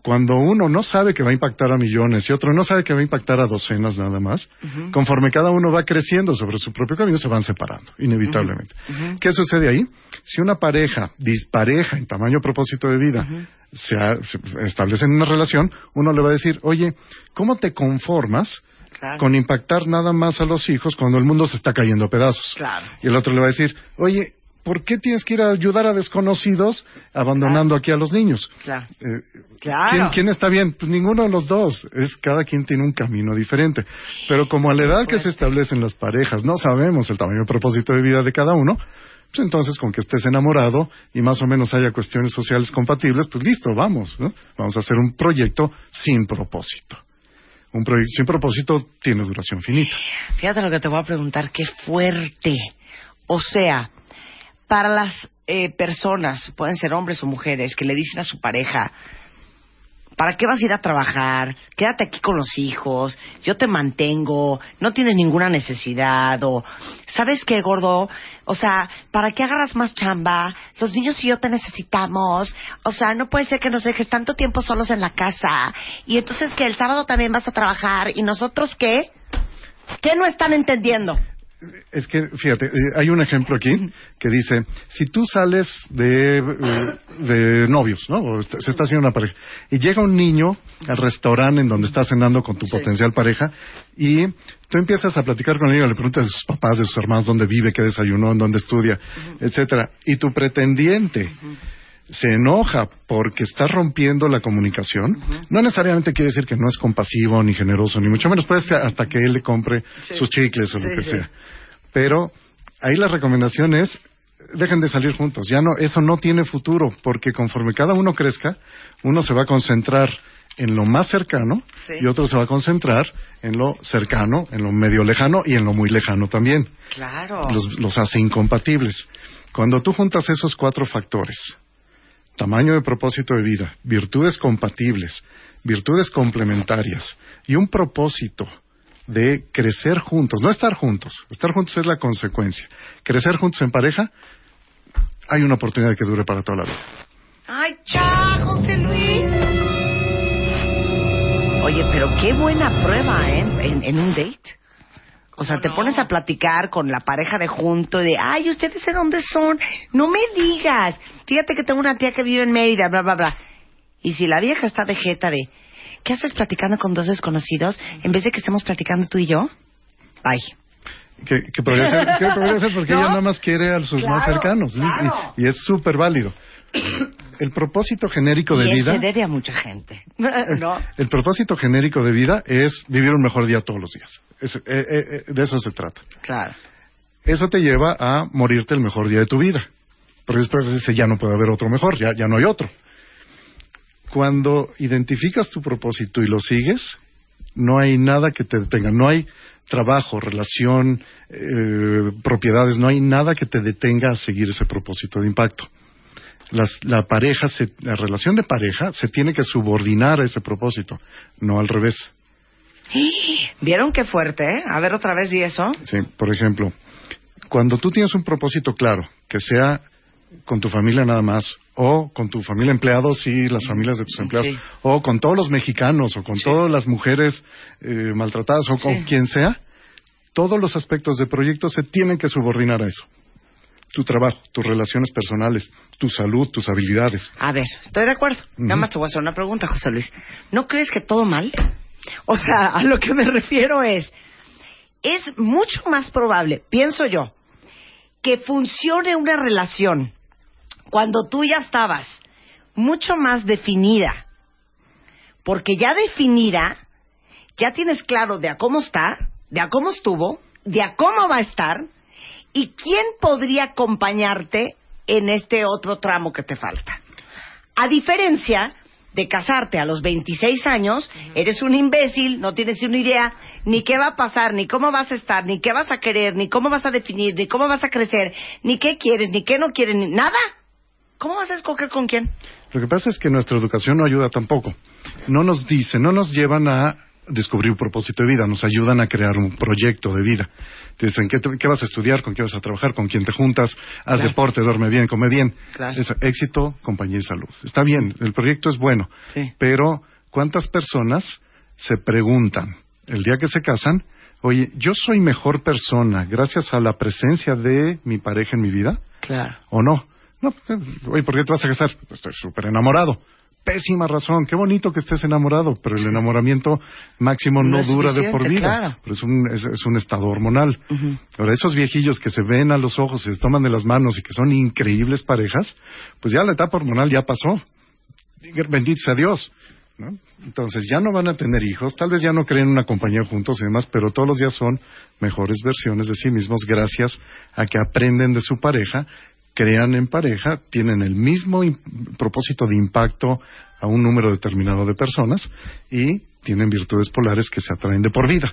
cuando uno no sabe que va a impactar a millones y otro no sabe que va a impactar a docenas nada más, uh-huh, conforme cada uno va creciendo sobre su propio camino, se van separando, inevitablemente. Uh-huh. ¿Qué sucede ahí? Si una pareja dispareja en tamaño propósito de vida, uh-huh, se, ha, se establece en una relación, uno le va a decir, oye, ¿cómo te conformas, claro, con impactar nada más a los hijos cuando el mundo se está cayendo a pedazos? Claro. Y el otro le va a decir, oye, ¿por qué tienes que ir a ayudar a desconocidos abandonando, claro, aquí a los niños? Claro. Eh, claro. ¿quién, ¿Quién está bien? Pues ninguno de los dos. Es, cada quien tiene un camino diferente. Pero como a la edad que se establecen las parejas no sabemos el tamaño y propósito de vida de cada uno, pues entonces con que estés enamorado y más o menos haya cuestiones sociales compatibles, pues listo, vamos, ¿no? Vamos a hacer un proyecto sin propósito. Un proyecto sin propósito tiene duración finita. Fíjate lo que te voy a preguntar, qué fuerte. O sea, para las eh, personas, pueden ser hombres o mujeres, que le dicen a su pareja, ¿para qué vas a ir a trabajar? Quédate aquí con los hijos, yo te mantengo, no tienes ninguna necesidad, o ¿sabes qué, gordo? O sea, ¿para qué agarras más chamba? Los niños y yo te necesitamos, o sea, no puede ser que nos dejes tanto tiempo solos en la casa, y entonces que el sábado también vas a trabajar, ¿y nosotros qué? ¿Qué no están entendiendo? Es que, fíjate, hay un ejemplo aquí que dice, si tú sales de, de novios, ¿no? O se está haciendo una pareja, y llega un niño al restaurante en donde estás cenando con tu, sí, potencial pareja, y tú empiezas a platicar con el niño, le preguntas a sus papás, de sus hermanos, dónde vive, qué desayunó, en dónde estudia, uh-huh, etcétera, y tu pretendiente, uh-huh, se enoja porque está rompiendo la comunicación, uh-huh, no necesariamente quiere decir que no es compasivo, ni generoso, ni mucho menos, puede ser hasta que él le compre, sí, sus chicles o lo, sí, que, sí, sea. Pero ahí la recomendación es, dejen de salir juntos, ya no, eso no tiene futuro, porque conforme cada uno crezca, uno se va a concentrar en lo más cercano, sí, y otro se va a concentrar en lo cercano, en lo medio lejano y en lo muy lejano también. Claro. Los, los hace incompatibles. Cuando tú juntas esos cuatro factores, tamaño de propósito de vida, virtudes compatibles, virtudes complementarias y un propósito de crecer juntos, no estar juntos, estar juntos es la consecuencia, crecer juntos en pareja, hay una oportunidad que dure para toda la vida. ¡Ay, chao, José Luis! Oye, pero qué buena prueba, ¿eh? En, en un date. O sea, no, te pones a platicar con la pareja de junto de, ay, ¿ustedes de dónde son? No me digas. Fíjate que tengo una tía que vive en Mérida, bla, bla, bla. Y si la vieja está de jeta de, ¿qué haces platicando con dos desconocidos en vez de que estemos platicando tú y yo? Ay. Que, que podría ser, que podría ser porque, ¿no?, ella nada más quiere a sus, claro, más cercanos. Claro. Y, y es súper válido. El propósito genérico de y vida... se debe a mucha gente. No. El propósito genérico de vida es vivir un mejor día todos los días. Es, eh, eh, de eso se trata. Claro. Eso te lleva a morirte el mejor día de tu vida. Porque después dice, ya no puede haber otro mejor, ya, ya no hay otro. Cuando identificas tu propósito y lo sigues, no hay nada que te detenga. No hay trabajo, relación, eh, propiedades, no hay nada que te detenga a seguir ese propósito de impacto. Las, la pareja, se, la relación de pareja se tiene que subordinar a ese propósito, no al revés. ¿Vieron qué fuerte, eh? A ver, otra vez, ¿y eso? Sí, por ejemplo, cuando tú tienes un propósito claro, que sea con tu familia nada más, o con tu familia empleados, sí, las familias de tus empleados, sí, o con todos los mexicanos, o con sí, todas las mujeres eh, maltratadas, o con sí, quien sea, todos los aspectos de proyecto se tienen que subordinar a eso. Tu trabajo, tus relaciones personales, tu salud, tus habilidades. A ver, estoy de acuerdo. Uh-huh. Nada más te voy a hacer una pregunta, José Luis. ¿No crees que todo mal? O sea, a lo que me refiero es, es mucho más probable, pienso yo, que funcione una relación cuando tú ya estabas mucho más definida. Porque ya definida, ya tienes claro de a cómo está, de a cómo estuvo, de a cómo va a estar, y quién podría acompañarte en este otro tramo que te falta. A diferencia de casarte a los veintiséis años, eres un imbécil, no tienes una idea ni qué va a pasar, ni cómo vas a estar, ni qué vas a querer, ni cómo vas a definir, ni cómo vas a crecer, ni qué quieres, ni qué no quieres, ni nada. ¿Cómo vas a escoger con quién? Lo que pasa es que nuestra educación no ayuda tampoco. No nos dicen, no nos llevan a descubrir un propósito de vida, nos ayudan a crear un proyecto de vida. Te dicen, ¿qué, te, qué vas a estudiar? ¿Con qué vas a trabajar? ¿Con quién te juntas? Haz claro. deporte, duerme bien, come bien. Claro. Es éxito, compañía y salud. Está bien, el proyecto es bueno. Sí. Pero, ¿cuántas personas se preguntan el día que se casan, oye, yo soy mejor persona gracias a la presencia de mi pareja en mi vida? Claro. ¿O no? No, oye, ¿por qué te vas a casar? Estoy súper enamorado. Pésima razón, qué bonito que estés enamorado, pero el enamoramiento máximo no, no dura de por vida, claro. pero es un, es, es un estado hormonal. Uh-huh. Ahora, esos viejillos que se ven a los ojos, se toman de las manos y que son increíbles parejas, pues ya la etapa hormonal ya pasó, bendito sea Dios, ¿no? Entonces ya no van a tener hijos, tal vez ya no creen una compañía juntos y demás, pero todos los días son mejores versiones de sí mismos gracias a que aprenden de su pareja, crean en pareja, tienen el mismo imp- propósito de impacto a un número determinado de personas y tienen virtudes polares que se atraen de por vida.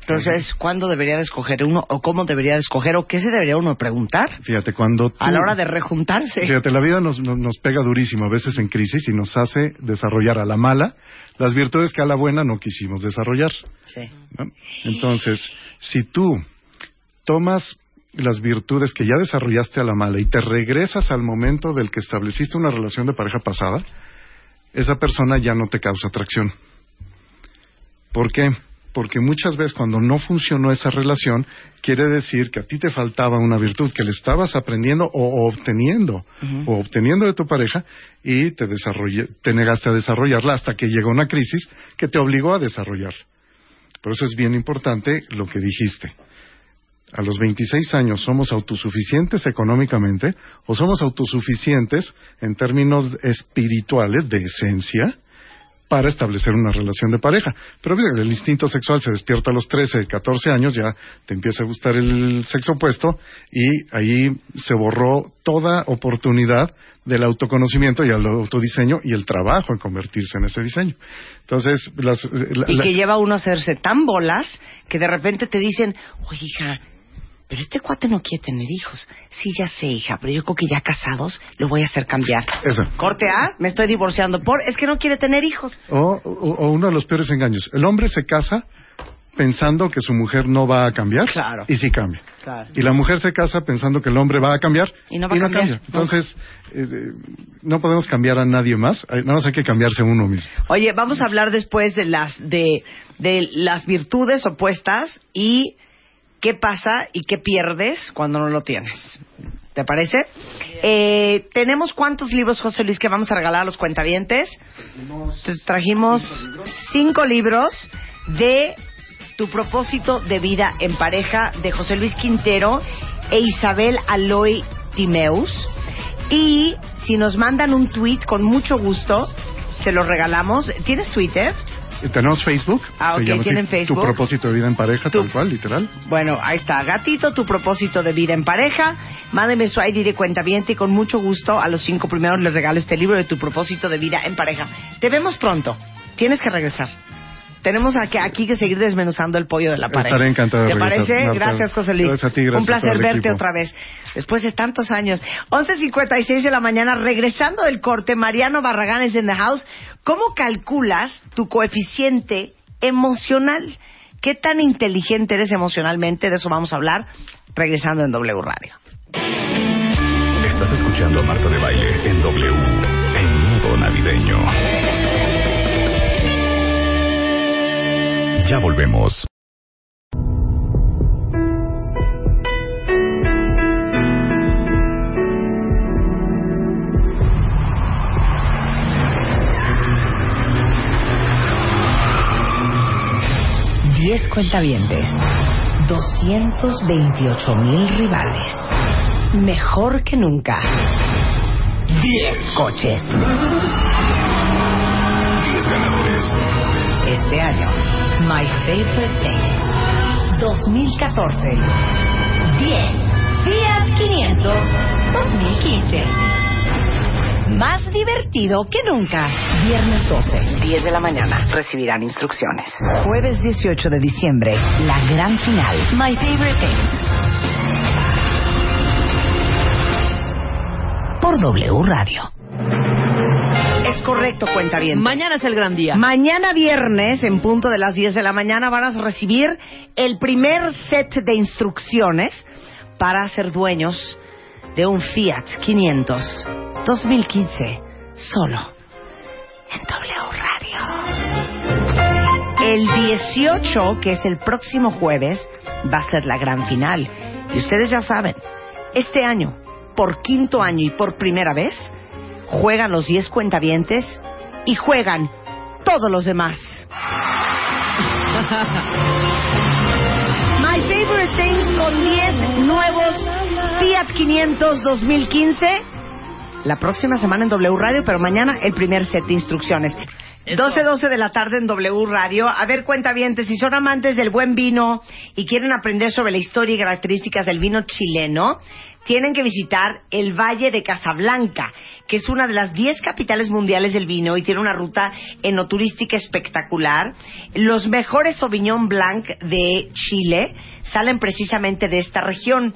Entonces, ¿cuándo debería de escoger uno o cómo debería de escoger o qué se debería uno preguntar? Fíjate, cuando tú, a la hora de rejuntarse. Fíjate, la vida nos, nos, nos pega durísimo a veces en crisis y nos hace desarrollar a la mala las virtudes que a la buena no quisimos desarrollar. Sí. ¿No? Entonces, si tú tomas las virtudes que ya desarrollaste a la mala y te regresas al momento del que estableciste una relación de pareja pasada, esa persona ya no te causa atracción. ¿Por qué? Porque muchas veces cuando no funcionó esa relación, quiere decir que a ti te faltaba una virtud, que le estabas aprendiendo o obteniendo, uh-huh. o obteniendo de tu pareja, y te, te negaste a desarrollarla hasta que llegó una crisis que te obligó a desarrollarla. Por eso es bien importante lo que dijiste. A los veintiséis años, ¿somos autosuficientes económicamente o somos autosuficientes en términos espirituales, de esencia, para establecer una relación de pareja? Pero el instinto sexual se despierta a los trece, catorce años, ya te empieza a gustar el sexo opuesto y ahí se borró toda oportunidad del autoconocimiento y al autodiseño y el trabajo en convertirse en ese diseño. Entonces, las, la, y que lleva a uno a hacerse tan bolas que de repente te dicen, oye, hija, pero este cuate no quiere tener hijos. Sí, ya sé, hija, pero yo creo que ya casados lo voy a hacer cambiar. Eso. Corte A, me estoy divorciando por... Es que no quiere tener hijos. O, o, o uno de los peores engaños. El hombre se casa pensando que su mujer no va a cambiar. Claro. Y sí cambia. Claro. Y la mujer se casa pensando que el hombre va a cambiar. Y no va y no a cambiar. Cambia. Entonces, eh, no podemos cambiar a nadie más. Nada más hay que cambiarse uno mismo. Oye, vamos a hablar después de las, de, de las virtudes opuestas y... ¿Qué pasa y qué pierdes cuando no lo tienes? ¿Te parece? Eh, ¿Tenemos cuántos libros, José Luis, que vamos a regalar a los cuentavientes? Trajimos cinco libros de Tu propósito de vida en pareja, de José Luis Quintero e Isabel Aloy Timeus. Y si nos mandan un tweet, con mucho gusto, se los regalamos. ¿Tienes Twitter? Tenemos Facebook. Ah, ok, tienen Facebook. Tu propósito de vida en pareja, tu... tal cual, literal. Bueno, ahí está, gatito, tu propósito de vida en pareja. Mándeme su I D de cuentaviente y con mucho gusto a los cinco primeros les regalo este libro de Tu propósito de vida en pareja. Te vemos pronto. Tienes que regresar. Tenemos aquí, aquí que seguir desmenuzando el pollo de la pareja. Estaré encantado de ¿Te regresar, parece? Marta, gracias, José Luis. Gracias a ti, gracias. Un placer verte otra vez. Después de tantos años. once cincuenta y seis de la mañana, regresando del corte, Mariano Barragán es in the house. ¿Cómo calculas tu coeficiente emocional? ¿Qué tan inteligente eres emocionalmente? De eso vamos a hablar regresando en W Radio. Estás escuchando a Marta de Baile en W, en modo navideño. Ya volvemos. diez cuentavientes, doscientos veintiocho mil rivales, mejor que nunca, diez coches, diez ganadores. Este año, My Favorite Things, dos mil catorce, diez, Fiat quinientos, dos mil quince. Más divertido que nunca. Viernes doce, diez de la mañana. Recibirán instrucciones. Jueves dieciocho de diciembre, la gran final. My Favorite Things. Por W Radio. Es correcto, cuentavientes. Mañana es el gran día. Mañana viernes, en punto de las diez de la mañana, van a recibir el primer set de instrucciones para ser dueños de un Fiat quinientos dos mil quince, solo en W Radio. El dieciocho, que es el próximo jueves, va a ser la gran final. Y ustedes ya saben, este año, por quinto año y por primera vez, juegan los diez cuentavientes y juegan todos los demás. My Favorite Things con diez nuevos Fiat quinientos dos mil quince. La próxima semana en W Radio, pero mañana el primer set de instrucciones. doce doce de la tarde en W Radio. A ver, cuentavientes, si son amantes del buen vino y quieren aprender sobre la historia y características del vino chileno, tienen que visitar el Valle de Casablanca, que es una de las diez capitales mundiales del vino y tiene una ruta enoturística espectacular. Los mejores Sauvignon Blanc de Chile salen precisamente de esta región.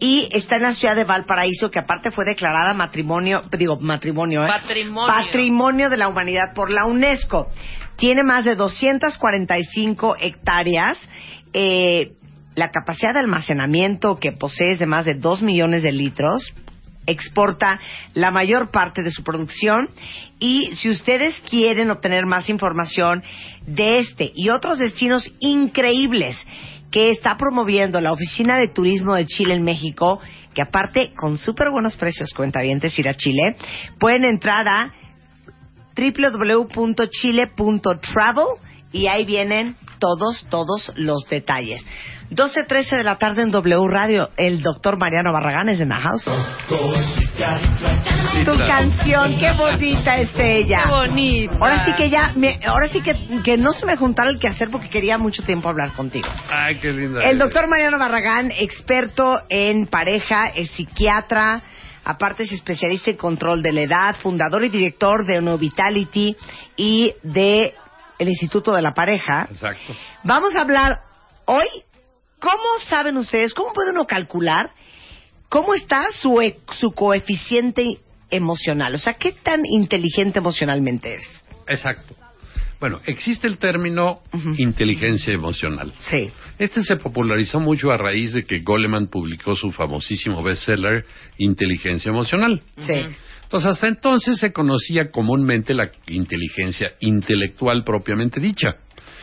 Y está en la ciudad de Valparaíso, que aparte fue declarada matrimonio, digo matrimonio, ¿eh? Patrimonio. Patrimonio de la Humanidad por la UNESCO. Tiene más de doscientas cuarenta y cinco hectáreas. Eh, la capacidad de almacenamiento que posee es de más de dos millones de litros. Exporta la mayor parte de su producción. Y si ustedes quieren obtener más información de este y otros destinos increíbles que está promoviendo la Oficina de Turismo de Chile en México, que aparte con súper buenos precios, cuentavientes, ir a Chile, pueden entrar a doble u doble u doble u punto chile punto travel y ahí vienen todos, todos los detalles. doce trece de la tarde en W Radio, el doctor Mariano Barragán es en la house. Tu canción, qué bonita es ella. Qué bonita. Ahora sí que ya, me, ahora sí que, que no se me juntara el quehacer porque quería mucho tiempo hablar contigo. Ay, qué linda. El doctor Mariano Barragán, experto en pareja, es psiquiatra, aparte es especialista en control de la edad, fundador y director de Novitality y de el Instituto de la Pareja. Exacto. Vamos a hablar hoy, ¿cómo saben ustedes, cómo puede uno calcular cómo está su, e, su coeficiente emocional? O sea, ¿qué tan inteligente emocionalmente es? Exacto. Bueno, existe el término uh-huh. inteligencia emocional. Sí. Este se popularizó mucho a raíz de que Goleman publicó su famosísimo bestseller, Inteligencia Emocional. Sí. Uh-huh. Entonces, hasta entonces se conocía comúnmente la inteligencia intelectual propiamente dicha.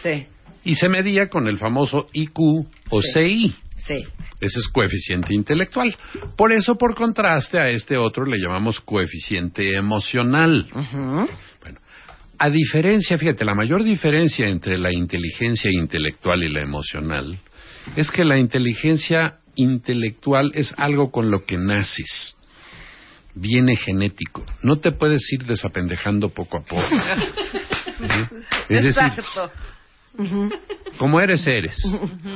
Sí. Y se medía con el famoso I Q o sí. C I. Sí. Ese es coeficiente intelectual. Por eso, por contraste, a este otro le llamamos coeficiente emocional. Uh-huh. Bueno, a diferencia, fíjate, la mayor diferencia entre la inteligencia intelectual y la emocional es que la inteligencia intelectual es algo con lo que naces. Viene genético. No te puedes ir desapendejando poco a poco. ¿Sí? Es exacto. Decir, uh-huh. como eres, eres.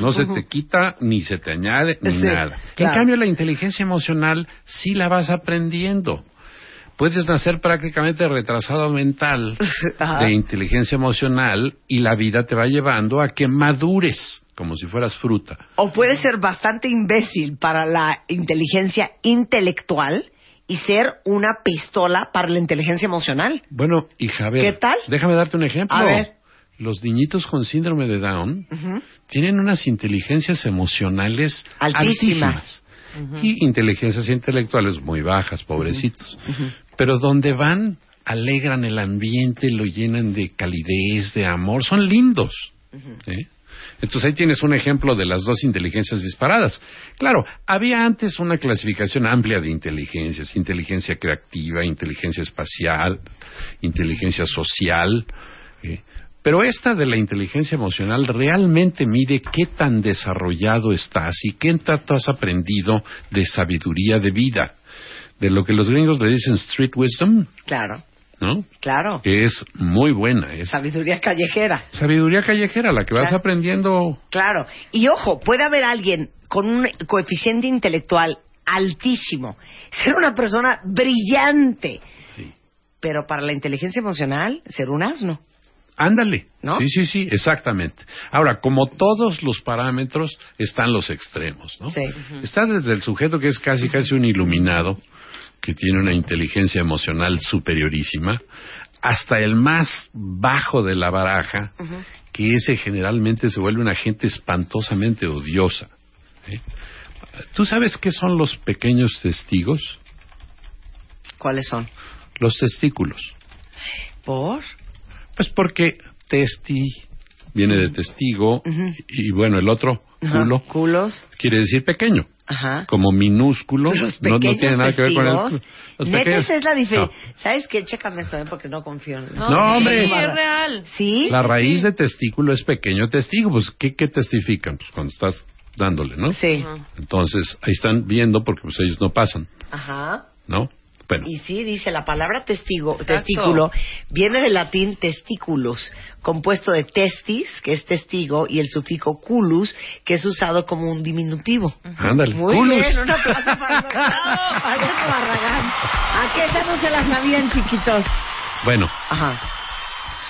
No se te quita, ni se te añade, ni sí, nada. Claro. En cambio, la inteligencia emocional sí la vas aprendiendo. Puedes nacer prácticamente retrasado mental uh-huh. de inteligencia emocional y la vida te va llevando a que madures como si fueras fruta. O puedes ser bastante imbécil para la inteligencia intelectual y ser una pistola para la inteligencia emocional. Bueno, y Javier, ¿qué tal? Déjame darte un ejemplo. A ver. Los niñitos con síndrome de Down uh-huh. tienen unas inteligencias emocionales altísimas. altísimas. uh-huh. y inteligencias intelectuales muy bajas, pobrecitos. Uh-huh. Uh-huh. Pero donde van, alegran el ambiente, lo llenan de calidez, de amor, son lindos. Uh-huh. ¿Sí? Entonces ahí tienes un ejemplo de las dos inteligencias disparadas. Claro, había antes una clasificación amplia de inteligencias, inteligencia creativa, inteligencia espacial, inteligencia social, ¿eh? Pero esta de la inteligencia emocional realmente mide qué tan desarrollado estás y qué tanto has aprendido de sabiduría de vida, de lo que los gringos le dicen street wisdom. Claro. ¿No? Claro. Que es muy buena. Es sabiduría callejera. Sabiduría callejera, la que claro. vas aprendiendo. Claro. Y ojo, puede haber alguien con un coeficiente intelectual altísimo, ser una persona brillante, sí. pero para la inteligencia emocional, ser un asno. Ándale. ¿No? Sí, sí, sí, exactamente. Ahora, como todos los parámetros, están los extremos, ¿no? Sí. Uh-huh. Está desde el sujeto que es casi, casi un iluminado, que tiene una inteligencia emocional superiorísima, hasta el más bajo de la baraja, uh-huh. que ese generalmente se vuelve una gente espantosamente odiosa. ¿Eh? ¿Tú sabes qué son los pequeños testigos? ¿Cuáles son? Los testículos. ¿Por? Pues porque testi viene de testigo, uh-huh. y bueno, el otro, uh-huh. culo, culos, quiere decir pequeño. Ajá. Como minúsculo, no, no tiene nada testigos, que ver con el, los neta, pequeños. Esa es la diferencia. No. ¿Sabes qué? Chécame esto, ¿eh? Porque no confío en eso. No, no, hombre. Sí, es real. ¿Sí? La raíz sí. de testículo es pequeño testigo. Pues, ¿qué, qué testifican? Pues cuando estás dándole, ¿no? Sí. Uh-huh. Entonces, ahí están viendo porque pues ellos no pasan. Ajá. ¿No? Bueno. Y sí, dice la palabra testigo, exacto. testículo, viene del latín testículos, compuesto de testis, que es testigo, y el sufijo culus, que es usado como un diminutivo. Ándale, muy culus. Bien, un aplauso para el doctorado Mariano Barragán. Aquí estamos en las navidades, chiquitos. Bueno, ajá.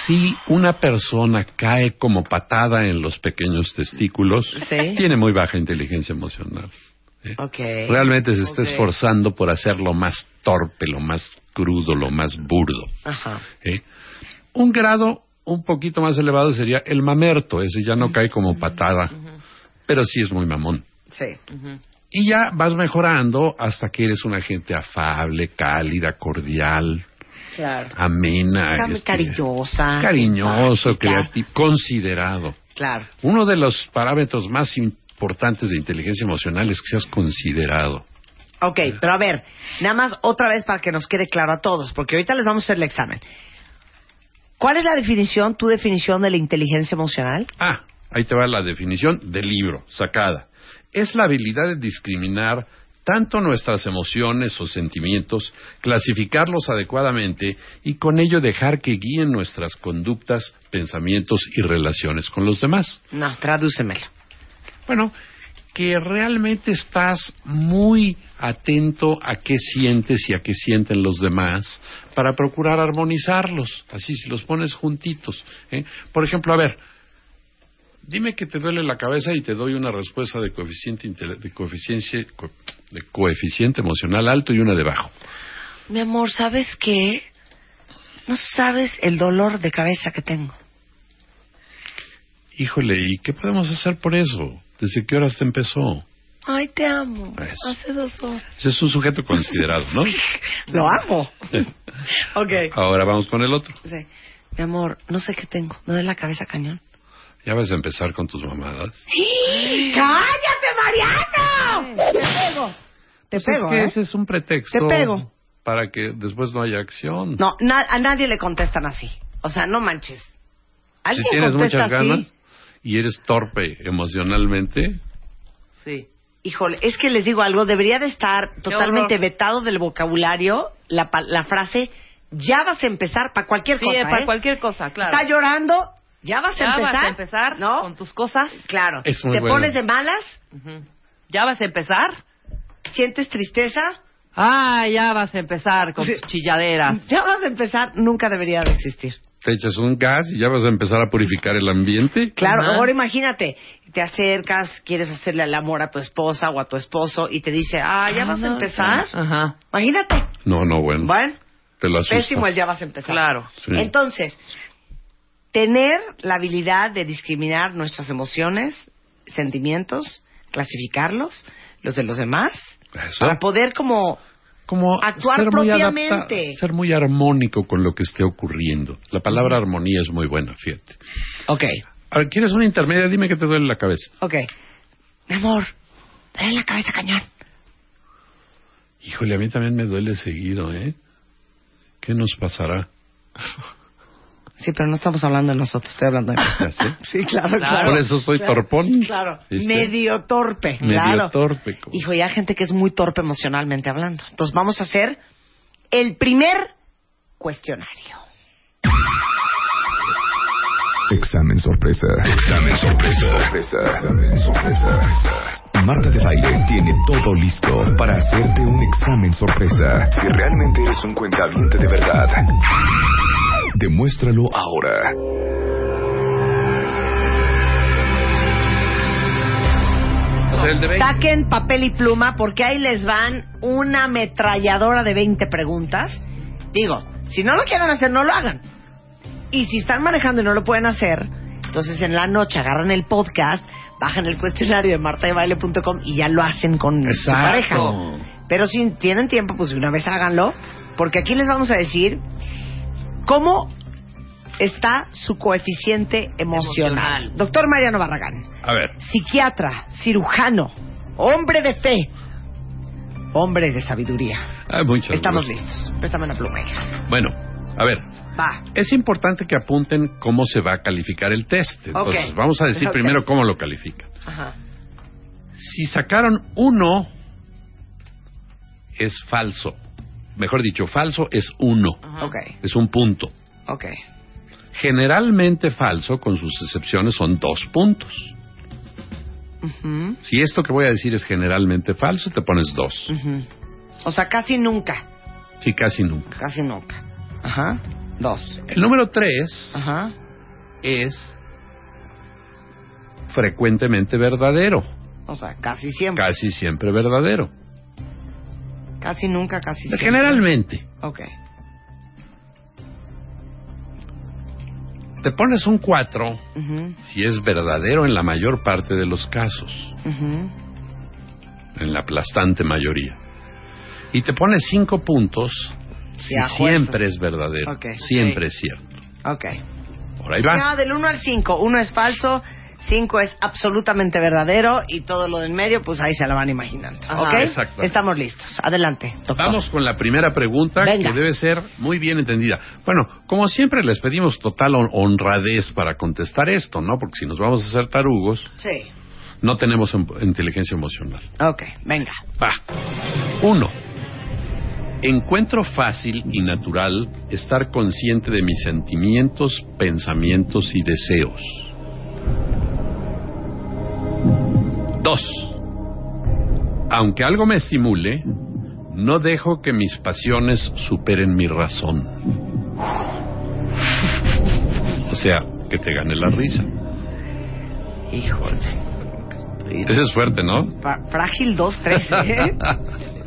Si una persona cae como patada en los pequeños testículos, ¿sí? tiene muy baja inteligencia emocional. ¿Eh? Okay. Realmente se está okay. esforzando por hacer lo más torpe, lo más crudo, lo más burdo. Ajá. ¿Eh? Un grado un poquito más elevado sería el mamerto, ese ya no cae como patada, uh-huh. pero sí es muy mamón. Sí. Uh-huh. Y ya vas mejorando hasta que eres una gente afable, cálida, cordial, claro. amena, este, cariñosa, cariñoso, creativo, considerado. Claro. Uno de los parámetros más importantes importantes de inteligencia emocional es que seas considerado. Ok, pero a ver, nada más otra vez para que nos quede claro a todos, porque ahorita les vamos a hacer el examen. ¿Cuál es la definición, tu definición de la inteligencia emocional? Ah, ahí te va la definición del libro, sacada. Es la habilidad de discriminar tanto nuestras emociones o sentimientos, clasificarlos adecuadamente y con ello dejar que guíen nuestras conductas, pensamientos y relaciones con los demás. No, tradúcemelo. Bueno, que realmente estás muy atento a qué sientes y a qué sienten los demás para procurar armonizarlos, así si los pones juntitos, ¿eh? Por ejemplo, a ver, dime que te duele la cabeza y te doy una respuesta de coeficiente, de coeficiente, de coeficiente emocional alto y una de bajo. Mi amor, ¿sabes qué? No sabes el dolor de cabeza que tengo. Híjole, ¿y qué podemos hacer por eso? ¿Desde qué horas te empezó? Ay, te amo. Eso. Hace dos horas. Ese es un sujeto considerado, ¿no? Lo amo. Ok. Ahora vamos con el otro. Sí. Mi amor, no sé qué tengo. ¿Me duele la cabeza cañón? ¿Ya vas a empezar con tus mamadas? ¡Sí! ¡Cállate, Mariano! Ay, te pego. Te pues pego, es que ¿eh? Ese es un pretexto. Te pego. Para que después no haya acción. No, na- a nadie le contestan así. O sea, no manches. ¿Alguien si tienes contesta muchas ganas? Así? ¿Y eres torpe emocionalmente? Sí. Híjole, es que les digo algo, debería de estar totalmente vetado del vocabulario la, la frase, ya vas a empezar para cualquier sí, cosa. Sí, para ¿eh? Cualquier cosa, claro. Está llorando, ya vas ya a empezar. Ya vas a empezar, ¿no? Con tus cosas. Claro. Es muy Te bueno. pones de malas. Uh-huh. Ya vas a empezar. Sientes tristeza. Ah, ya vas a empezar con sí. tus chilladeras. Ya vas a empezar, nunca debería de existir. Te echas un gas y ya vas a empezar a purificar el ambiente. Claro, ¿no? Ahora imagínate, te acercas, quieres hacerle el amor a tu esposa o a tu esposo y te dice, ah, ya ah, vas no, a empezar. Sí. Ajá. Imagínate. No, no, bueno. Bueno, te lo asusta. Pésimo el ya vas a empezar. Claro. Sí. Entonces, tener la habilidad de discriminar nuestras emociones, sentimientos, clasificarlos, los de los demás. Eso. Para poder como... Como actuar ser propiamente. Muy adapta, ser muy armónico con lo que esté ocurriendo. La palabra armonía es muy buena, fíjate. Ok. A ver, ¿quieres una intermedia? Dime que te duele la cabeza. Ok. Mi amor, dale la cabeza cañón. Híjole, a mí también me duele seguido, ¿eh? ¿Qué nos pasará? Sí, pero no estamos hablando de nosotros, estoy hablando de mí. Sí, claro, claro. Por eso soy claro, torpón. Claro, ¿viste? Medio torpe. Medio claro. torpe. Como... Hijo, y hay gente que es muy torpe emocionalmente hablando. Entonces vamos a hacer el primer cuestionario. Examen sorpresa. Examen sorpresa. sorpresa. Examen sorpresa. Marta de Baile tiene todo listo para hacerte un examen sorpresa. Si realmente eres un cuentaviente de verdad, demuéstralo ahora. Saquen papel y pluma porque ahí les van una ametralladora de veinte preguntas. Digo, si no lo quieren hacer, no lo hagan. Y si están manejando y no lo pueden hacer, entonces en la noche agarran el podcast, bajan el cuestionario de marta de baile punto com y ya lo hacen con su pareja. Pero si tienen tiempo, pues una vez háganlo, porque aquí les vamos a decir... ¿Cómo está su coeficiente emocional? emocional? Doctor Mariano Barragán. A ver. Psiquiatra, cirujano, hombre de fe, hombre de sabiduría. Ah, muchas Estamos gracias. listos. Préstame una pluma. Bueno, a ver. Va. Es importante que apunten cómo se va a calificar el test. Entonces, okay. vamos a decir okay. primero cómo lo califican. Ajá. Si sacaron uno, es falso. Mejor dicho, falso es uno. Okay. Es un punto. Okay. Generalmente falso, con sus excepciones, son dos puntos. Uh-huh. Si esto que voy a decir es generalmente falso, te pones dos. Uh-huh. O sea, casi nunca. Sí, casi nunca. Casi nunca. Ajá. Dos. El número tres Ajá. es frecuentemente verdadero. O sea, casi siempre. Casi siempre verdadero. Casi nunca, casi siempre. Generalmente. Ok. Te pones un cuatro uh-huh. si es verdadero en la mayor parte de los casos. Uh-huh. En la aplastante mayoría. Y te pones cinco puntos si ya, siempre es verdadero. Okay. Siempre okay. es cierto. Ok. Por ahí va. No, del uno al cinco uno es falso, cinco es absolutamente verdadero y todo lo del medio, pues ahí se la van imaginando. Ajá, ¿ok? Estamos listos. Adelante, doctor. Vamos con la primera pregunta. Venga. Que debe ser muy bien entendida. Bueno, como siempre les pedimos total honradez para contestar esto, ¿no? Porque si nos vamos a hacer tarugos, sí. no tenemos inteligencia emocional. Ok, venga. Va. Uno. Encuentro fácil y natural estar consciente de mis sentimientos, pensamientos y deseos. Dos. Aunque algo me estimule, no dejo que mis pasiones superen mi razón. O sea, que te gane la risa. Híjole. Esa es fuerte, ¿no? Frágil dos tres ¿eh?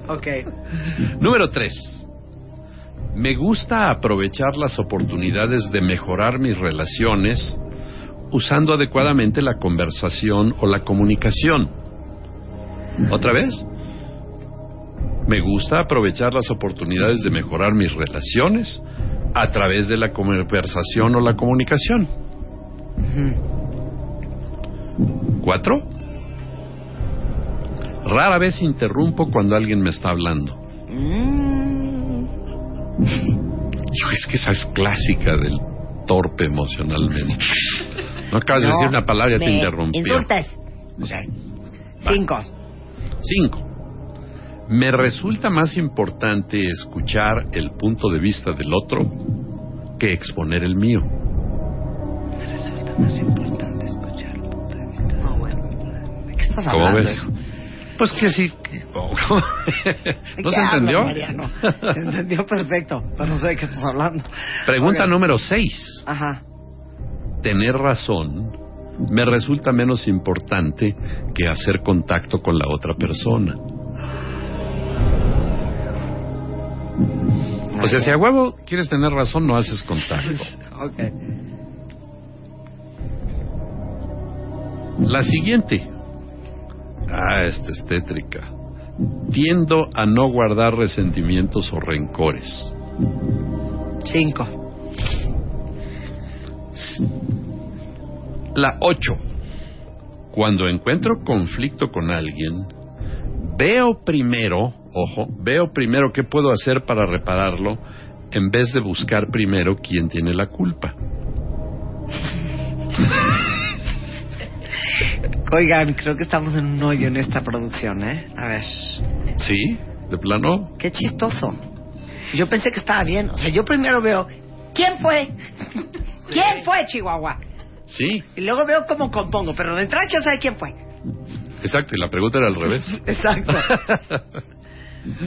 Ok. Número tres. Me gusta aprovechar las oportunidades de mejorar mis relaciones usando adecuadamente la conversación o la comunicación. ¿Otra vez? Me gusta aprovechar las oportunidades de mejorar mis relaciones a través de la conversación o la comunicación. Uh-huh. Cuatro. Rara vez interrumpo cuando alguien me está hablando. Mm. Es que esa es clásica del torpe emocionalmente. No acabas no, de decir una palabra y te interrumpí. Insultas. Okay. Cinco. Cinco. Me resulta más importante escuchar el punto de vista del otro que exponer el mío. Me resulta más importante escuchar el punto de vista del otro. No, bueno. ¿De qué estás hablando? ¿Cómo ves? Pues que sí. ¿No se entendió? Mariano. Se entendió perfecto, pero no sé de qué estás hablando. Pregunta okay. número seis. Ajá. Tener razón me resulta menos importante que hacer contacto con la otra persona. O sea, si a huevo quieres tener razón, no haces contacto. Okay. La siguiente. Ah, esta es tétrica. Tiendo a no guardar resentimientos o rencores. Cinco. La ocho. Cuando encuentro conflicto con alguien, veo primero, ojo, veo primero qué puedo hacer para repararlo, en vez de buscar primero quién tiene la culpa. Oigan, creo que estamos en un hoyo en esta producción, ¿eh? A ver. ¿Sí? ¿De plano? Qué chistoso. Yo pensé que estaba bien. O sea, yo primero veo, ¿quién fue? ¿Quién fue, Chihuahua? Sí. Y luego veo cómo compongo, pero de entrada quiero saber quién fue. Exacto, y la pregunta era al revés. Exacto.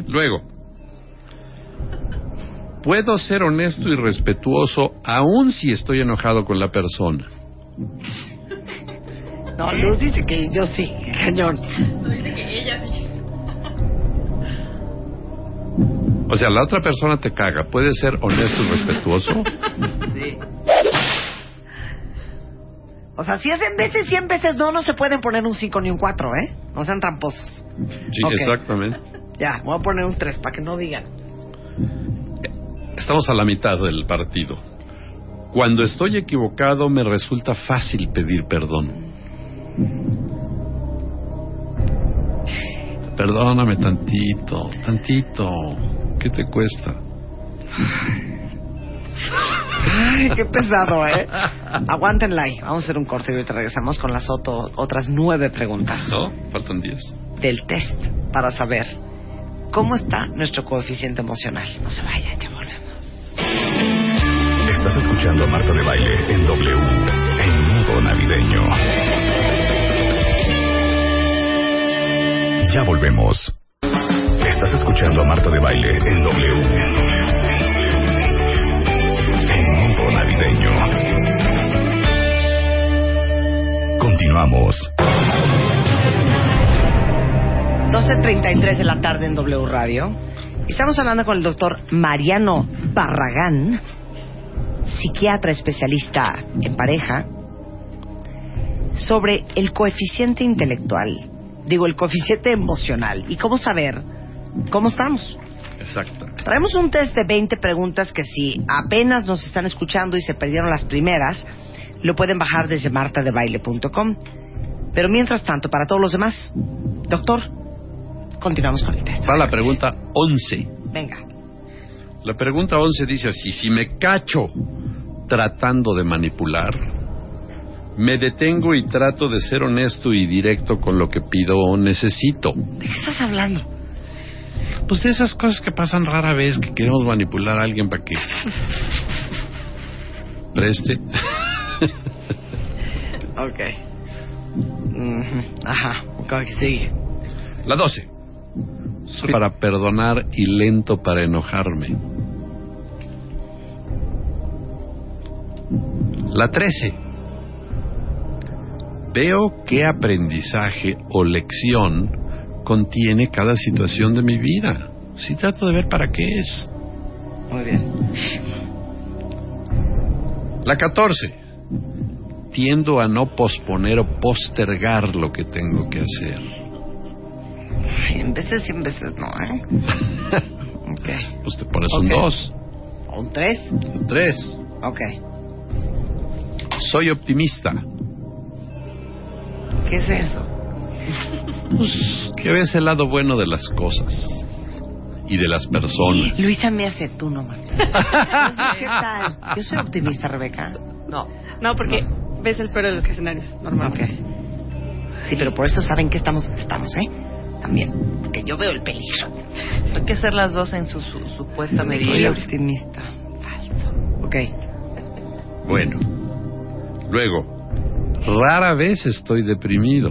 Luego, puedo ser honesto y respetuoso aun si estoy enojado con la persona. No, Luz dice que yo sí, cañón. No, dice que ella sí. O sea, la otra persona te caga. ¿Puedes ser honesto y respetuoso? Sí. O sea, si es en veces, cien veces no, no se pueden poner un cinco ni un cuatro, ¿eh? No sean tramposos. Sí, okay. Exactamente. Ya, voy a poner un tres, para que no digan. Estamos a la mitad del partido. Cuando estoy equivocado, me resulta fácil pedir perdón. Perdóname tantito, tantito. ¿Qué te cuesta? Ay, qué pesado, ¿eh? Aguántenla ahí. Vamos a hacer un corte y ahorita regresamos con las otro, otras nueve preguntas. No, faltan diez. Del test para saber cómo está nuestro coeficiente emocional. No se vayan, ya volvemos. Estás escuchando a Marta de Baile en W, en Mundo Navideño. Ya volvemos. Estás escuchando a Marta de Baile en W. El Mundo Navideño. Continuamos. doce treinta y tres de la tarde en W Radio. Estamos hablando con el doctor Mariano Barragán, psiquiatra especialista en pareja, sobre el coeficiente intelectual. Digo, el coeficiente emocional. ¿Y cómo saber cómo estamos? Exacto. Traemos un test de veinte preguntas que si apenas nos están escuchando y se perdieron las primeras, lo pueden bajar desde marta de baile punto com. Pero mientras tanto, para todos los demás, doctor, continuamos con el test. Para la pregunta once. Venga. La pregunta once dice así: si me cacho tratando de manipular, me detengo y trato de ser honesto y directo con lo que pido o necesito. ¿De qué estás hablando? Pues de esas cosas que pasan rara vez, que queremos manipular a alguien para que preste. Ok. Mm-hmm. Ajá, okay, sigue. La doce. Soy para perdonar y lento para enojarme. La trece. Veo qué aprendizaje o lección contiene cada situación de mi vida. Sí, trato de ver para qué es. Muy bien. La catorce. Tiendo a no posponer o postergar lo que tengo que hacer. Ay, en veces y en veces no, ¿eh? Okay. Pues te pones okay. Un dos. ¿O un tres? Un tres. Ok. Soy optimista. ¿Qué es eso? Pues que ves el lado bueno de las cosas y de las personas. Luisa me hace tú nomás. ¿Qué tal? Yo soy optimista, Rebeca. No, no, porque no. Ves el peor de los escenarios, normal. Okay. Sí, pero por eso saben que estamos, estamos, ¿eh? También, porque yo veo el peligro. Hay que ser las dos en su, su supuesta medida. Soy optimista. Falso. Ok. Bueno. Luego. Rara vez estoy deprimido.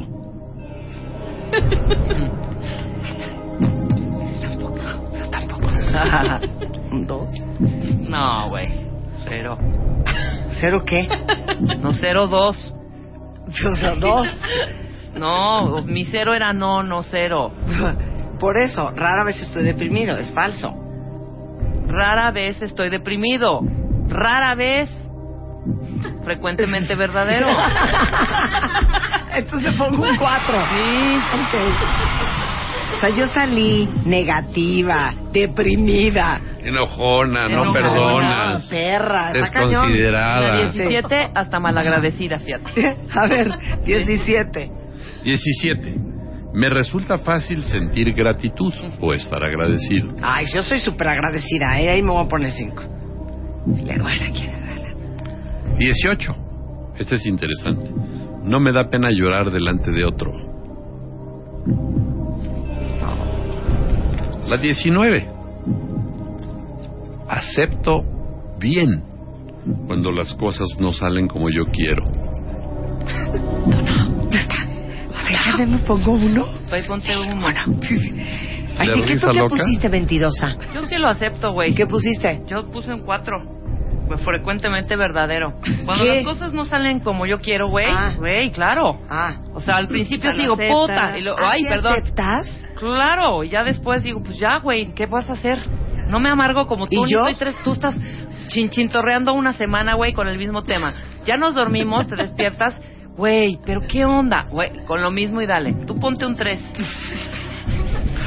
Tampoco, yo tampoco. ¿Un dos? No, güey. Cero. ¿Cero qué? No, cero dos. ¿Cero dos? No, mi cero era no, no cero. Por eso, rara vez estoy deprimido, es falso. Rara vez estoy deprimido. Rara vez... frecuentemente verdadero. Entonces pongo un cuatro. Sí. Okay. O sea, yo salí negativa, deprimida. Enojona, Enojona no perdona. Perra, desconsiderada. diecisiete hasta malagradecida, fíjate. A ver, diecisiete. diecisiete. Me resulta fácil sentir gratitud o estar agradecido. Ay, yo soy súper agradecida, ¿eh? Ahí me voy a poner cinco. Le doy la quiera, dale. dieciocho. Este es interesante. No me da pena llorar delante de otro. La diecinueve. Acepto bien cuando las cosas no salen como yo quiero. No, no, ya está. O sea, ya me pongo uno. Estoy ponte uno. Bueno. Ay, ¿y qué tú qué pusiste, mentirosa? Yo sí lo acepto, güey. ¿Qué pusiste? Yo puse un cuatro. Frecuentemente verdadero. Cuando ¿Qué? Las cosas no salen como yo quiero, güey. Güey, ah. claro. Ah. O sea, al principio o sea, digo, puta. Y lo, ay, ¿te perdón. ¿Aceptas? Claro. Y ya después digo, pues ya, güey, ¿qué vas a hacer? No me amargo como tú. ¿Y yo? Ni tres, tú estás chinchintorreando una semana, güey, con el mismo tema. Ya nos dormimos, te despiertas. Güey, ¿pero qué onda? Güey, con lo mismo y dale. Tú ponte un tres.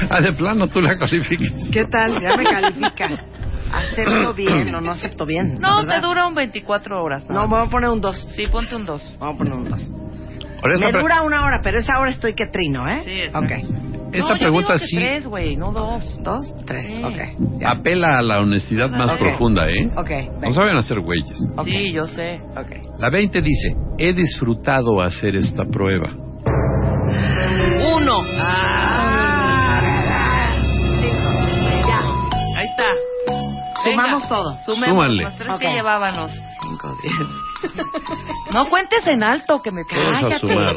Ah, de plano tú la calificas. ¿Qué tal? Ya me califica. ¿Acepto bien o no acepto bien? No, te dura un veinticuatro horas. No, no vamos a poner un dos. Sí, ponte un dos. Vamos a poner un dos. Me pre... dura una hora, pero esa hora estoy que trino, ¿eh? Sí, es. Ok. Esta no, pregunta yo digo que sí. Tres, güey, no dos. Dos, tres, sí. Ok. Ya. Apela a la honestidad más okay. profunda, ¿eh? Ok. No saben hacer güeyes. Okay. Sí, yo sé. Okay. La veinte dice: he disfrutado hacer esta prueba. Uno. Ah. Ya. Ahí está. Venga, sumamos todo. Sumemos. Súmanle. Los tres okay. que llevábamos. Cinco, diez. No cuentes en alto, que me todos cállate. A sumar.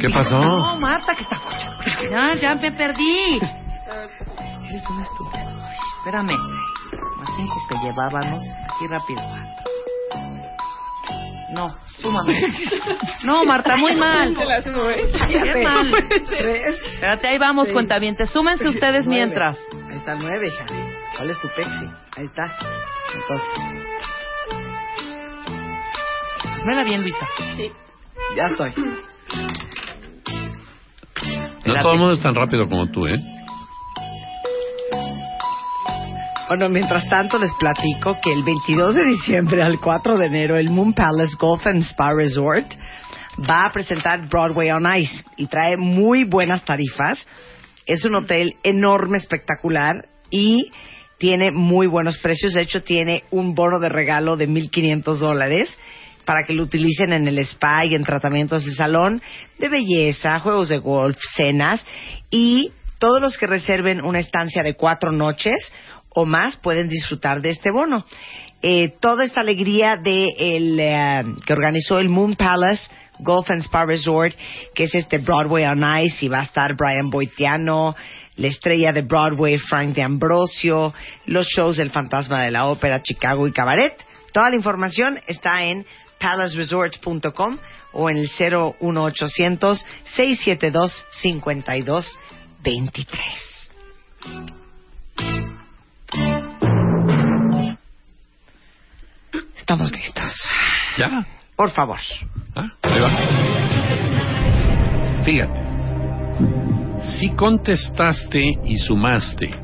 ¿Qué pasó? No, Marta, que está... Ya, ya me perdí. Eres una estúpida. Espérame. Más cinco que llevábamos. Aquí rápido. No, súmame. No, Marta, muy mal. Te la sumo, ¿eh? Qué mal. Espérate, ahí vamos, sí. Cuentavientes. Súmense ustedes nueve. Mientras. Ahí está nueve, hija. ¿Cuál es tu pexi? Ahí está. Entonces. Mira bien, Luisa. Sí. Ya estoy. No todo el mundo es tan rápido como tú, ¿eh? Bueno, mientras tanto les platico que el veintidós de diciembre al cuatro de enero el Moon Palace Golf and Spa Resort va a presentar Broadway on Ice y trae muy buenas tarifas. Es un hotel enorme, espectacular y tiene muy buenos precios. De hecho, tiene un bono de regalo de mil quinientos dólares para que lo utilicen en el spa y en tratamientos de salón, de belleza, juegos de golf, cenas, y todos los que reserven una estancia de cuatro noches o más pueden disfrutar de este bono. Eh, toda esta alegría de el, eh, que organizó el Moon Palace Golf and Spa Resort, que es este Broadway on Ice, y va a estar Brian Boitiano, la estrella de Broadway, Frank D'Ambrosio, los shows del Fantasma de la Ópera, Chicago y Cabaret. Toda la información está en palace resort punto com o en el cero uno ochocientos seiscientos setenta y dos cincuenta y dos veintitrés. Estamos listos. ¿Ya? Por favor. ¿Ah? Ahí va. Fíjate. Si contestaste y sumaste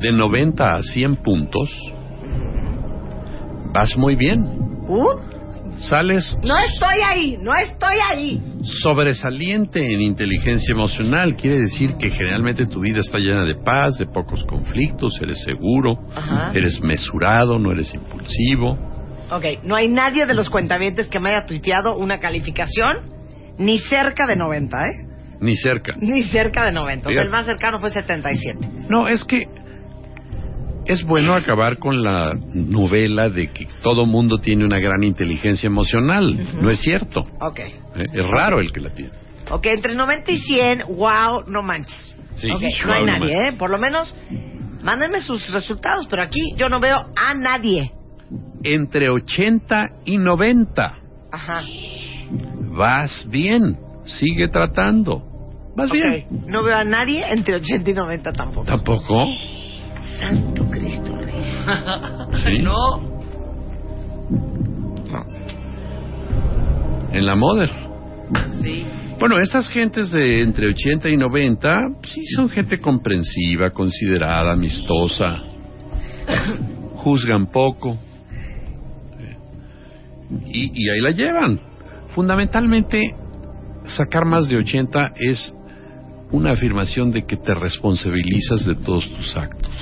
de noventa a cien puntos, vas muy bien. ¿Uh? Sales... No estoy ahí, no estoy ahí. Sobresaliente en inteligencia emocional. Quiere decir que generalmente tu vida está llena de paz, de pocos conflictos, eres seguro, ajá, eres mesurado, no eres impulsivo. Ok, no hay nadie de los cuentavientes que me haya tuiteado una calificación ni cerca de noventa, ¿eh? Ni cerca. Ni cerca de noventa, o sea, el más cercano fue setenta y siete. No, es que... es bueno acabar con la novela de que todo mundo tiene una gran inteligencia emocional. Uh-huh. No es cierto. Ok. Es raro el que la tiene. Ok, entre noventa y cien, wow, no manches. Sí, okay. No hay nadie, ¿eh? Por lo menos, mándenme sus resultados, pero aquí yo no veo a nadie. Entre ochenta y noventa. Ajá. Vas bien, sigue tratando. Vas okay. bien. No veo a nadie entre ochenta y noventa tampoco. ¿Tampoco? Santo Cristo Rey. ¿Sí? No. No. En la Mother. Sí. Bueno, estas gentes de entre ochenta y noventa, sí son gente comprensiva, considerada, amistosa. Juzgan poco. Y, y ahí la llevan. Fundamentalmente, sacar más de ochenta es una afirmación de que te responsabilizas de todos tus actos.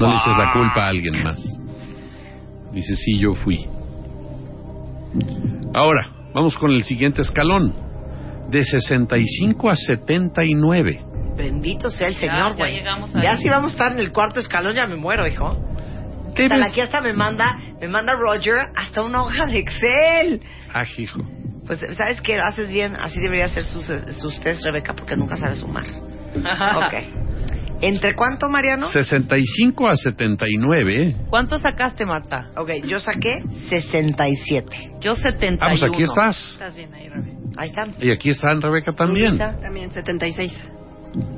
No le dices la culpa a alguien más. Dices, sí, yo fui. Ahora, vamos con el siguiente escalón. De sesenta y cinco a setenta y nueve. Bendito sea el Señor, güey. Ya, ya, ya si vamos a estar en el cuarto escalón, ya me muero, hijo. Hasta ves... Aquí hasta me manda, me manda Roger hasta una hoja de Excel. Ah, hijo. Pues, ¿sabes qué? Lo haces bien. Así debería ser sus, sus test, Rebeca, porque nunca sabe sumar. Ok. ¿Entre cuánto, Mariano? sesenta y cinco a setenta y nueve. ¿Cuánto sacaste, Marta? Ok, yo saqué sesenta y siete. Yo setenta y uno. Ah, pues aquí estás. Estás bien ahí, Rebeca. Ahí estamos. Y aquí están, Rebeca, también. Luisa, también, setenta y seis.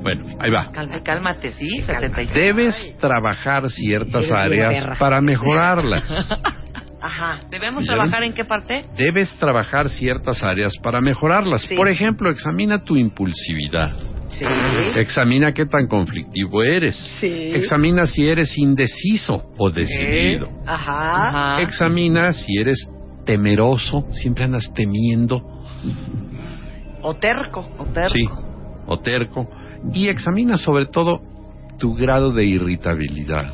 Bueno, ahí va. Cálmate, cálmate, sí, setenta y seis. Debes trabajar ciertas áreas para mejorarlas. Ajá. ¿Debemos trabajar en qué parte? Debes trabajar ciertas áreas para mejorarlas. Sí. Por ejemplo, examina tu impulsividad. Sí. Examina qué tan conflictivo eres. Sí. Examina si eres indeciso o decidido. Sí. Ajá. Ajá. Examina si eres temeroso, siempre andas temiendo. O terco. O terco. Sí, o terco. Y examina sobre todo tu grado de irritabilidad.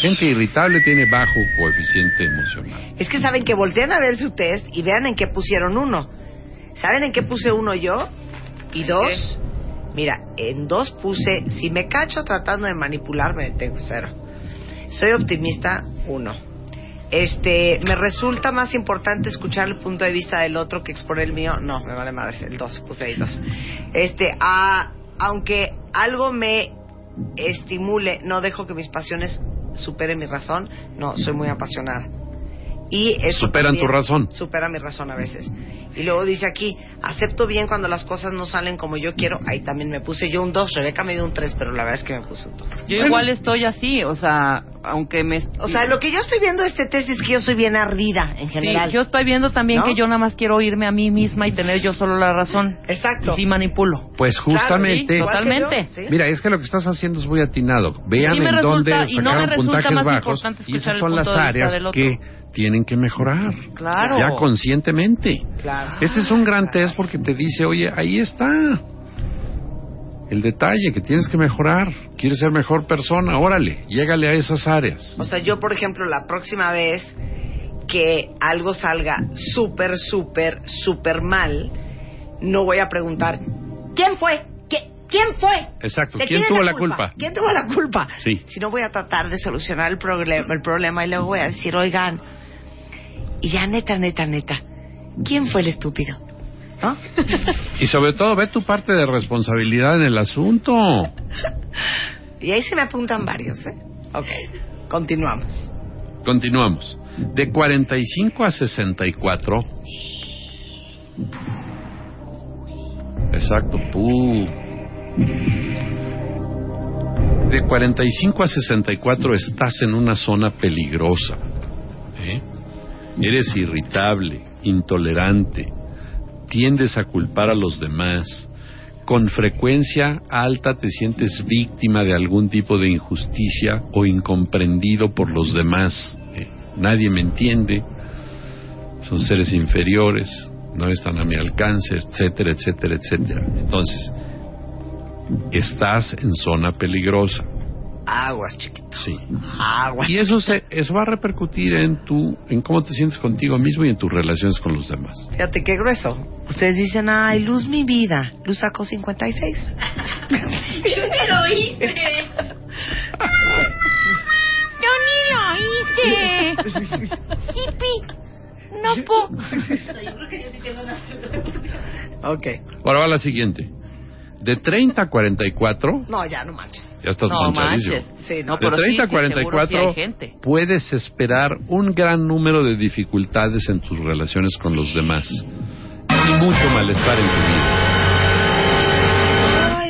Gente irritable tiene bajo coeficiente emocional. Es que saben que voltean a ver su test y vean en qué pusieron uno. ¿Saben en qué puse uno yo? Y dos, mira, en dos puse, si me cacho tratando de manipularme, tengo cero. Soy optimista, uno. Este, me resulta más importante escuchar el punto de vista del otro que exponer el mío. No, me vale madre, el dos, puse ahí dos. Este, a, aunque algo me estimule, no dejo que mis pasiones superen mi razón. No, soy muy apasionada. Y eso superan tu razón. Supera mi razón a veces. Y luego dice aquí, acepto bien cuando las cosas no salen como yo quiero. Ahí también me puse yo un dos. Rebeca me dio un tres, pero la verdad es que me puso un dos. Yo bueno. igual estoy así, o sea, aunque me... O sea, lo que yo estoy viendo de este test es que yo soy bien ardida en general. Sí, yo estoy viendo también, ¿no?, que yo nada más quiero oírme a mí misma y tener yo solo la razón. Exacto. Y sí manipulo. Pues justamente. Claro, sí, totalmente. Yo, sí. Mira, es que lo que estás haciendo es muy atinado. Vean sí, en resulta, dónde sacaron no me puntajes más bajos. Y esas son las áreas que... tienen que mejorar. Claro. Ya conscientemente. Claro. Este es un gran test porque te dice, oye, ahí está el detalle que tienes que mejorar. Quieres ser mejor persona, órale, llégale a esas áreas. O sea, yo, por ejemplo, la próxima vez que algo salga súper, súper, súper mal, no voy a preguntar, ¿quién fue? ¿Quién fue? Exacto. ¿Quién, quién tuvo la culpa? culpa? ¿Quién tuvo la culpa? Sí. Si no, voy a tratar de solucionar el, problem- el problema y luego voy a decir, oigan, y ya neta, neta, neta, ¿quién fue el estúpido? ¿No? Y sobre todo, ve tu parte de responsabilidad en el asunto. Y ahí se me apuntan varios, ¿eh? Ok, continuamos. Continuamos. De cuarenta y cinco a sesenta y cuatro. Exacto, puh. De cuarenta y cinco a sesenta y cuatro estás en una zona peligrosa, ¿eh? Eres irritable, intolerante, tiendes a culpar a los demás, con frecuencia alta te sientes víctima de algún tipo de injusticia o incomprendido por los demás, ¿eh? Nadie me entiende, son seres inferiores, no están a mi alcance, etcétera, etcétera, etcétera. Entonces, estás en zona peligrosa. Aguas, chiquito. Sí. Aguas. Y eso se, eso va a repercutir en tu, en cómo te sientes contigo mismo y en tus relaciones con los demás. Fíjate qué grueso. Ustedes dicen, ay, Luz, mi vida. Luz sacó cincuenta y seis. Yo ni lo hice. Yo ni lo hice. Sipi. No puedo. Yo creo que yo ni tengo nada. Ok. Ahora va la siguiente. de treinta a cuarenta y cuatro... No, ya no manches. Ya estás no manchadillo. Sí, no, de treinta a cuarenta y cuatro sí, puedes esperar un gran número de dificultades en tus relaciones con los demás. Y mucho malestar en tu vida. Ay.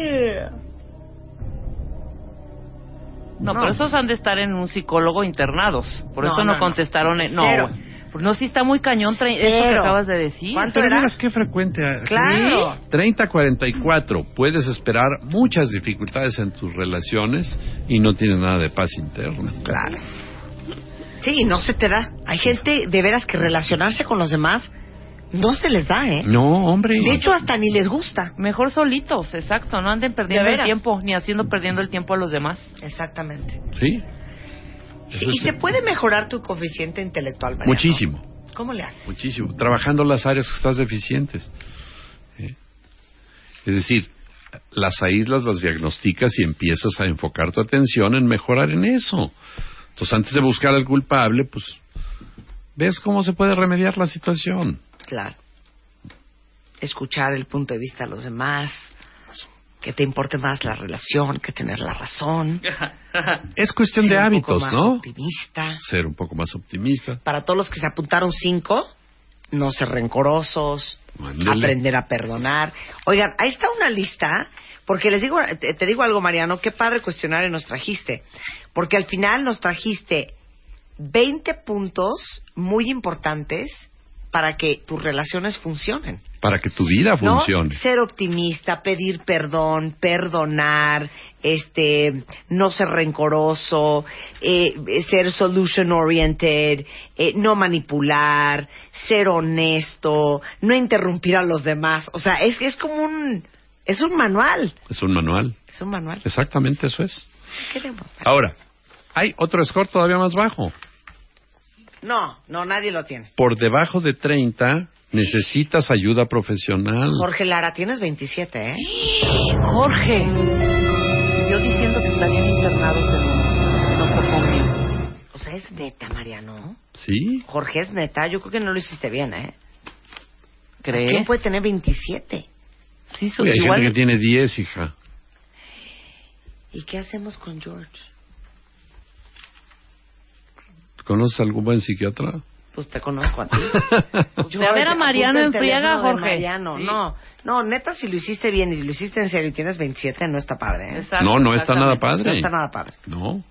No, no, pero esos han de estar en un psicólogo internados. Por no, eso no, no contestaron... No, en... no. No, sí está muy cañón tre... esto que acabas de decir. ¿Cuánto era? ¿Qué frecuente? Claro. ¿Sí? treinta a cuarenta y cuatro. Puedes esperar muchas dificultades en tus relaciones y no tienes nada de paz interna. Claro. Sí, no se te da. Hay gente de veras que relacionarse con los demás no se les da, ¿eh? No, hombre. De hecho, hasta ni les gusta. Mejor solitos, exacto. No anden perdiendo el tiempo ni haciendo perdiendo el tiempo a los demás. Exactamente. Sí. Sí, y se puede mejorar tu coeficiente intelectual, Mariano. Muchísimo. ¿Cómo le haces? Muchísimo. Trabajando las áreas que estás deficientes. ¿Eh? Es decir, las aíslas, las diagnosticas y empiezas a enfocar tu atención en mejorar en eso. Entonces, antes de buscar al culpable, pues, ves cómo se puede remediar la situación. Claro. Escuchar el punto de vista de los demás. Que te importe más la relación que tener la razón. Es cuestión ser de hábitos, ¿no? Ser un poco más optimista. Ser un poco más optimista. Para todos los que se apuntaron cinco, no ser rencorosos, Mándale. Aprender a perdonar. Oigan, ahí está una lista, porque les digo, te, te digo algo, Mariano, qué padre cuestionario nos trajiste. Porque al final nos trajiste veinte puntos muy importantes para que tus relaciones funcionen. Para que tu vida funcione. ¿No? Ser optimista, pedir perdón, perdonar, este, no ser rencoroso, eh, ser solution oriented, eh, no manipular, ser honesto, no interrumpir a los demás. O sea, es es como un es un manual. Es un manual. Es un manual. Exactamente eso es. Queremos. Ahora, hay otro score todavía más bajo. No, no, nadie lo tiene. Por debajo de treinta necesitas ayuda profesional. Jorge Lara, tienes veintisiete, ¿eh? Jorge. Yo diciendo que estarían internados en un nosocomio. O sea, es neta, Mariano. Sí. Jorge, es neta. Yo creo que no lo hiciste bien, ¿eh? ¿Crees? ¿Quién puede tener veintisiete? Sí, soy igual. Hay gente que tiene diez, hija. ¿Y qué hacemos con George? ¿Conoces algún buen psiquiatra? Pues te conozco a ti. Yo, a ver a Mariano en friega, Jorge. Mariano, sí. No, no, neta, si lo hiciste bien y si lo hiciste en serio y tienes veintisiete, no está padre. ¿Eh? Exacto, no, no está nada padre. No está nada padre. No,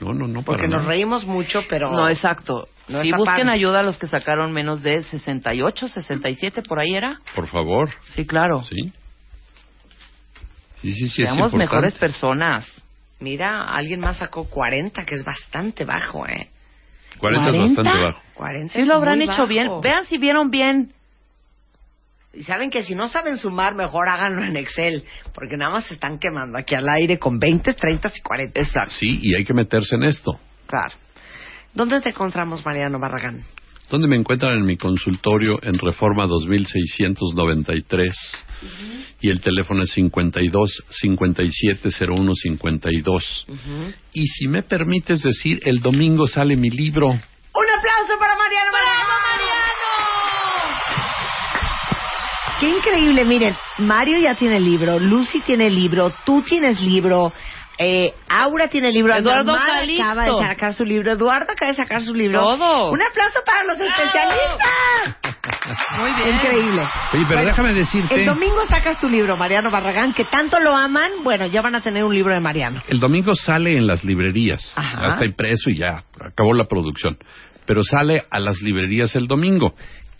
no, no, no para Porque nada. Nos reímos mucho, pero... No, exacto. No si busquen padre. Ayuda a los que sacaron menos de sesenta y ocho, sesenta y siete, por ahí era. Por favor. Sí, claro. Sí. Sí, sí, sí. Seamos mejores personas. Mira, alguien más sacó cuarenta, que es bastante bajo, ¿eh? cuarenta, cuarenta es bastante bajo. cuarenta sí, lo habrán hecho bajo. Bien. Vean si vieron bien. Y saben que si no saben sumar, mejor háganlo en Excel. Porque nada más se están quemando aquí al aire con veinte, treinta y cuarenta. Exacto. Sí, y hay que meterse en esto. Claro. ¿Dónde te encontramos, Mariano Barragán? ¿Dónde me encuentran? En mi consultorio en Reforma dos mil seiscientos noventa y tres. Uh-huh. Y el teléfono es cincuenta y dos, cincuenta y siete, cero uno cincuenta y dos. Uh-huh. Y si me permites decir, el domingo sale mi libro. ¡Un aplauso para Mariano! ¡Bravo, Mariano! ¡Qué increíble! Miren, Mario ya tiene el libro, Lucy tiene el libro, tú tienes libro... Eh, Aura tiene el libro. Eduardo Calisto acaba de sacar su libro. Eduardo acaba de sacar su libro. Todo. Un aplauso para los especialistas. Muy bien. Increíble. Oye, pero bueno, déjame decirte. El domingo sacas tu libro, Mariano Barragán, que tanto lo aman. Bueno, ya van a tener un libro de Mariano. El domingo sale en las librerías. Ajá. Hasta impreso y ya acabó la producción. Pero sale a las librerías el domingo.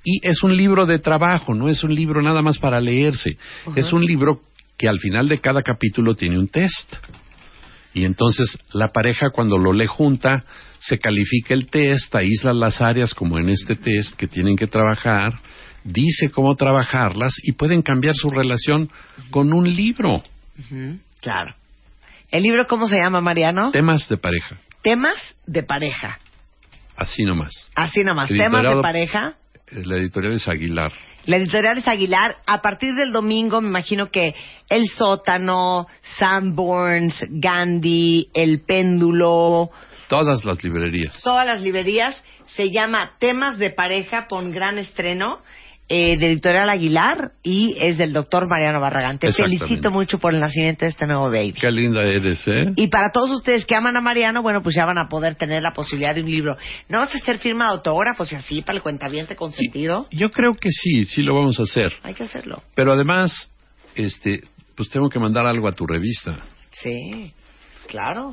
Y es un libro de trabajo, no es un libro nada más para leerse. Uh-huh. Es un libro que al final de cada capítulo tiene un test. Y entonces la pareja, cuando lo lee junta, se califica el test, aísla las áreas como en este test que tienen que trabajar, dice cómo trabajarlas y pueden cambiar su relación con un libro. Uh-huh. Claro. ¿El libro cómo se llama, Mariano? Temas de pareja. Temas de pareja. Así nomás. Así nomás. Temas de pareja. La editorial es Aguilar. La editorial es Aguilar. A partir del domingo, me imagino que El Sótano, Sanborns, Gandhi, El Péndulo... Todas las librerías. Todas las librerías. Se llama Temas de Pareja, con gran estreno. eh, de Editorial Aguilar y es del doctor Mariano Barragán. Te felicito mucho por el nacimiento de este nuevo baby. Qué linda eres, ¿eh? Y para todos ustedes que aman a Mariano, bueno, pues ya van a poder tener la posibilidad de un libro. ¿No vas a hacer firma de autógrafos y así para el cuentaviente consentido? Y, yo creo que sí, sí lo vamos a hacer. Hay que hacerlo. Pero además, este, pues tengo que mandar algo a tu revista. Sí. Claro,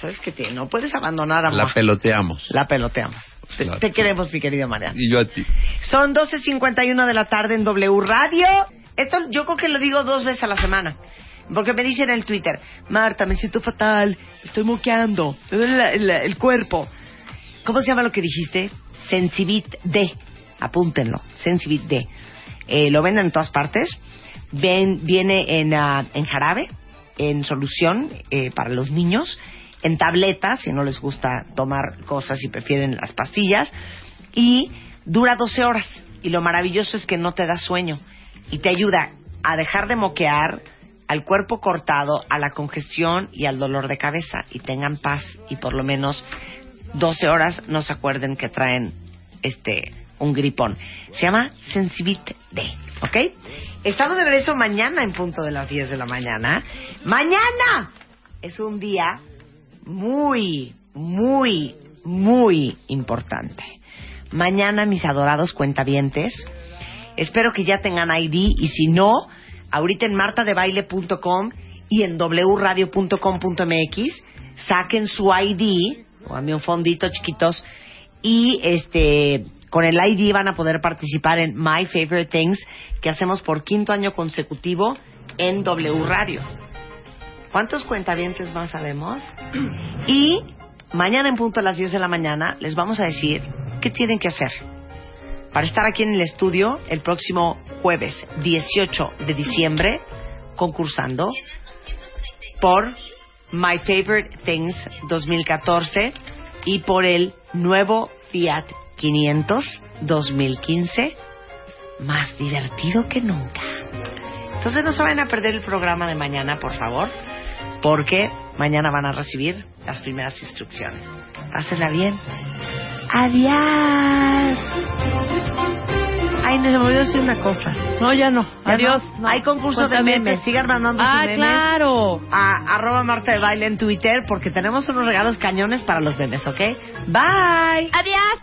sabes que te, no puedes abandonar a La ma. peloteamos. La peloteamos. Te, la te queremos, mi querido Mariano. Y yo a ti. Son doce cincuenta y uno de la tarde en W Radio. Esto yo creo que lo digo dos veces a la semana. Porque me dicen en el Twitter, Marta, me siento fatal, estoy moqueando, me duele la, la, el cuerpo. ¿Cómo se llama lo que dijiste? Sensibit D. Apúntenlo, Sensibit D. Eh, lo venden en todas partes. Ven, viene en, uh, en jarabe, en solución eh, para los niños, en tabletas, si no les gusta tomar cosas y prefieren las pastillas, y dura doce horas. Y lo maravilloso es que no te da sueño y te ayuda a dejar de moquear, al cuerpo cortado, a la congestión y al dolor de cabeza. Y tengan paz y por lo menos doce horas no se acuerden que traen este un gripón. Se llama Sensibit D, ¿ok? Estamos de regreso mañana en punto de las diez de la mañana. ¡Mañana! Es un día muy, muy, muy importante. Mañana, mis adorados cuentavientes, espero que ya tengan I D y si no, ahorita en marta de baile punto com y en doble u radio punto com punto m x saquen su I D, o a mí un fondito, chiquitos, y este... Con el I D van a poder participar en My Favorite Things, que hacemos por quinto año consecutivo en W Radio. ¿Cuántos cuentavientes más sabemos? Y mañana en punto a las diez de la mañana les vamos a decir qué tienen que hacer para estar aquí en el estudio el próximo jueves dieciocho de diciembre concursando por My Favorite Things dos mil catorce y por el nuevo Fiat quinientos dos mil quince, más divertido que nunca. Entonces no se vayan a perder el programa de mañana, por favor, porque mañana van a recibir las primeras instrucciones. Pásenla bien. Adiós. Ay, no, se me olvidó decir una cosa. No, ya no. Ya adiós. No. No. Hay concurso pues de memes. memes. Sigan mandando ah, sus memes. Ah, claro. A arroba Marta de Baile en Twitter, porque tenemos unos regalos cañones para los memes, ¿ok? Bye. Adiós.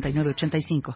novecientos ochenta y cinco